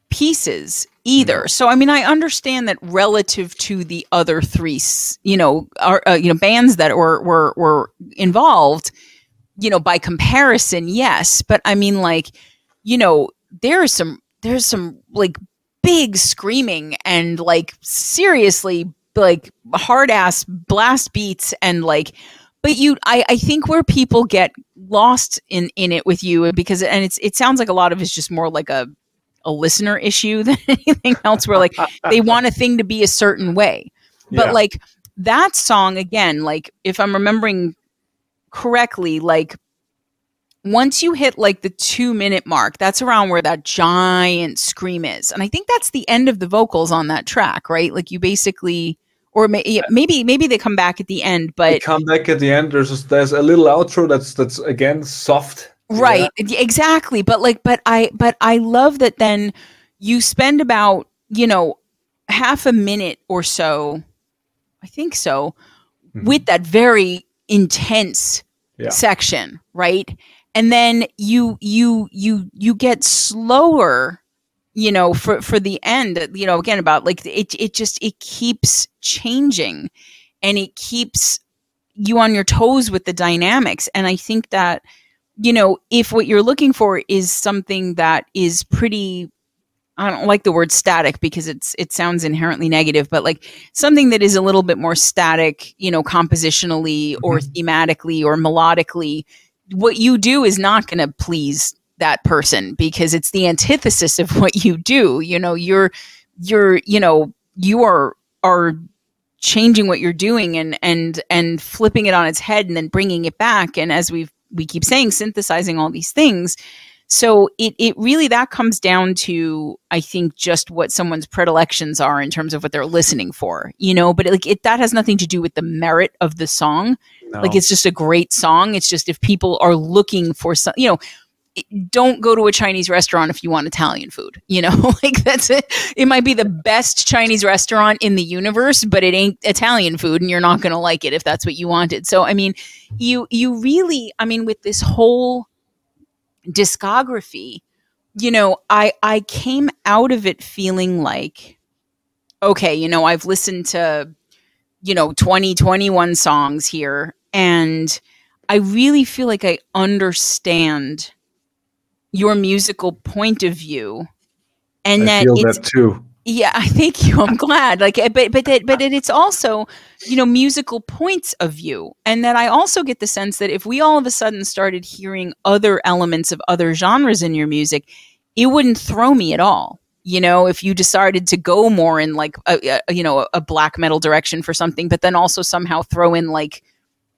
pieces either. Mm. So, I mean, I understand that relative to the other three, you know, are, uh, you know, bands that were, were, were involved, you know, by comparison, yes. But I mean, like, you know, there's some, there's some like big screaming and like seriously like hard ass blast beats and like, but you, I, I think where people get lost in, in it with you, because, and it's, it sounds like a lot of it's just more like a, a listener issue than anything else, where like they want a thing to be a certain way. But yeah. like that song again, like if I'm remembering correctly, like once you hit like the two minute mark, that's around where that giant scream is. And I think that's the end of the vocals on that track, right? Like you basically, or may, maybe, maybe they come back at the end, but they come back at the end. There's a, there's a little outro that's, that's again, soft. Right. Yeah. Exactly. But like, but I, but I love that then you spend about, you know, half a minute or so, I think so, mm-hmm. with that very intense yeah. section, right? And then you you you you get slower, you know, for, for the end, you know, again about like it it just it keeps changing and it keeps you on your toes with the dynamics. And I think that, you know, if what you're looking for is something that is pretty, I don't like the word static because it's it sounds inherently negative, but like something that is a little bit more static, you know, compositionally mm-hmm. or thematically or melodically, what you do is not going to please that person because it's the antithesis of what you do. You know, you're, you're, you know, you are, are changing what you're doing and, and, and flipping it on its head and then bringing it back. And as we've, we keep saying, synthesizing all these things. So it, it really, that comes down to, I think, just what someone's predilections are in terms of what they're listening for, you know, but it, like it, that has nothing to do with the merit of the song. No. Like, it's just a great song. It's just if people are looking for some, you know, it, don't go to a Chinese restaurant if you want Italian food, you know, like that's it. It might be the best Chinese restaurant in the universe, but it ain't Italian food and you're not going to like it if that's what you wanted. So, I mean, you, you really, I mean, with this whole discography, you know, I, I came out of it feeling like, okay, you know, I've listened to, you know, twenty, twenty-one songs here. And I really feel like I understand your musical point of view. And I that feel it's, that too. Yeah, I thank you. I'm glad. Like, but, but, that, but it, it's also, you know, musical points of view. And that I also get the sense that if we all of a sudden started hearing other elements of other genres in your music, it wouldn't throw me at all. You know, if you decided to go more in like, a, a, you know, a black metal direction for something, but then also somehow throw in like,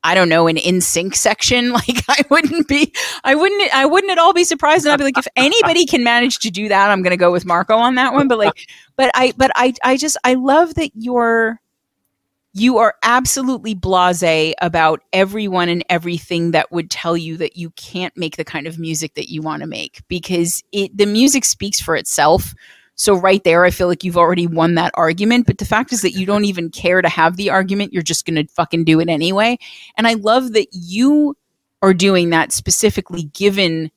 I don't know, an InSync section, like I wouldn't be, I wouldn't, I wouldn't at all be surprised. And I'd be like, if anybody can manage to do that, I'm going to go with Marco on that one. But like, but I, but I, I just, I love that you're, you are absolutely blasé about everyone and everything that would tell you that you can't make the kind of music that you want to make, because it, the music speaks for itself. So right there, I feel like you've already won that argument. But the fact is that you don't even care to have the argument. You're just going to fucking do it anyway. And I love that you are doing that specifically given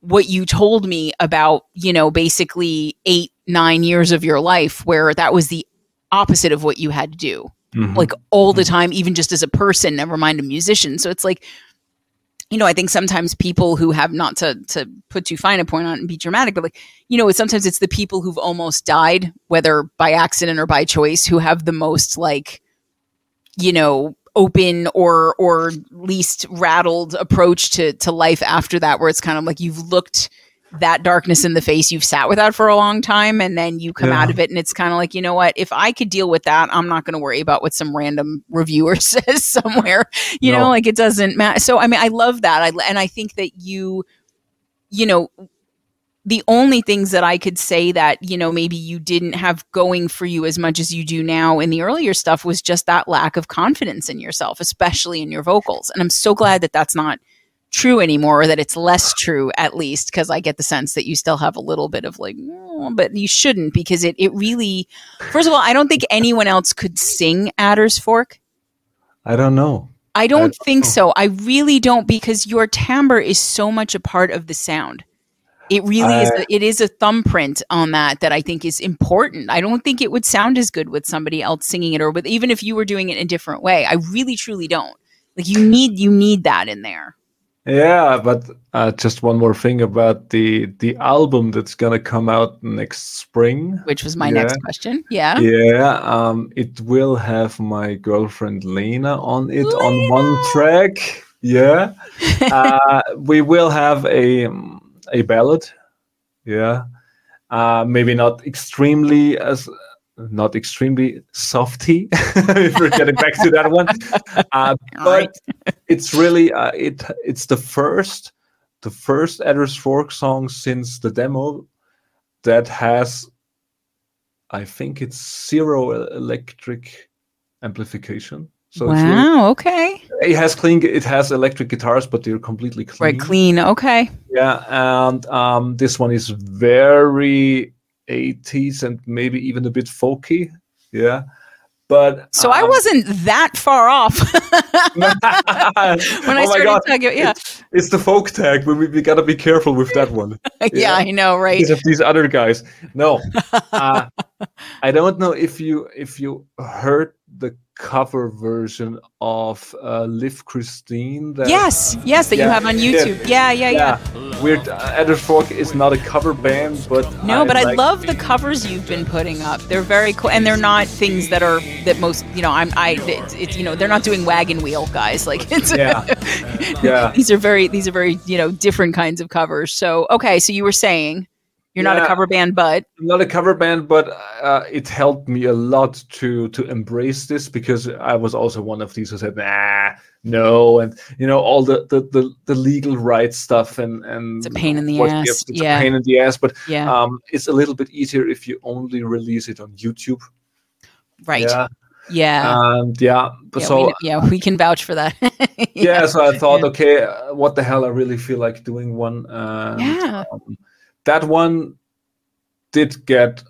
what you told me about, you know, basically eight, nine years of your life where that was the opposite of what you had to do, mm-hmm. like all the time, even just as a person, never mind a musician. So it's like, you know, I think sometimes people who have, not to to put too fine a point on it and be dramatic, but like, you know, it's sometimes it's the people who've almost died, whether by accident or by choice, who have the most like, you know, open or or least rattled approach to to life after that, where it's kind of like you've looked that darkness in the face, you've sat with that for a long time, and then you come yeah. out of it and it's kind of like, you know what, if I could deal with that, I'm not going to worry about what some random reviewer says somewhere, you no. know, like it doesn't matter. So, I mean, I love that. I, and I think that you, you know, the only things that I could say that, you know, maybe you didn't have going for you as much as you do now in the earlier stuff was just that lack of confidence in yourself, especially in your vocals. And I'm so glad that that's not true anymore, or that it's less true at least, because I get the sense that you still have a little bit of like, oh, but you shouldn't, because it, it really, first of all, I don't think anyone else could sing Adder's Fork. I don't know. I don't, I don't think know. so. I really don't, because your timbre is so much a part of the sound. It really I, is. A, it is a thumbprint on that that I think is important. I don't think it would sound as good with somebody else singing it, or with, even if you were doing it in a different way. I really, truly don't. Like you need, you need that in there. Yeah, but uh, just one more thing about the the album that's gonna come out next spring, which was my yeah. next question. Yeah, yeah. Um, it will have my girlfriend Lena on it Lena! on one track. Yeah, uh, we will have a um, a ballad. Yeah, uh, maybe not extremely as. Not extremely softy, if we're getting back to that one, uh, but it's really uh, it. It's the first the first Adder's Fork song since the demo that has, I think it's zero electric amplification. So wow, it's really, okay. It has clean, it has electric guitars, but they're completely clean. Right, clean, okay. Yeah, and um, this one is very eighties and maybe even a bit folky, yeah. But, so um, I wasn't that far off when I oh started God. talking. Yeah, it's, it's the folk tag. We, we, we got to be careful with that one. yeah, yeah, I know, right? Because of these other guys. No, uh, I don't know if you if you heard the cover version of uh, "Live Christine." That, yes, yes, that yeah, you have on YouTube. Yeah, yeah, yeah. yeah. yeah. Weird. Uh, Adder's Fork is not a cover band, but no. I but like... I love the covers you've been putting up. They're very cool, and they're not things that are that most. You know, I'm. I. It's. It, you know, they're not doing wagon wheel guys. Like it's. Yeah. yeah. These are very. These are very. You know, different kinds of covers. So okay. So you were saying. You're yeah, not a cover band, but... I'm not a cover band, but uh, it helped me a lot to to embrace this because I was also one of these who said, nah, no, and, you know, all the the, the, the legal rights stuff and... and it's a pain in the ass. It's yeah. a pain in the ass, but yeah. um, it's a little bit easier if you only release it on YouTube. Right. Yeah. Yeah. And yeah. yeah so we, yeah, we can vouch for that. yeah. yeah, so I thought, yeah. okay, uh, what the hell? I really feel like doing one. And, yeah. Um, that one did get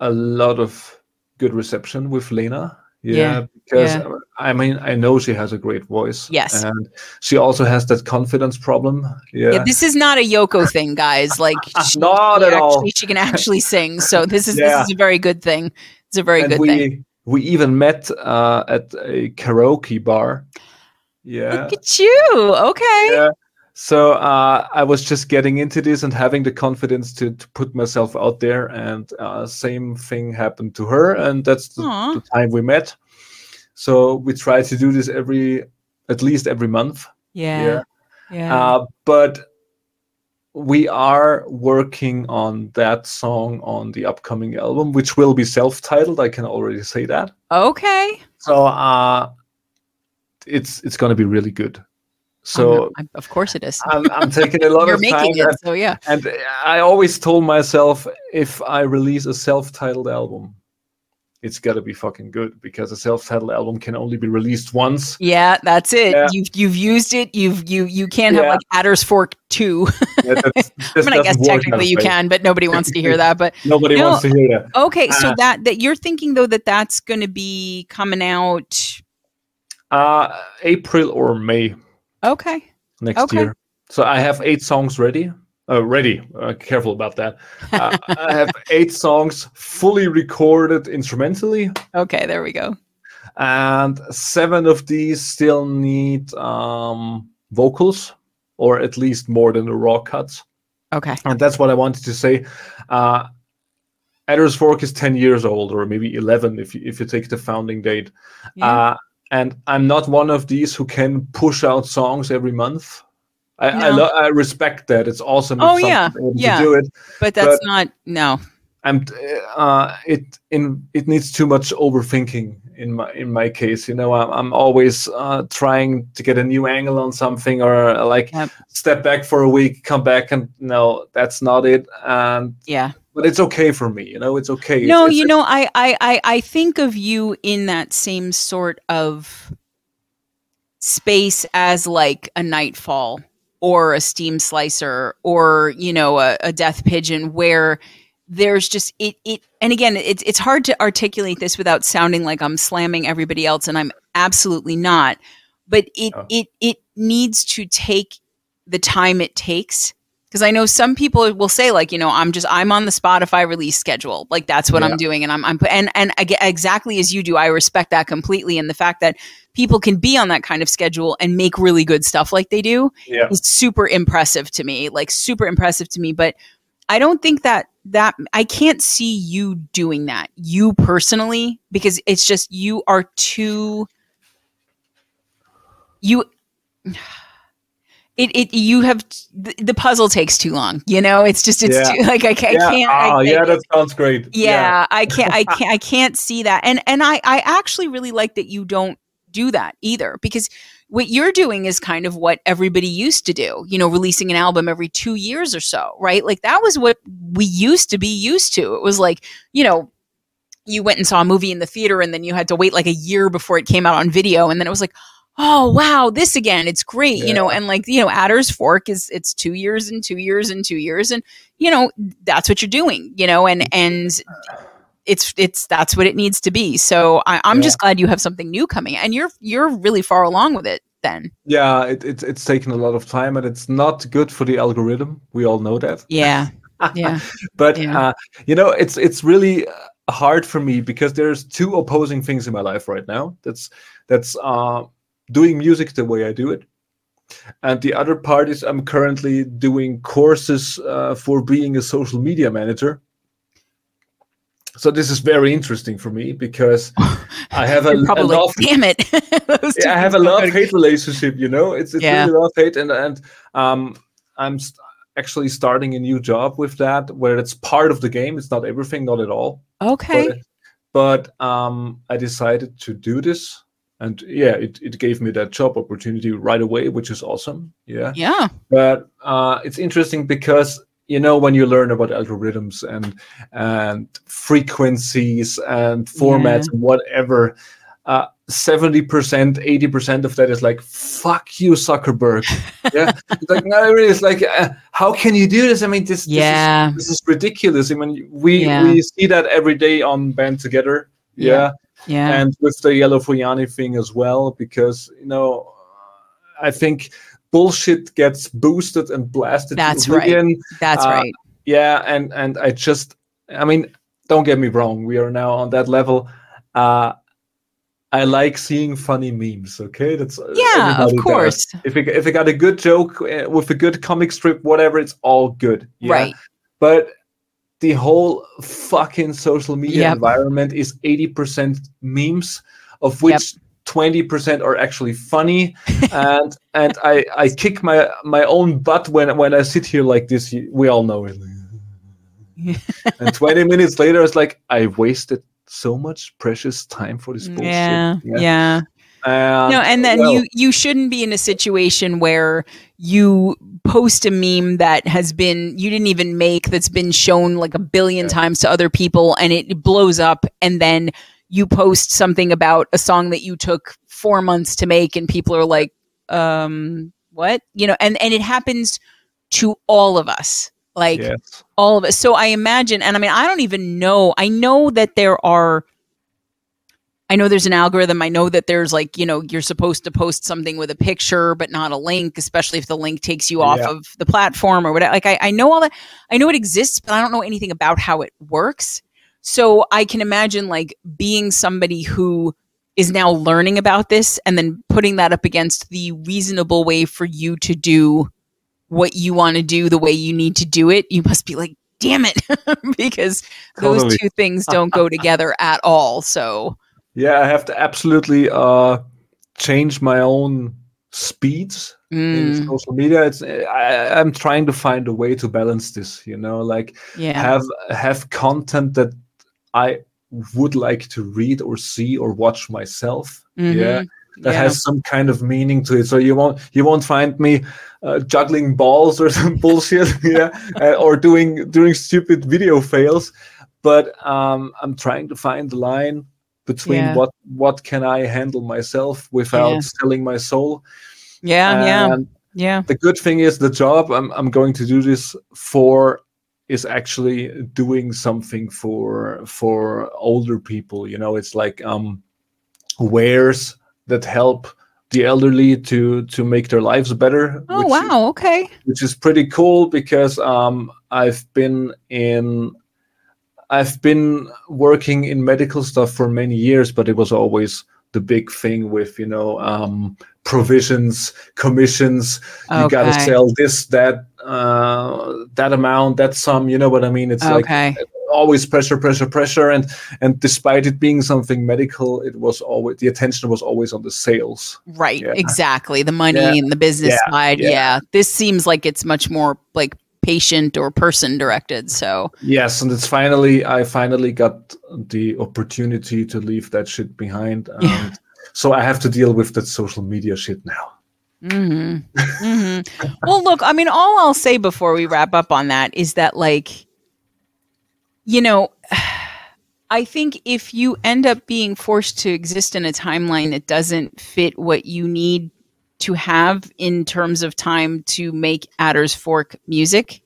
a lot of good reception with Lena. Yeah. yeah because, yeah. I mean, I know she has a great voice. Yes. And she also has that confidence problem. Yeah. yeah this is not a Yoko thing, guys. Like, she, not at actually, all. She can actually sing. So this is yeah. this is a very good thing. It's a very and good we, thing. We even met uh, at a karaoke bar. Yeah. Look at you. Okay. Yeah. So uh, I was just getting into this and having the confidence to, to put myself out there, and uh, same thing happened to her, and that's the, the time we met. So we try to do this every, at least every month. Yeah, yeah. yeah. Uh, but we are working on that song on the upcoming album, which will be self-titled. I can already say that. Okay. So uh, it's it's going to be really good. So I'm, I'm, of course it is. I'm, I'm taking a lot You're of time. You're making it, and, so yeah. And I always told myself, if I release a self-titled album, it's got to be fucking good, because a self-titled album can only be released once. Yeah, that's it. Yeah. You've you've used it. You've you you can't yeah. have like Adder's Fork two. Yeah, that's, I mean, I guess technically you can, but nobody wants to hear that. But nobody no, wants to hear that. Okay, uh, so that that you're thinking though that that's going to be coming out uh, April or May. Okay. Next okay. year. So I have eight songs ready. Uh, ready. Uh, careful about that. Uh, I have eight songs fully recorded instrumentally. Okay, there we go. And seven of these still need um, vocals, or at least more than the raw cuts. Okay. And that's what I wanted to say. Uh, Adder's Fork is ten years old, or maybe eleven if you, if you take the founding date. Yeah. Uh, And I'm not one of these who can push out songs every month. I no. I, lo- I respect that. It's awesome. Oh, if yeah. yeah. to do it. But that's but not, no. I'm, uh, it in it needs too much overthinking in my in my case. You know, I'm, I'm always uh, trying to get a new angle on something, or uh, like yep. step back for a week, come back, and no, that's not it. And yeah. But it's okay for me, you know, it's okay. No, it's, it's, you know, I, I, I think of you in that same sort of space as like a Nightfall or a Steam Slicer or, you know, a, a Death Pigeon, where there's just it, it. And again, it's, it's hard to articulate this without sounding like I'm slamming everybody else, and I'm absolutely not. But it, oh. it, it needs to take the time it takes. Because I know some people will say, like, you know, I'm just I'm on the Spotify release schedule, like that's what yeah. I'm doing, and I'm I'm and and I get exactly as you do. I respect that completely, and the fact that people can be on that kind of schedule and make really good stuff like they do yeah. is super impressive to me, like super impressive to me. But I don't think that that I can't see you doing that, you personally, because it's just you are too you. It it you have the, the puzzle takes too long, you know. It's just it's yeah. too, like I, I can't. Yeah. Oh I, yeah, I, that sounds great. Yeah, yeah. I can't I can't I can't see that. And and I I actually really like that you don't do that either, because what you're doing is kind of what everybody used to do, you know, releasing an album every two years or so, right? Like that was what we used to be used to. It was like, you know, you went and saw a movie in the theater and then you had to wait like a year before it came out on video. And then it was like, oh, wow, this again, it's great, yeah. you know, and like, you know, Adder's Fork is, it's two years and two years and two years. And, you know, that's what you're doing, you know, and, and it's, it's, that's what it needs to be. So I, I'm yeah. just glad you have something new coming and you're, you're really far along with it then. Yeah. It, it, it's taken a lot of time and it's not good for the algorithm. We all know that. Yeah. Yeah. but, yeah. Uh, you know, it's, it's really hard for me because there's two opposing things in my life right now. That's, that's, uh, doing music the way I do it. And the other part is I'm currently doing courses uh, for being a social media manager. So this is very interesting for me because I have a, a love, damn it. yeah, I have a love-hate relationship, you know, it's, it's yeah. really love-hate. And, and um, I'm st- actually starting a new job with that where it's part of the game. It's not everything, not at all. Okay. But, but um, I decided to do this. And yeah, it, it gave me that job opportunity right away, which is awesome. Yeah. Yeah. But uh, it's interesting because, you know, when you learn about algorithms and and frequencies and formats yeah. and whatever, uh, seventy percent, eighty percent of that is like, fuck you, Zuckerberg. yeah. It's like, no, it's like, uh, how can you do this? I mean, this, yeah. this, is, this is ridiculous. I mean, we, yeah. we see that every day on Band Together. Yeah. yeah. Yeah, and with the Yellow Foyani thing as well, because, you know, I think bullshit gets boosted and blasted. That's right. That's uh, right. Yeah, and, and I just, I mean, don't get me wrong. We are now on that level. Uh, I like seeing funny memes, okay? That's Yeah, of course. Does. If it, if it got a good joke uh, with a good comic strip, whatever, it's all good. Yeah? Right. But the whole fucking social media yep. environment is eighty percent memes, of which yep. twenty percent are actually funny. and and I, I kick my my own butt when, when I sit here like this. We all know it. And twenty minutes later, it's like, I wasted so much precious time for this bullshit. Yeah, yeah. yeah. Uh, no, and then well, you, you shouldn't be in a situation where you post a meme that has been, you didn't even make, that's been shown like a billion yeah. times to other people and it blows up. And then you post something about a song that you took four months to make and people are like, um, what? You know, and, and it happens to all of us, like yes. all of us. So I imagine, and I mean, I don't even know, I know that there are, I know there's an algorithm. I know that there's like, you know, you're supposed to post something with a picture, but not a link, especially if the link takes you off yeah. of the platform or whatever. Like I, I know all that. I know it exists, but I don't know anything about how it works. So I can imagine like being somebody who is now learning about this and then putting that up against the reasonable way for you to do what you want to do the way you need to do it. You must be like, damn it, because those totally. two things don't go together at all. So. Yeah, I have to absolutely uh, change my own speeds mm. in social media. It's I, I'm trying to find a way to balance this, you know, like yeah. have have content that I would like to read or see or watch myself. Mm-hmm. Yeah, that yeah. has some kind of meaning to it. So you won't you won't find me uh, juggling balls or some bullshit, yeah, uh, or doing doing stupid video fails. But um, I'm trying to find the line between yeah. what what can I handle myself without yeah. selling my soul. Yeah, and yeah, yeah. The good thing is the job I'm I'm going to do this for is actually doing something for for older people. You know, it's like um, wares that help the elderly to to make their lives better. Oh wow, is, okay. Which is pretty cool because um, I've been in. I've been working in medical stuff for many years, but it was always the big thing with, you know, um, provisions, commissions. Okay. You got to sell this, that, uh, that amount, that sum. You know what I mean? It's okay. like always pressure, pressure, pressure. And and despite it being something medical, it was always the attention was always on the sales. Right. Yeah. Exactly. The money yeah. and the business yeah. side. Yeah. yeah. This seems like it's much more like patient or person directed. So yes, and it's finally I finally got the opportunity to leave that shit behind. And yeah. So I have to deal with that social media shit now. Mm-hmm. Mm-hmm. Well, look, I mean, all I'll say before we wrap up on that is that, like, you know, I think if you end up being forced to exist in a timeline that doesn't fit what you need to have in terms of time to make Adder's Fork music,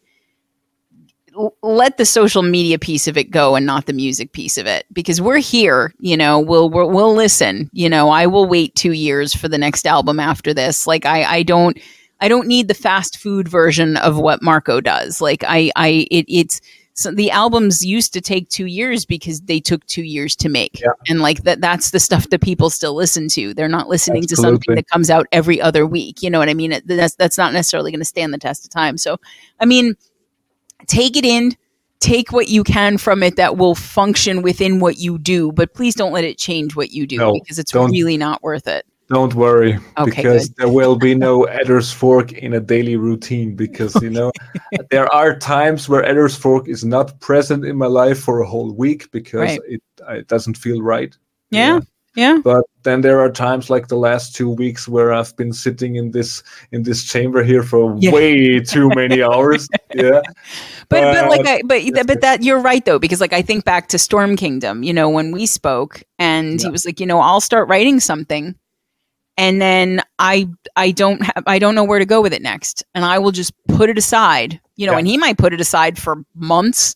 let the social media piece of it go and not the music piece of it, because we're here, you know, we'll, we'll, we'll listen, you know, I will wait two years for the next album after this. Like I, I don't, I don't need the fast food version of what Marco does. Like I, I, it, it's, so the albums used to take two years because they took two years to make. Yeah. And like that, that's the stuff that people still listen to. They're not listening Absolutely. to something that comes out every other week. You know what I mean? It, that's, that's not necessarily going to stand the test of time. So, I mean, take it in, take what you can from it that will function within what you do, but please don't let it change what you do no, because it's really not worth it. Don't worry, okay, because good. There will be no Adder's Fork in a daily routine because, you know, there are times where Adder's Fork is not present in my life for a whole week because right. it, it doesn't feel right. Yeah. You know? Yeah. But then there are times like the last two weeks where I've been sitting in this in this chamber here for yeah. way too many hours. Yeah. But uh, but like I, but but that you're right though, because like I think back to Storm Kingdom, you know, when we spoke and yeah. he was like, you know, I'll start writing something and then I I don't have I don't know where to go with it next. And I will just put it aside. You know, yeah. and he might put it aside for months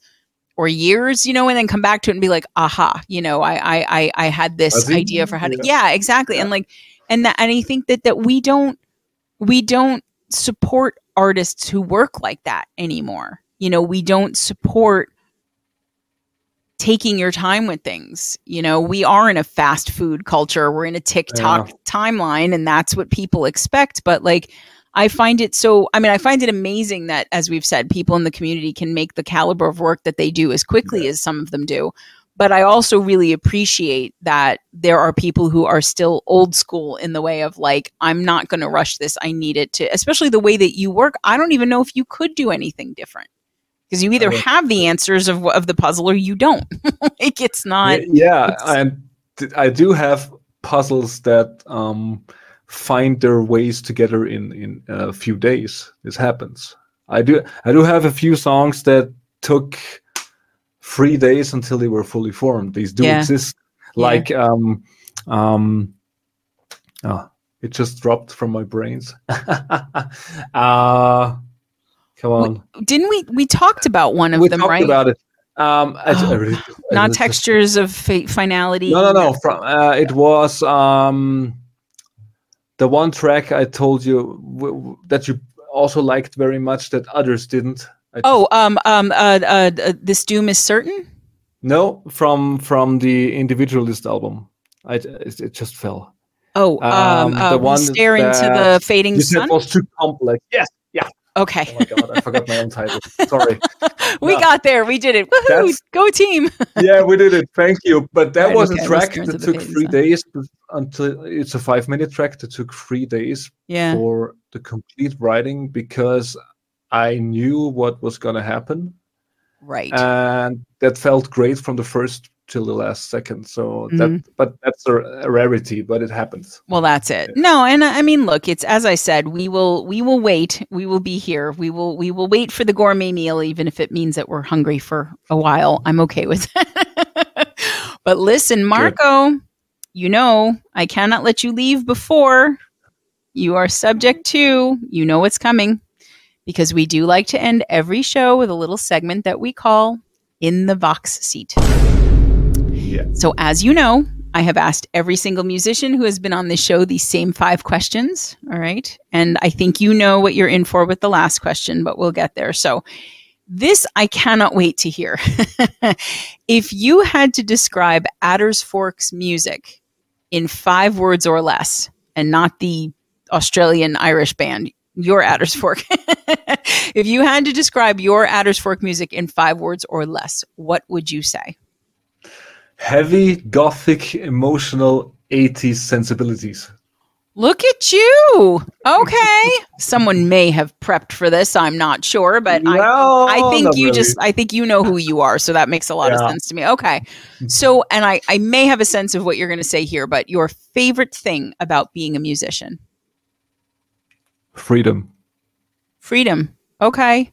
or years, you know, and then come back to it and be like, aha, you know, I, I, I, I had this think, idea for how to, yeah, yeah exactly. Yeah. And like, and that, and I think that, that we don't, we don't support artists who work like that anymore. You know, we don't support taking your time with things. You know, we are in a fast food culture. We're in a TikTok yeah. timeline and that's what people expect. But like, I find it so, I mean, I find it amazing that, as we've said, people in the community can make the caliber of work that they do as quickly yeah. as some of them do. But I also really appreciate that there are people who are still old school in the way of like, I'm not going to rush this. I need it to, especially the way that you work. I don't even know if you could do anything different because you either I mean, have the answers of of the puzzle or you don't. Like it's not. Yeah. It's, I'm, I do have puzzles that, um, find their ways together in in a few days. This happens. I do I do have a few songs that took three days until they were fully formed. These do yeah. exist. Like yeah. um um oh, it just dropped from my brains. uh come on. We, didn't we we talked about one of we them, talked right? About it. Um, I, oh, I really, I not just, textures of fa- finality. No, no, no. From uh, it was um the one track I told you w- w- that you also liked very much that others didn't. I oh, just... um, um, uh, uh, uh, This Doom is Certain? No, from from the Individualist album. I, it, it just fell. Oh, um, um, the one Staring that to the Fading you Sun? Said was too complex. Yes, yeah. Okay. Oh my God, I forgot my own title. Sorry. we no. got there. We did it. Woohoo! That's... Go team. yeah, we did it. Thank you. But that right, was okay. a track that took three sun. days until it's a five-minute track that took three days yeah. for the complete writing because I knew what was going to happen. Right. And that felt great from the first till the last second. So that, mm-hmm. but that's a, a rarity, but it happens. Well, that's it. Yeah. No. And I mean, look, it's, as I said, we will, we will wait. We will be here. We will, we will wait for the gourmet meal, even if it means that we're hungry for a while. I'm okay with that. But listen, Marco, Good. you know, I cannot let you leave before you are subject to, you know, what's coming, because we do like to end every show with a little segment that we call In the Vox Seat. Yeah. So as you know, I have asked every single musician who has been on this show these same five questions. All right. And I think you know what you're in for with the last question, but we'll get there. So this I cannot wait to hear. If you had to describe Adder's Fork's music in five words or less, and not the Australian Irish band, your Adder's Fork. If you had to describe your Adder's Fork music in five words or less, what would you say? Heavy, gothic, emotional eighties sensibilities. Look at you. Okay. Someone may have prepped for this. I'm not sure, but no, I, I think no you really. just, I think you know who you are. So that makes a lot yeah. of sense to me. Okay. So, and I, I may have a sense of what you're going to say here, but your favorite thing about being a musician? Freedom. Freedom. Okay.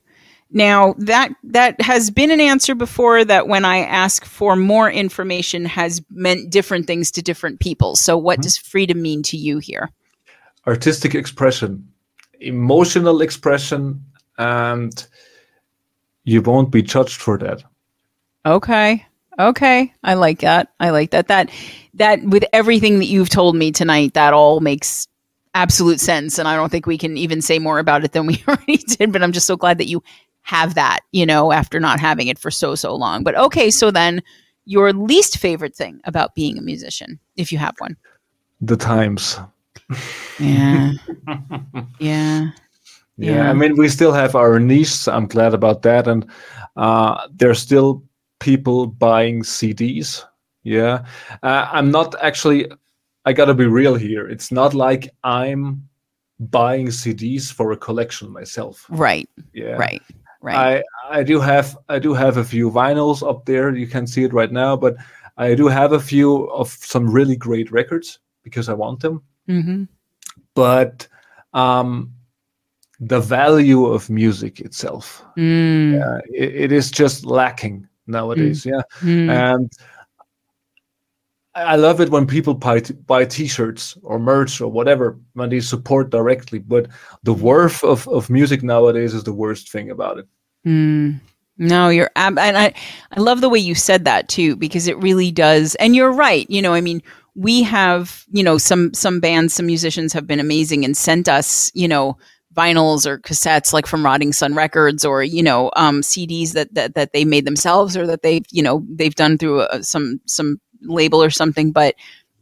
Now that, that has been an answer before that when I ask for more information has meant different things to different people. So what mm-hmm. does freedom mean to you here? Artistic expression, emotional expression, and you won't be judged for that. Okay. Okay. I like that. I like that. That, that with everything that you've told me tonight, that all makes absolute sense. And I don't think we can even say more about it than we already did, but I'm just so glad that you have that, you know, after not having it for so, so long. But okay, so then your least favorite thing about being a musician, if you have one? The times. Yeah. yeah. yeah. Yeah. I mean, we still have our niche. So I'm glad about that. And uh, there's still people buying C Ds. Yeah. Uh, I'm not actually, I got to be real here. It's not like I'm buying C Ds for a collection myself. Right. Yeah. Right. Right. I, I do have I do have a few vinyls up there. You can see it right now, but I do have a few of some really great records because I want them. Mm-hmm. But um, the value of music itself, mm. uh, it, it is just lacking nowadays. Mm. Yeah, mm. And I love it when people buy t- buy T-shirts or merch or whatever when they support directly. But the worth of, of music nowadays is the worst thing about it. Mm. No, you're ab- and I I love the way you said that too, because it really does. And you're right. You know, I mean. We have, you know, some some bands, some musicians have been amazing and sent us, you know, vinyls or cassettes like from Rotting Sun Records or, you know, um, C Ds that, that that they made themselves or that they've, you know, they've done through a, some some label or something. But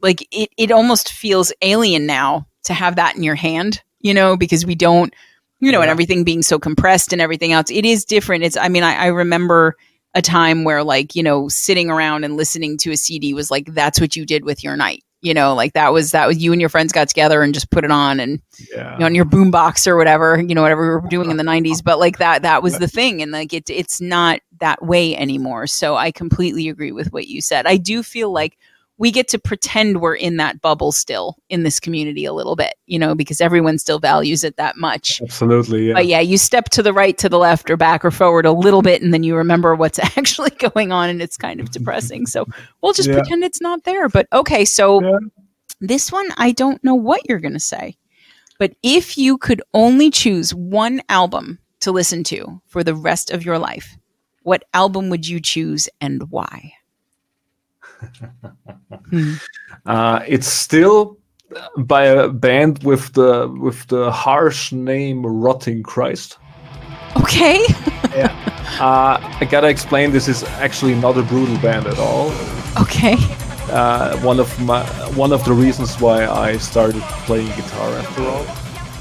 like it, it almost feels alien now to have that in your hand, you know, because we don't, you know, yeah. and everything being so compressed and everything else. It is different. It's I mean, I, I remember a time where like, you know, sitting around and listening to a C D was like, that's what you did with your night. You know, like that was, that was you and your friends got together and just put it on and yeah. you know, on your boombox or whatever, you know, whatever we were doing in the nineties, but like that, that was the thing. And like, it, it's not that way anymore. So I completely agree with what you said. I do feel like we get to pretend we're in that bubble still in this community a little bit, you know, because everyone still values it that much. Absolutely. Yeah. But yeah, you step to the right, to the left or back or forward a little bit, and then you remember what's actually going on, and it's kind of depressing. So we'll just yeah. pretend it's not there. But okay, so yeah. this one, I don't know what you're going to say, but if you could only choose one album to listen to for the rest of your life, what album would you choose and why? hmm. uh, it's still by a band with the with the harsh name Rotting Christ. Okay. yeah. Uh, I gotta explain. This is actually not a brutal band at all. Okay. Uh, one of my one of the reasons why I started playing guitar after all.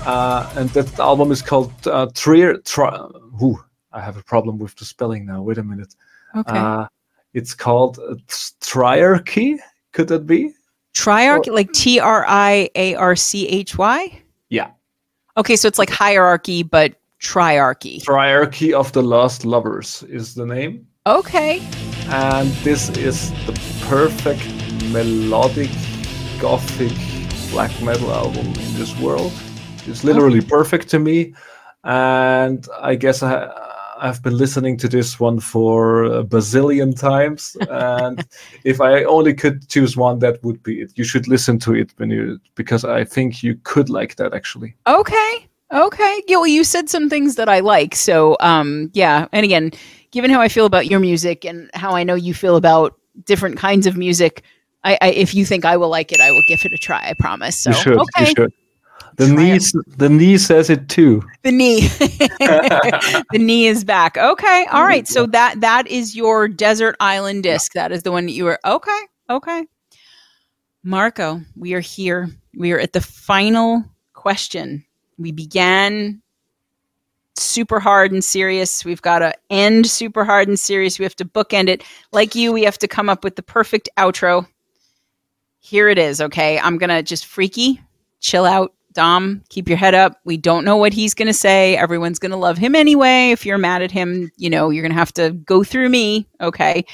Uh, and that album is called uh, Trier. Tri- Ooh, I have a problem with the spelling now. Wait a minute. Okay. Uh, It's called Triarchy. Could that be? Triarchy, or, like T R I A R C H Y? Yeah. Okay, so it's like hierarchy, but triarchy. Triarchy of the Lost Lovers is the name. Okay. And this is the perfect melodic, gothic black metal album in this world. It's literally okay. perfect to me. And I guess I... I've been listening to this one for a bazillion times, and if I only could choose one, that would be it. You should listen to it when you, because I think you could like that actually. Okay, okay. Yeah, well, you said some things that I like, so um, yeah. And again, given how I feel about your music and how I know you feel about different kinds of music, I, I if you think I will like it, I will give it a try. I promise. So. You should. Okay. You should. The knee, the knee says it too. The knee, the knee is back. Okay, all right. So that that is your Desert Island disc. That is the one that you were. Okay, okay. Marco, we are here. We are at the final question. We began super hard and serious. We've got to end super hard and serious. We have to bookend it. Like you, we have to come up with the perfect outro. Here it is. Okay, I'm gonna just freaky. chill out, Dom, keep your head up. We don't know what he's going to say. Everyone's going to love him anyway. If you're mad at him, you know, you're going to have to go through me. Okay.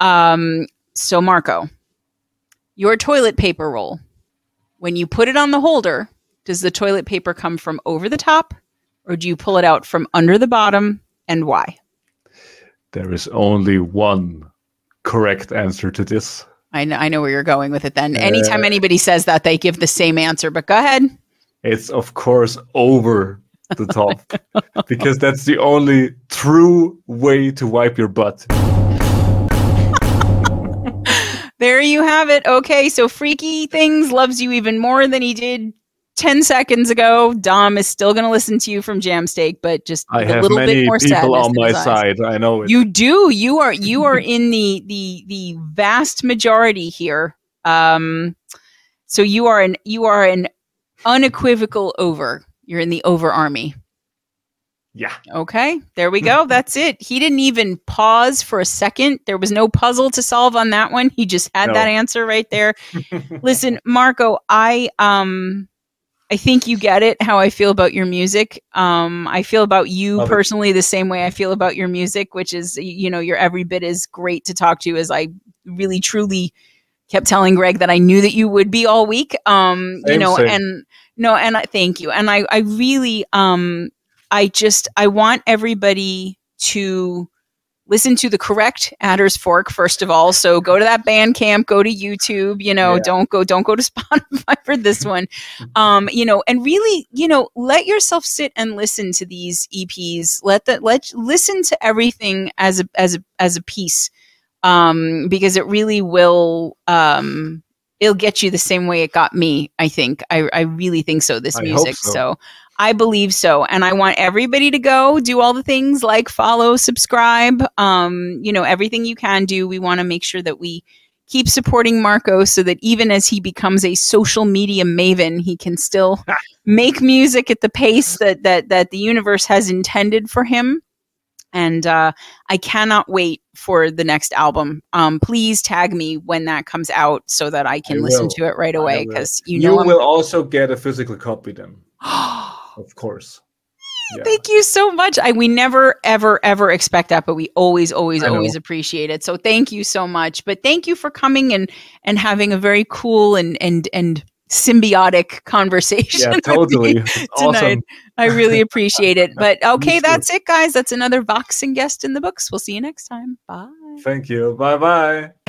Um, so Marco, your toilet paper roll, when you put it on the holder, does the toilet paper come from over the top or do you pull it out from under the bottom, and why? There is only one correct answer to this. I know, I know where you're going with it then. Anytime uh, anybody says that, they give the same answer, but go ahead. It's, of course, over the top, because that's the only true way to wipe your butt. There you have it. Okay, so Freaky Things loves you even more than he did ten seconds ago. Dom is still going to listen to you from Jamsteak, but just I a little bit more sadness. I have many people on my side. I know it. You do. You are you are in the the the vast majority here. Um, so you are an you are an unequivocal over. You're in the over army. Yeah. Okay. There we go. That's it. He didn't even pause for a second. There was no puzzle to solve on that one. He just had no. that answer right there. Listen, Marco, I um. I think you get it, how I feel about your music. Um, I feel about you Love personally it. the same way I feel about your music, which is, you know, you're every bit as great to talk to as I really, truly kept telling Greg that I knew that you would be all week. Um, same, you know, same. and no, and I thank you. And I, I really, um, I just, I want everybody to listen to the correct Adder's Fork, first of all. So go to that Bandcamp, go to YouTube, you know, yeah. don't go, don't go to Spotify for this one. Um, you know, and really, you know, let yourself sit and listen to these E Ps. Let that, let listen to everything as a, as a, as a piece. Um, because it really will, um, it'll get you the same way it got me. I think, I, I really think so. This I music. So. so I believe so. And I want everybody to go do all the things like follow, subscribe, um, you know, everything you can do. We want to make sure that we keep supporting Marco so that even as he becomes a social media maven, he can still make music at the pace that, that, that the universe has intended for him. And uh, I cannot wait for the next album. Um, please tag me when that comes out so that I can I listen to it right away. Because you, you know, you will I'm- also get a physical copy then. Of course. Yeah. Thank you so much. I, we never, ever, ever expect that, but we always, always, always appreciate it. So thank you so much. But thank you for coming and, and having a very cool and, and, and symbiotic conversation. Yeah, totally. Tonight. Awesome. I really appreciate it. But okay, that's it, guys. That's another Vox and Guest in the books. We'll see you next time. Bye. Thank you. Bye-bye.